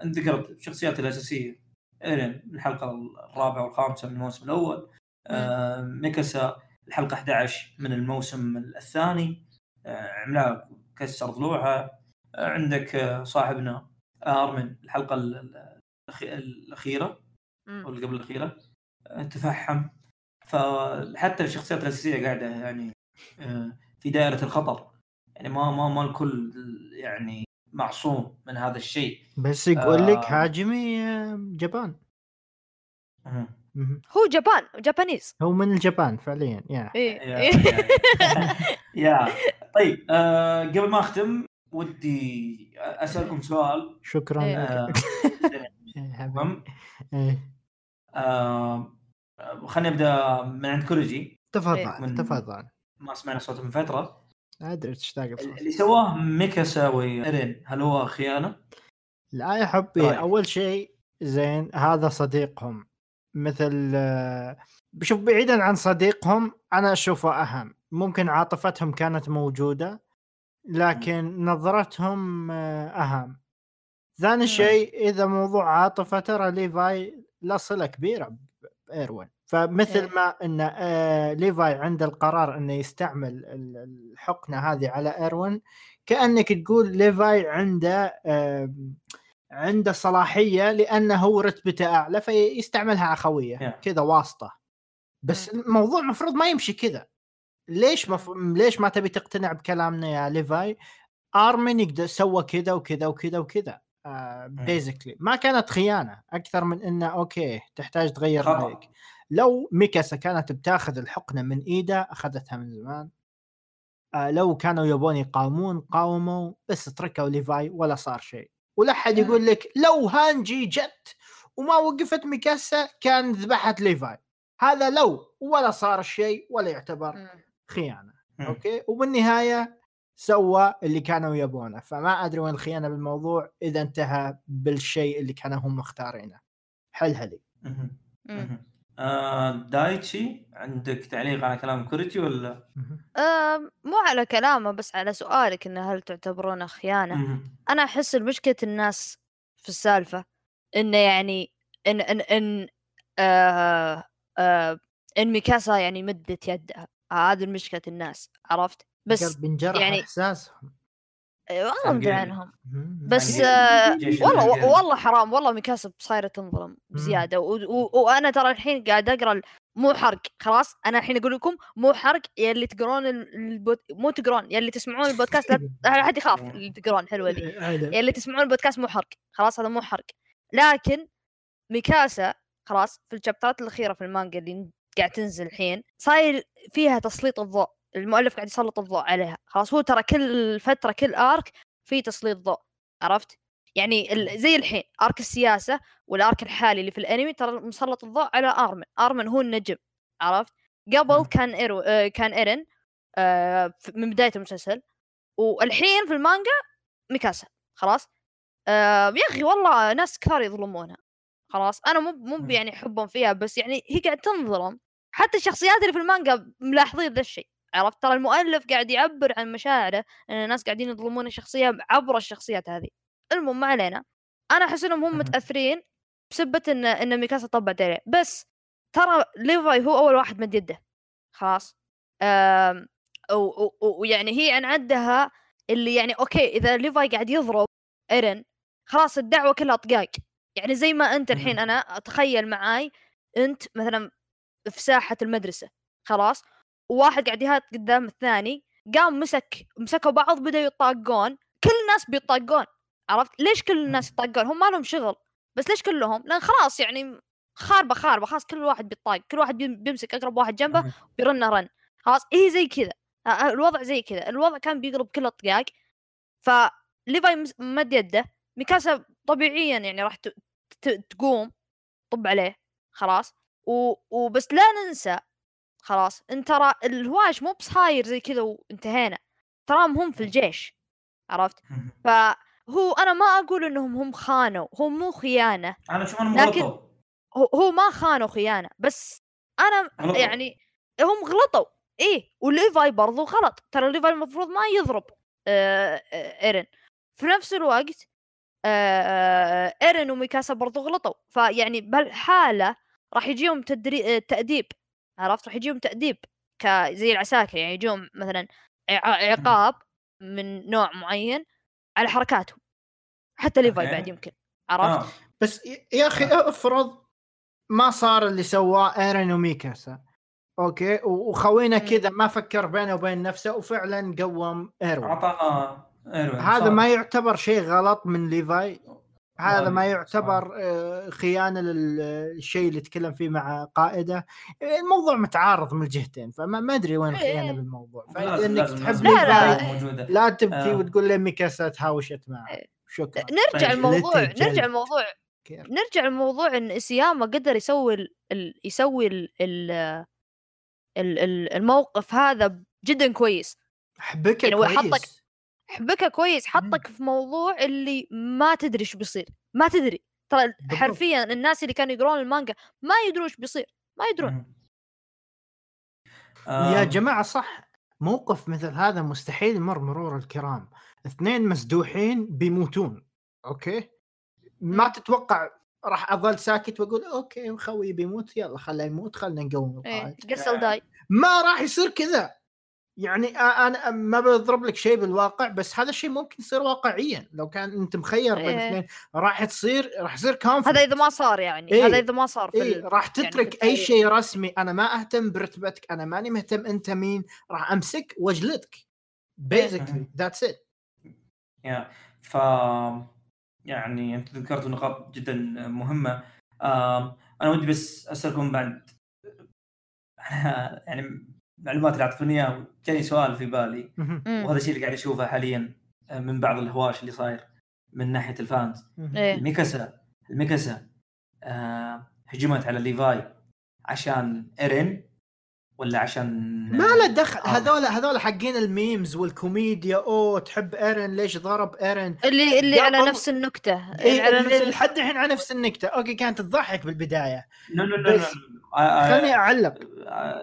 ذكرت الشخصيات الاساسيه، إيرين الحلقة الرابعة والخامسة من الموسم الأول، آه، ميكاسا الحلقة أحد عشر من الموسم الثاني، آه، عملاق كسر ضلوعها، آه، عندك آه، صاحبنا آرمن الحلقة الأخيرة أو اللي قبل الأخيرة آه، تفهم. فحتى الشخصيات الأساسية قاعدة يعني آه، في دائرة الخطر، يعني ما ما ما الكل يعني معصوم من هذا الشيء. بس يقول لك آه... هاجمي جبان، آه. هو جبان جابانيز، هو من اليابان فعليا يا يا يا طيب. آه قبل ما اختم ودي اسالكم سؤال. شكرا. آه... آه... خلينا نبدا من عند كوريجي. تفضل تفضل. ما سمعنا صوته من فتره. ادري تشتاق. اللي سواه ميكاسا وإيرين هل هو خيانه؟ لا يا حبي. طيب. اول شيء زين هذا صديقهم مثل بشوف بعيدا عن صديقهم انا اشوفه اهم. ممكن عاطفتهم كانت موجوده لكن نظرتهم اهم. ثاني شيء اذا موضوع عاطفه ترى ليفاي له صله كبيره بايروين. فمثل ما ان ليفاي عند القرار انه يستعمل الحقنه هذه على ايروين كانك تقول ليفاي عنده عنده صلاحيه لانه هو رتبته اعلى فيستعملها على خويه كذا واسطه. بس الموضوع المفروض ما يمشي كذا. ليش مف... ليش ما تبي تقتنع بكلامنا يا ليفاي؟ آرمين يقدر سوى كذا وكذا وكذا وكذا. آه بيزيكلي ما كانت خيانه اكثر من انه اوكي تحتاج تغير رايك. لو ميكاسا كانت بتاخذ الحقنه من ايده اخذتها من زمان. آه لو كانوا يبون يقاومون قاوموا بس تركوا ليفاي ولا صار شيء. ولا حد يقول لك لو هانجي جت وما وقفت ميكاسا كان ذبحت ليفاي. هذا لو ولا صار شيء ولا يعتبر م. خيانة. م. أوكي. وبالنهاية سوى اللي كانوا يبونه. فما أدري وين الخيانة بالموضوع إذا انتهى بالشيء اللي كانوا هم مختارينه. حل هذي. آه دايتشي عندك تعليق على كلام كوريجي ولا؟ آه مو على كلامه بس على سؤالك إنه هل تعتبرونه خيانة؟ م. أنا أحس المشكلة الناس في السالفة إنه يعني إن إن إن آه آه إن ميكاسا يعني مدت يدها. هذه المشكلة الناس عرفت بس يعني إحساسهم والله مدري عنهم بس آه والله والله حرام والله ميكاسا صايرة تنظلم بزيادة. وأنا ترى الحين قاعد أقرأ مو حرق خلاص. أنا الحين أقول لكم مو حرق يا اللي تقرون البود... مو تقرون يا اللي تسمعون البودكاست لا حد يخاف اللي تقرون حلوة دي يا اللي تسمعون البودكاست مو حرق خلاص هذا مو حرق. لكن ميكاسا خلاص في الشابترات الأخيرة في المانجا اللي قاعد تنزل الحين صاير فيها تسليط الضوء. المؤلف قاعد يسلط الضوء عليها خلاص. هو ترى كل فترة كل آرك فيه تسليط ضوء عرفت يعني ال... زي الحين آرك السياسة والآرك الحالي اللي في الأنمي ترى مسلط الضوء على آرمن. آرمن هو النجم عرفت. قبل كان إيرو آه كان إيرن آه من بداية المسلسل والحين في المانجا ميكاسا خلاص. آه يا أخي والله ناس كثار يظلمونها خلاص. انا مو مو يعني حبهم فيها بس يعني هي قاعد تنظلم. حتى الشخصيات اللي في المانجا ملاحظين ذا الشيء عرفت. ترى المؤلف قاعد يعبر عن مشاعره ان الناس قاعدين يظلمون الشخصيه عبر الشخصيات هذه. المهم ما علينا. انا احس انهم هم متاثرين بسبه ان ان ميكاسا طبعت عليه. بس ترى ليفاي هو اول واحد مد يده خلاص. ويعني هي عن عدها اللي يعني اوكي اذا ليفاي قاعد يضرب ايرن خلاص الدعوه كلها طقاق. يعني زي ما أنت الحين أنا أتخيل معاي أنت مثلا في ساحة المدرسة خلاص وواحد قاعد يهات قدام الثاني قام مسك مسكوا بعض بدأوا يطاقون. كل الناس بيطاقون عرفت. ليش كل الناس يطاقون؟ هم ما لهم شغل بس ليش كلهم؟ لأن خلاص يعني خاربة خاربة خلاص كل واحد بيطاق. كل واحد بيمسك أقرب واحد جنبه بيرنه رن خلاص. إيه زي كذا الوضع. زي كذا الوضع كان بيقرب كل الطقاق. فليفاي مد يده ميكاسا طبيعيا يعني راح تقوم طب عليه خلاص. وبس لا ننسى خلاص ان ترى الهواش مو بصاير زي كذا وانتهينا. تراهم هم في الجيش عرفت. فهو انا ما اقول انهم هم خانوا. هم مو خيانه انا شو انا لكن هو ما خانوا خيانه بس انا غلطوا. يعني هم غلطوا ايه. وليفاي برضو غلط. ترى ليفاي المفروض ما يضرب آه آه ايرن. في نفس الوقت آه إيرن وميكاسا برضو غلطوا. فيعني بهالحالة راح يجيهم تدري... تأديب عرفت. راح يجيهم تأديب كزي العساكر يعني يجيهم مثلا عقاب من نوع معين على حركاتهم. حتى ليفاي بعد يمكن عرفت. آه. بس يا أخي افرض ما صار اللي سواه إيرن وميكاسا أوكي وخوينا كذا ما فكر بينه وبين نفسه وفعلا قوم إيرن عطاها هذا ما يعتبر شيء غلط من ليفاي. هذا ما يعتبر خيانة للشيء اللي تكلم فيه مع قائده. الموضوع متعارض من الجهتين فما ما أدري وين خيانة بالموضوع. فإنك تحب ليفاي لا تبكي وتقول لي ميكاسا تهاوشت معه. شكرا. نرجع الموضوع نرجع الموضوع كير. نرجع لموضوع ان إسياما قدر يسوي ال... ال... يسوي ال... ال... ال... الموقف هذا جدا كويس. حبكه يعني كويس حطك... حبكه كويس حطك في موضوع اللي ما تدري شو بيصير، ما تدري ترى حرفيا الناس اللي كانوا يقرون المانجا ما يدرون ايش بيصير، ما يدرون. يا جماعه صح، موقف مثل هذا مستحيل مر مرور الكرام. اثنين مسدوحين بيموتون، اوكي ما تتوقع راح اظل ساكت واقول اوكي خوي بيموت يلا خليه يموت خلينا نقوم إيه. قسل داي ما راح يصير كذا، يعني انا ما بضرب لك شيء بالواقع بس هذا الشيء ممكن يصير واقعيا لو كان انت مخير بين إيه. اثنين راح تصير راح يصير كونفليكت. هذا اذا ما صار يعني إيه. هذا اذا ما صار في إيه. ال... راح تترك يعني اي شيء رسمي، انا ما اهتم برتبتك، انا ماني مهتم انت مين، راح امسك واجلدك basically that's it. يا ف يعني انت ذكرت نقاط جدا مهمه. انا ودي بس اسالكم بعد يعني معلومات العاطفيه، جاني سؤال في بالي وهذا الشيء اللي قاعد اشوفه حاليا من بعض الهواش اللي صاير من ناحيه الفانز. الميكاسا الميكاسا هجمت على ليفاي عشان إيرين ولا عشان ما له دخل؟ هذول هذول حقين الميمز والكوميديا، او تحب إيرين ليش ضرب إيرين اللي اللي على أم... نفس النكته إيه على نفس لحد الحين على نفس النكته. اوكي كانت تضحك بالبدايه لا لا لا خلني اعلق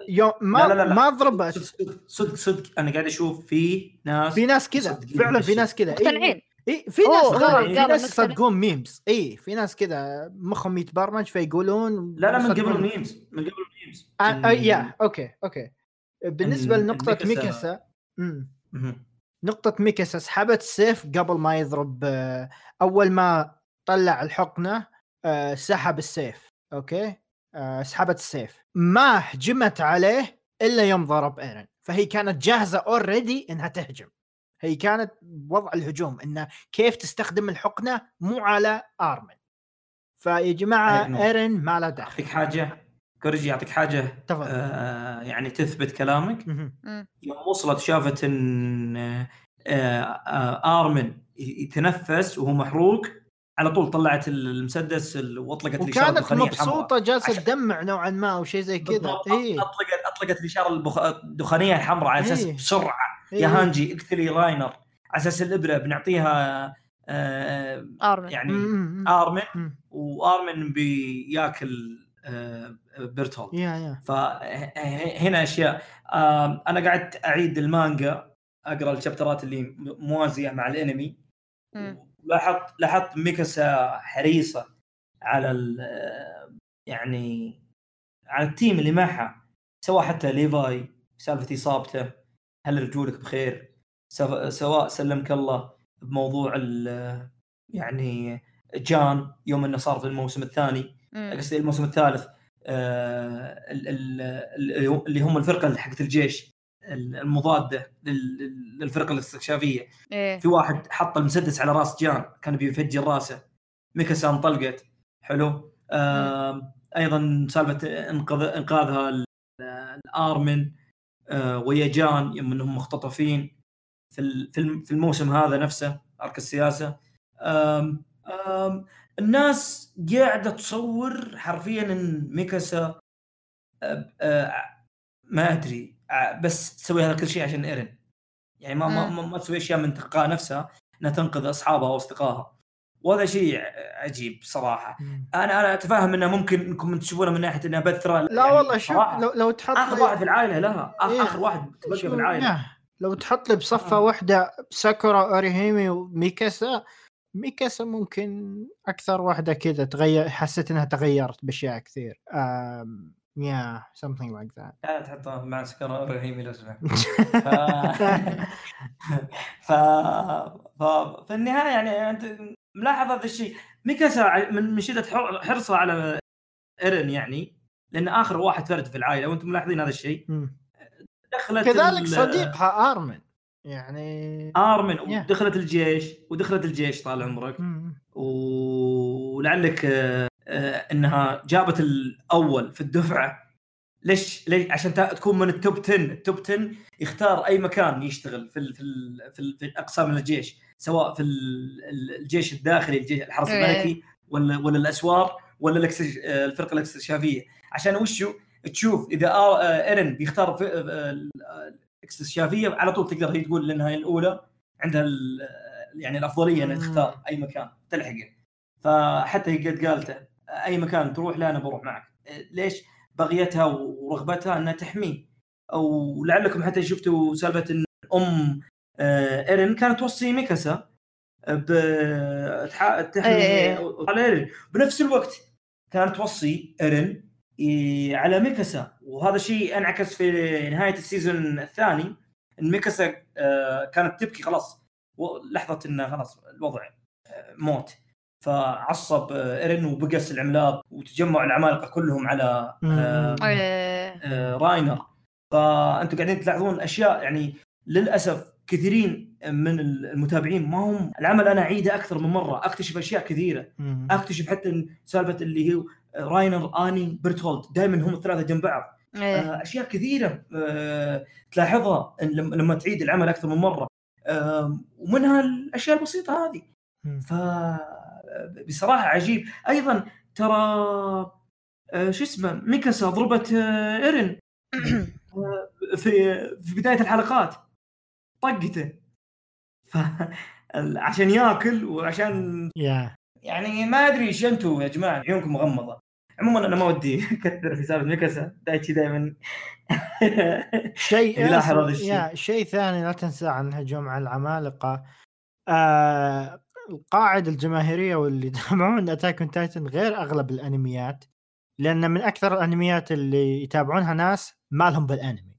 يوم ما لا لا لا. ما ضربت صدق صدق صدق انا قاعد اشوف في ناس في ناس كذا فعلا في ناس كذا مقتنعين اي في ناس غلط قالوا صدقون ميمز اي في ناس كذا مخهم يتبرمج فيقولون لا لا من قبل ميمز من قبل ميمز يا اوكي اوكي. بالنسبه لنقطه ميكاسا نقطه ميكاسا سحبت السيف قبل ما يضرب، اول ما طلع الحقنه سحب السيف اوكي سحبت السيف ما هجمت عليه الا يوم ضرب إيرين، فهي كانت جاهزه اوريدي انها تهجم، هي كانت وضع الهجوم انه كيف تستخدم الحقنه مو على آرمن. فيا جماعه إيرين ما له دخل. في حاجه كوريجي يعطيك حاجة آه يعني تثبت كلامك. يوم وصلت شافت إن آه آه آرمن يتنفس وهو محروق على طول طلعت المسدس وأطلقت الإشارة البخارية الحمراء. وكانت مبسوطة جالسة تدمع نوعا ما أو شيء زي كذا. إيه. أطلقت أطلقت الإشارة الدخانية الحمراء على أساس إيه. بسرعة إيه. يا هانجي اقتلي راينر على أساس الإبرة بنعطيها آه آرمن. يعني مم. آرمن مم. وآرمن بياكل برتولت yeah, yeah. فهنا أشياء أنا قعدت أعيد المانجا أقرأ الشابترات اللي موازية مع الأنمي mm. لاحظت لاحظت ميكاسا حريصة على يعني على التيم اللي معها، سواء حتى ليفاي سالفة إصابته هل رجولك بخير، سواء سلمك الله بموضوع يعني جان يوم أنه صار في الموسم الثاني قصدي الموسم الثالث آه اللي هم الفرقة حقت الجيش المضادة للفرقة الاستكشافية إيه؟ في واحد حط المسدس على راس جان كان بيفجر راسه، ميكاسا انطلقت حلو آه أيضا سالفة انقاذ انقاذها الآرمن آه ويا جان يوم أنهم مختطفين في في الموسم هذا نفسه عرك السياسة. آم آم الناس قاعدة تصور حرفياً إن ميكاسا ما أدري بس تسوي هذا كل شيء عشان إيرين، يعني ما ما ما, ما تسوي أشياء من تلقاء نفسها إنها تنقذ أصحابها وأصدقائها، وهذا شيء عجيب صراحة. أنا أنا أتفهم إنه ممكن إنكم تشوفونه من ناحية إنها بثرة لا يعني والله شوف لو لو تحط آخر واحد في العائلة لها إيه؟ آخر واحد تبقى في العائلة لو تحط لي بصفة آه. واحدة ساكورا أوريهيمي وميكاسا ميكاسا ممكن أكثر واحدة كذا تغير، حسيت إنها تغيرت بأشياء كثير أمم yeah something like that. أنا تحطها مع سكرة رهيبة الأسبوع. فا فا في النهاية يعني أنت ملاحظ هذا الشيء ميكاسا من شدة حرصها على إيرين يعني لأن آخر واحد فرد في العائلة وأنتم ملاحظين هذا الشيء. دخلت كذلك صديقها آرمن. يعني آرمن ودخلت yeah. الجيش ودخلت الجيش طال عمرك mm-hmm. ولعلك آه انها جابت الاول في الدفعه ليش ليش عشان تكون من التوب عشرة. التوب عشرة يختار اي مكان يشتغل في ال في ال في, ال في اقسام الجيش سواء في الجيش الداخلي الجيش الحرس الملكي ولا ولا الاسوار ولا الاكسج... الفرقه الاستكشافيه، عشان وشو تشوف اذا ايرن بيختار في... الاستكشافيه على طول تقدر هي تقول لانها الاولى عندها ال... يعني الافضليه انها تختار اي مكان تلحقه. فحتى هي قد قالته اي مكان تروح لا انا بروح معك، ليش بغيتها ورغبتها انها تحميه. او لعلكم حتى شفتوا سالفه ان ام ايرين كانت توصي ميكاسا بتحقق تحمي على ايرين، بنفس الوقت كانت توصي ايرين على ميكاسا، وهذا الشيء انعكس في نهايه السيزون الثاني ان ميكاسا كانت تبكي خلاص لحظه انه خلاص الوضع موت، فعصب إيرين وبقص العملاق وتجمع العمالقة كلهم على راينر. فأنتوا قاعدين تلاحظون أشياء يعني للأسف كثيرين من المتابعين ما هم العمل، أنا أعيده أكثر من مرة، أكتشف أشياء كثيرة، أكتشف حتى سالفة اللي هي راينر آني بيرتولت دائما هم الثلاثة جنب بعض، أشياء كثيرة تلاحظها لما تعيد العمل أكثر من مرة، ومنها الأشياء البسيطة هذه. ف بصراحة عجيب. أيضا ترى شو اسمه ميكاسا ضربت إيرين في في بداية الحلقات طقته عشان يأكل وعشان يعني ما أدري إيش. أنتوا يا جماعة عيونكم مغمضة. عموما أنا ما ودي أكثر في سالفة ميكاسا، دايتشي دائما شيء يلاحظ هذا الشيء. شيء ثاني لا تنسى عن هجوم على العمالقة، آه القاعدة الجماهيرية واللي تابعون أتاك أون تايتن غير أغلب الأنميات، لأن من أكثر الأنميات اللي يتابعونها ناس ما لهم بالأنمي،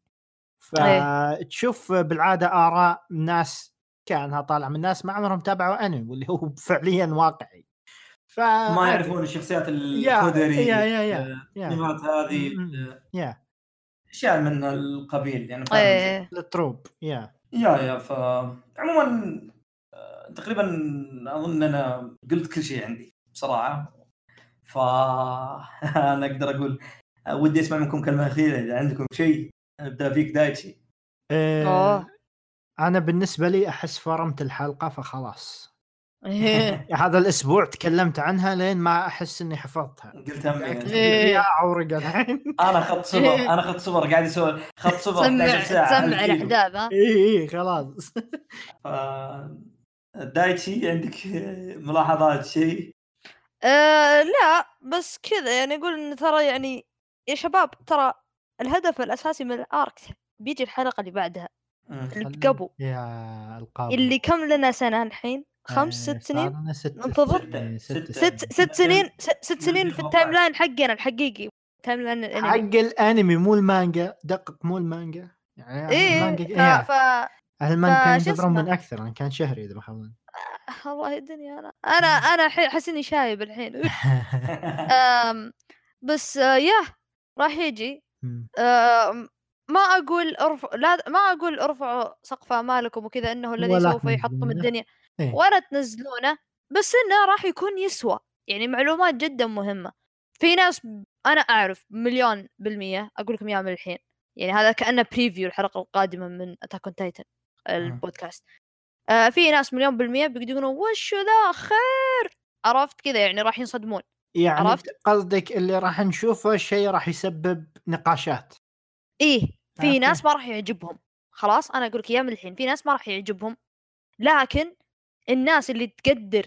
فتشوف بالعادة آراء ناس كأنها طالعة من ناس ما عمرهم تابعوا أنمي، واللي هو فعليا واقعي، فما يعرفون الشخصيات القدرية نمات هذه أشياء من القبيل يعني التروب يا يا. فعموما تقريبا أظن أنا قلت كل شيء عندي بصراحة، فأنا أقدر أقول ودي أسمع منكم كلمة أخيرة إذا عندكم شيء. نبدأ فيك دايتشي. أه... أنا بالنسبة لي أحس فرمت الحلقة، فخلاص هذا الأسبوع تكلمت عنها لين ما أحس إني حفظتها، قلت أمي يا عورق الحين أنا خط صبر أنا خط صبر قاعد يسوي خط صبر ساعة سمع الأحداث. إيه خلاص. دايتشي عندك ملاحظات شيء؟ أه لا بس كذا يعني أقول إن ترى يعني يا شباب ترى الهدف الأساسي من الأرك بيجي الحلقة اللي بعدها القبو اللي كم لنا سنة الحين خمس ست سنين ننتظر ست ست سنين ست سنين في التايم لاين حقنا الحقيقي، تايم لاين حق الأنمي مو المانجا، دقق مو المانجا يعني إيه. ف هالمان كان يدبرون من أكثر يعني كان شهري إذا بخلون الله الدنيا. أنا أنا أنا حسيني شايب الحين بس ياه راح يجي. ما أقول أرفع لا ما أقول أرفعوا سقف آمالكم وكذا إنه الذي سوف يحطم الدنيا ولا تنزلونه، بس إنه راح يكون يسوى يعني معلومات جدا مهمة. في ناس أنا أعرف مليون بالمية أقول لكم يا من الحين يعني هذا كأنه بريفيو الحلقة القادمة من أتاك أون تايتن البودكاست. آه في ناس مليون بالمية بيقولون وشو ذا خير، عرفت كذا يعني راح ينصدمون يعني عرفت؟ قصدك اللي راح نشوفه شيء راح يسبب نقاشات. إيه في آه. ناس ما راح يعجبهم خلاص، أنا أقولك يا من الحين في ناس ما راح يعجبهم، لكن الناس اللي تقدر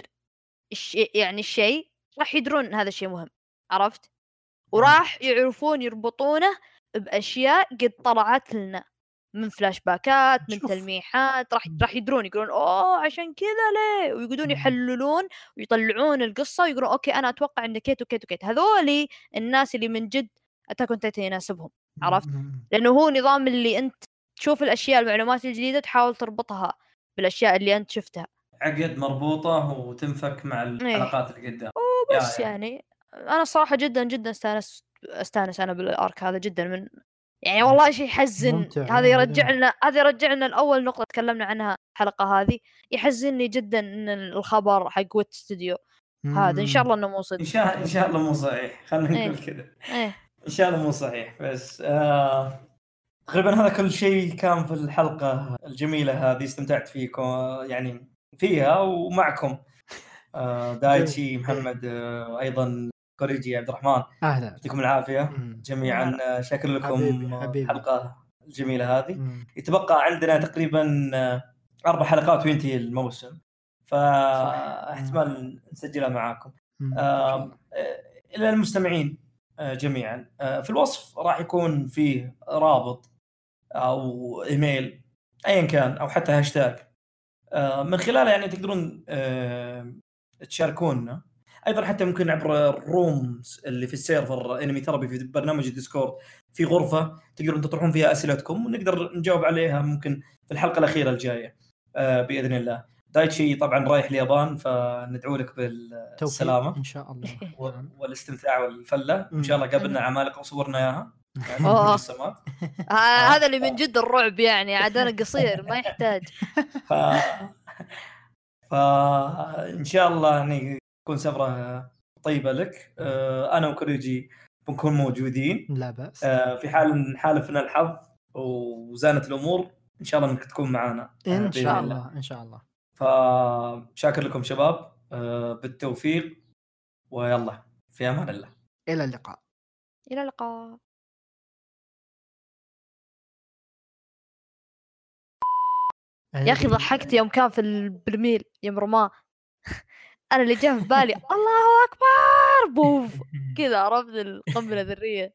الشي يعني الشيء راح يدرون هذا الشيء مهم عرفت، وراح يعرفون يربطونه بأشياء قد طلعت لنا من فلاش باكات من شوف. تلميحات راح راح يدرون يقولون أوه عشان كذا ليه، ويقولون يحللون ويطلعون القصة ويقولون أوكي أنا أتوقع إن كيت وكيت وكيت. هذولي الناس اللي من جد أتاك أون تايتن يناسبهم عرفت، لأنه هو نظام اللي أنت تشوف الأشياء المعلومات الجديدة تحاول تربطها بالأشياء اللي أنت شفتها، عقد مربوطة وتنفك مع الحلقات اللي قدام. وبس يعني. يعني أنا صراحة جدا جدا استأنس استأنس أنا بالأرك هذا جدا من يعني والله شيء حزن. هذا يرجعنا هذا يرجعنا الأول نقطة تكلمنا عنها الحلقة هذه، يحزنني جدا إن الخبر حق ويت ستوديو هذا إن شاء الله إنه مو صحيح. إن شاء إن شاء الله مو صحيح، خلينا ايه. نقول كذا ايه. إن شاء الله مو صحيح. بس آه... تقريبا هذا كل شيء كان في الحلقة الجميلة هذه، استمتعت فيكم يعني فيها ومعكم دايتشي محمد ايضا كوريجي عبد الرحمن اهلا يعطيكم العافيه جميعا. شاكر لكم الحلقه الجميله هذه. يتبقى عندنا تقريبا اربع حلقات وينتهي الموسم، فاحتمال نسجلها معاكم. الى المستمعين جميعا، في الوصف راح يكون فيه رابط او ايميل ايا كان او حتى هاشتاج من خلاله يعني تقدرون تشاركونا. ايضا حتى ممكن عبر الرومز اللي في السيرفر انمي ثيرابي في برنامج الديسكورد، في غرفه تقدرون تطرحون فيها اسئلتكم ونقدر نجاوب عليها ممكن في الحلقه الاخيره الجايه باذن الله. دايتشي طبعا رايح اليابان، فندعو لك بالسلامه ان شاء الله والاستمتاع والفله. ان شاء الله قابلنا عمالقه وصورنا اياها يعني السماء. هذا اللي من جد الرعب يعني، عاد انا قصير ما يحتاج. ف... ف ان شاء الله يعني تكون سفره طيبه لك. انا وكوريجي بنكون موجودين لا بأس، في حال حالفنا الحظ وزانت الامور ان شاء الله انك تكون معنا ان شاء الله ان شاء الله. فشاكر لكم شباب، بالتوفيق، ويلا في امان الله. الى اللقاء الى اللقاء. يا أخي ضحكت يوم كان في البرميل يوم رماه، أنا اللي جاء في بالي الله أكبر بوف كذا، عرفت القنبلة الذرية.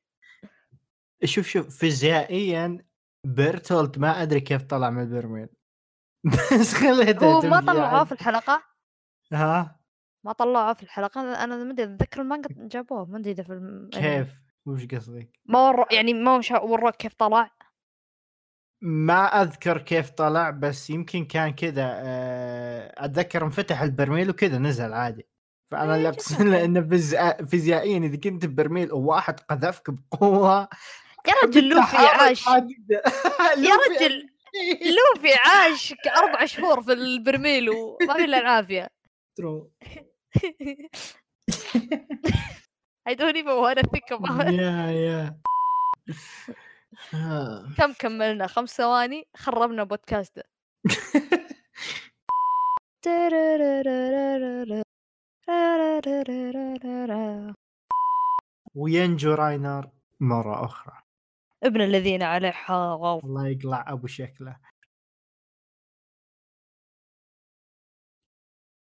شوف شوف فيزيائيا بيرتولت ما أدري كيف طلع من البرميل، بس خليته هو ما طلعوه في الحلقة. ها ما طلعوه في الحلقة، أنا ما أدري أتذكر المانجا جابوه ما أدري في الم... كيف وش قصدك ما ور... يعني ما مش وراك كيف طلع، ما أذكر كيف طلع، بس يمكن كان كذا أتذكر انفتح البرميل وكذا نزل عادي. فأنا اللي أبسل لأن فيزيائيا إذا كنت برميل وواحد قذفك بقوة يا رجل لوفي عاش يا رجل لوفي عاش أربع شهور في البرميل وما في إلا العافية. ترو I don't even want to think about it. يا يا كم كملنا؟ خمس ثواني خربنا بودكاست. وينجو راينر مرة أخرى ابن الذين عليه حاغ. الله يقلع أبو شكله.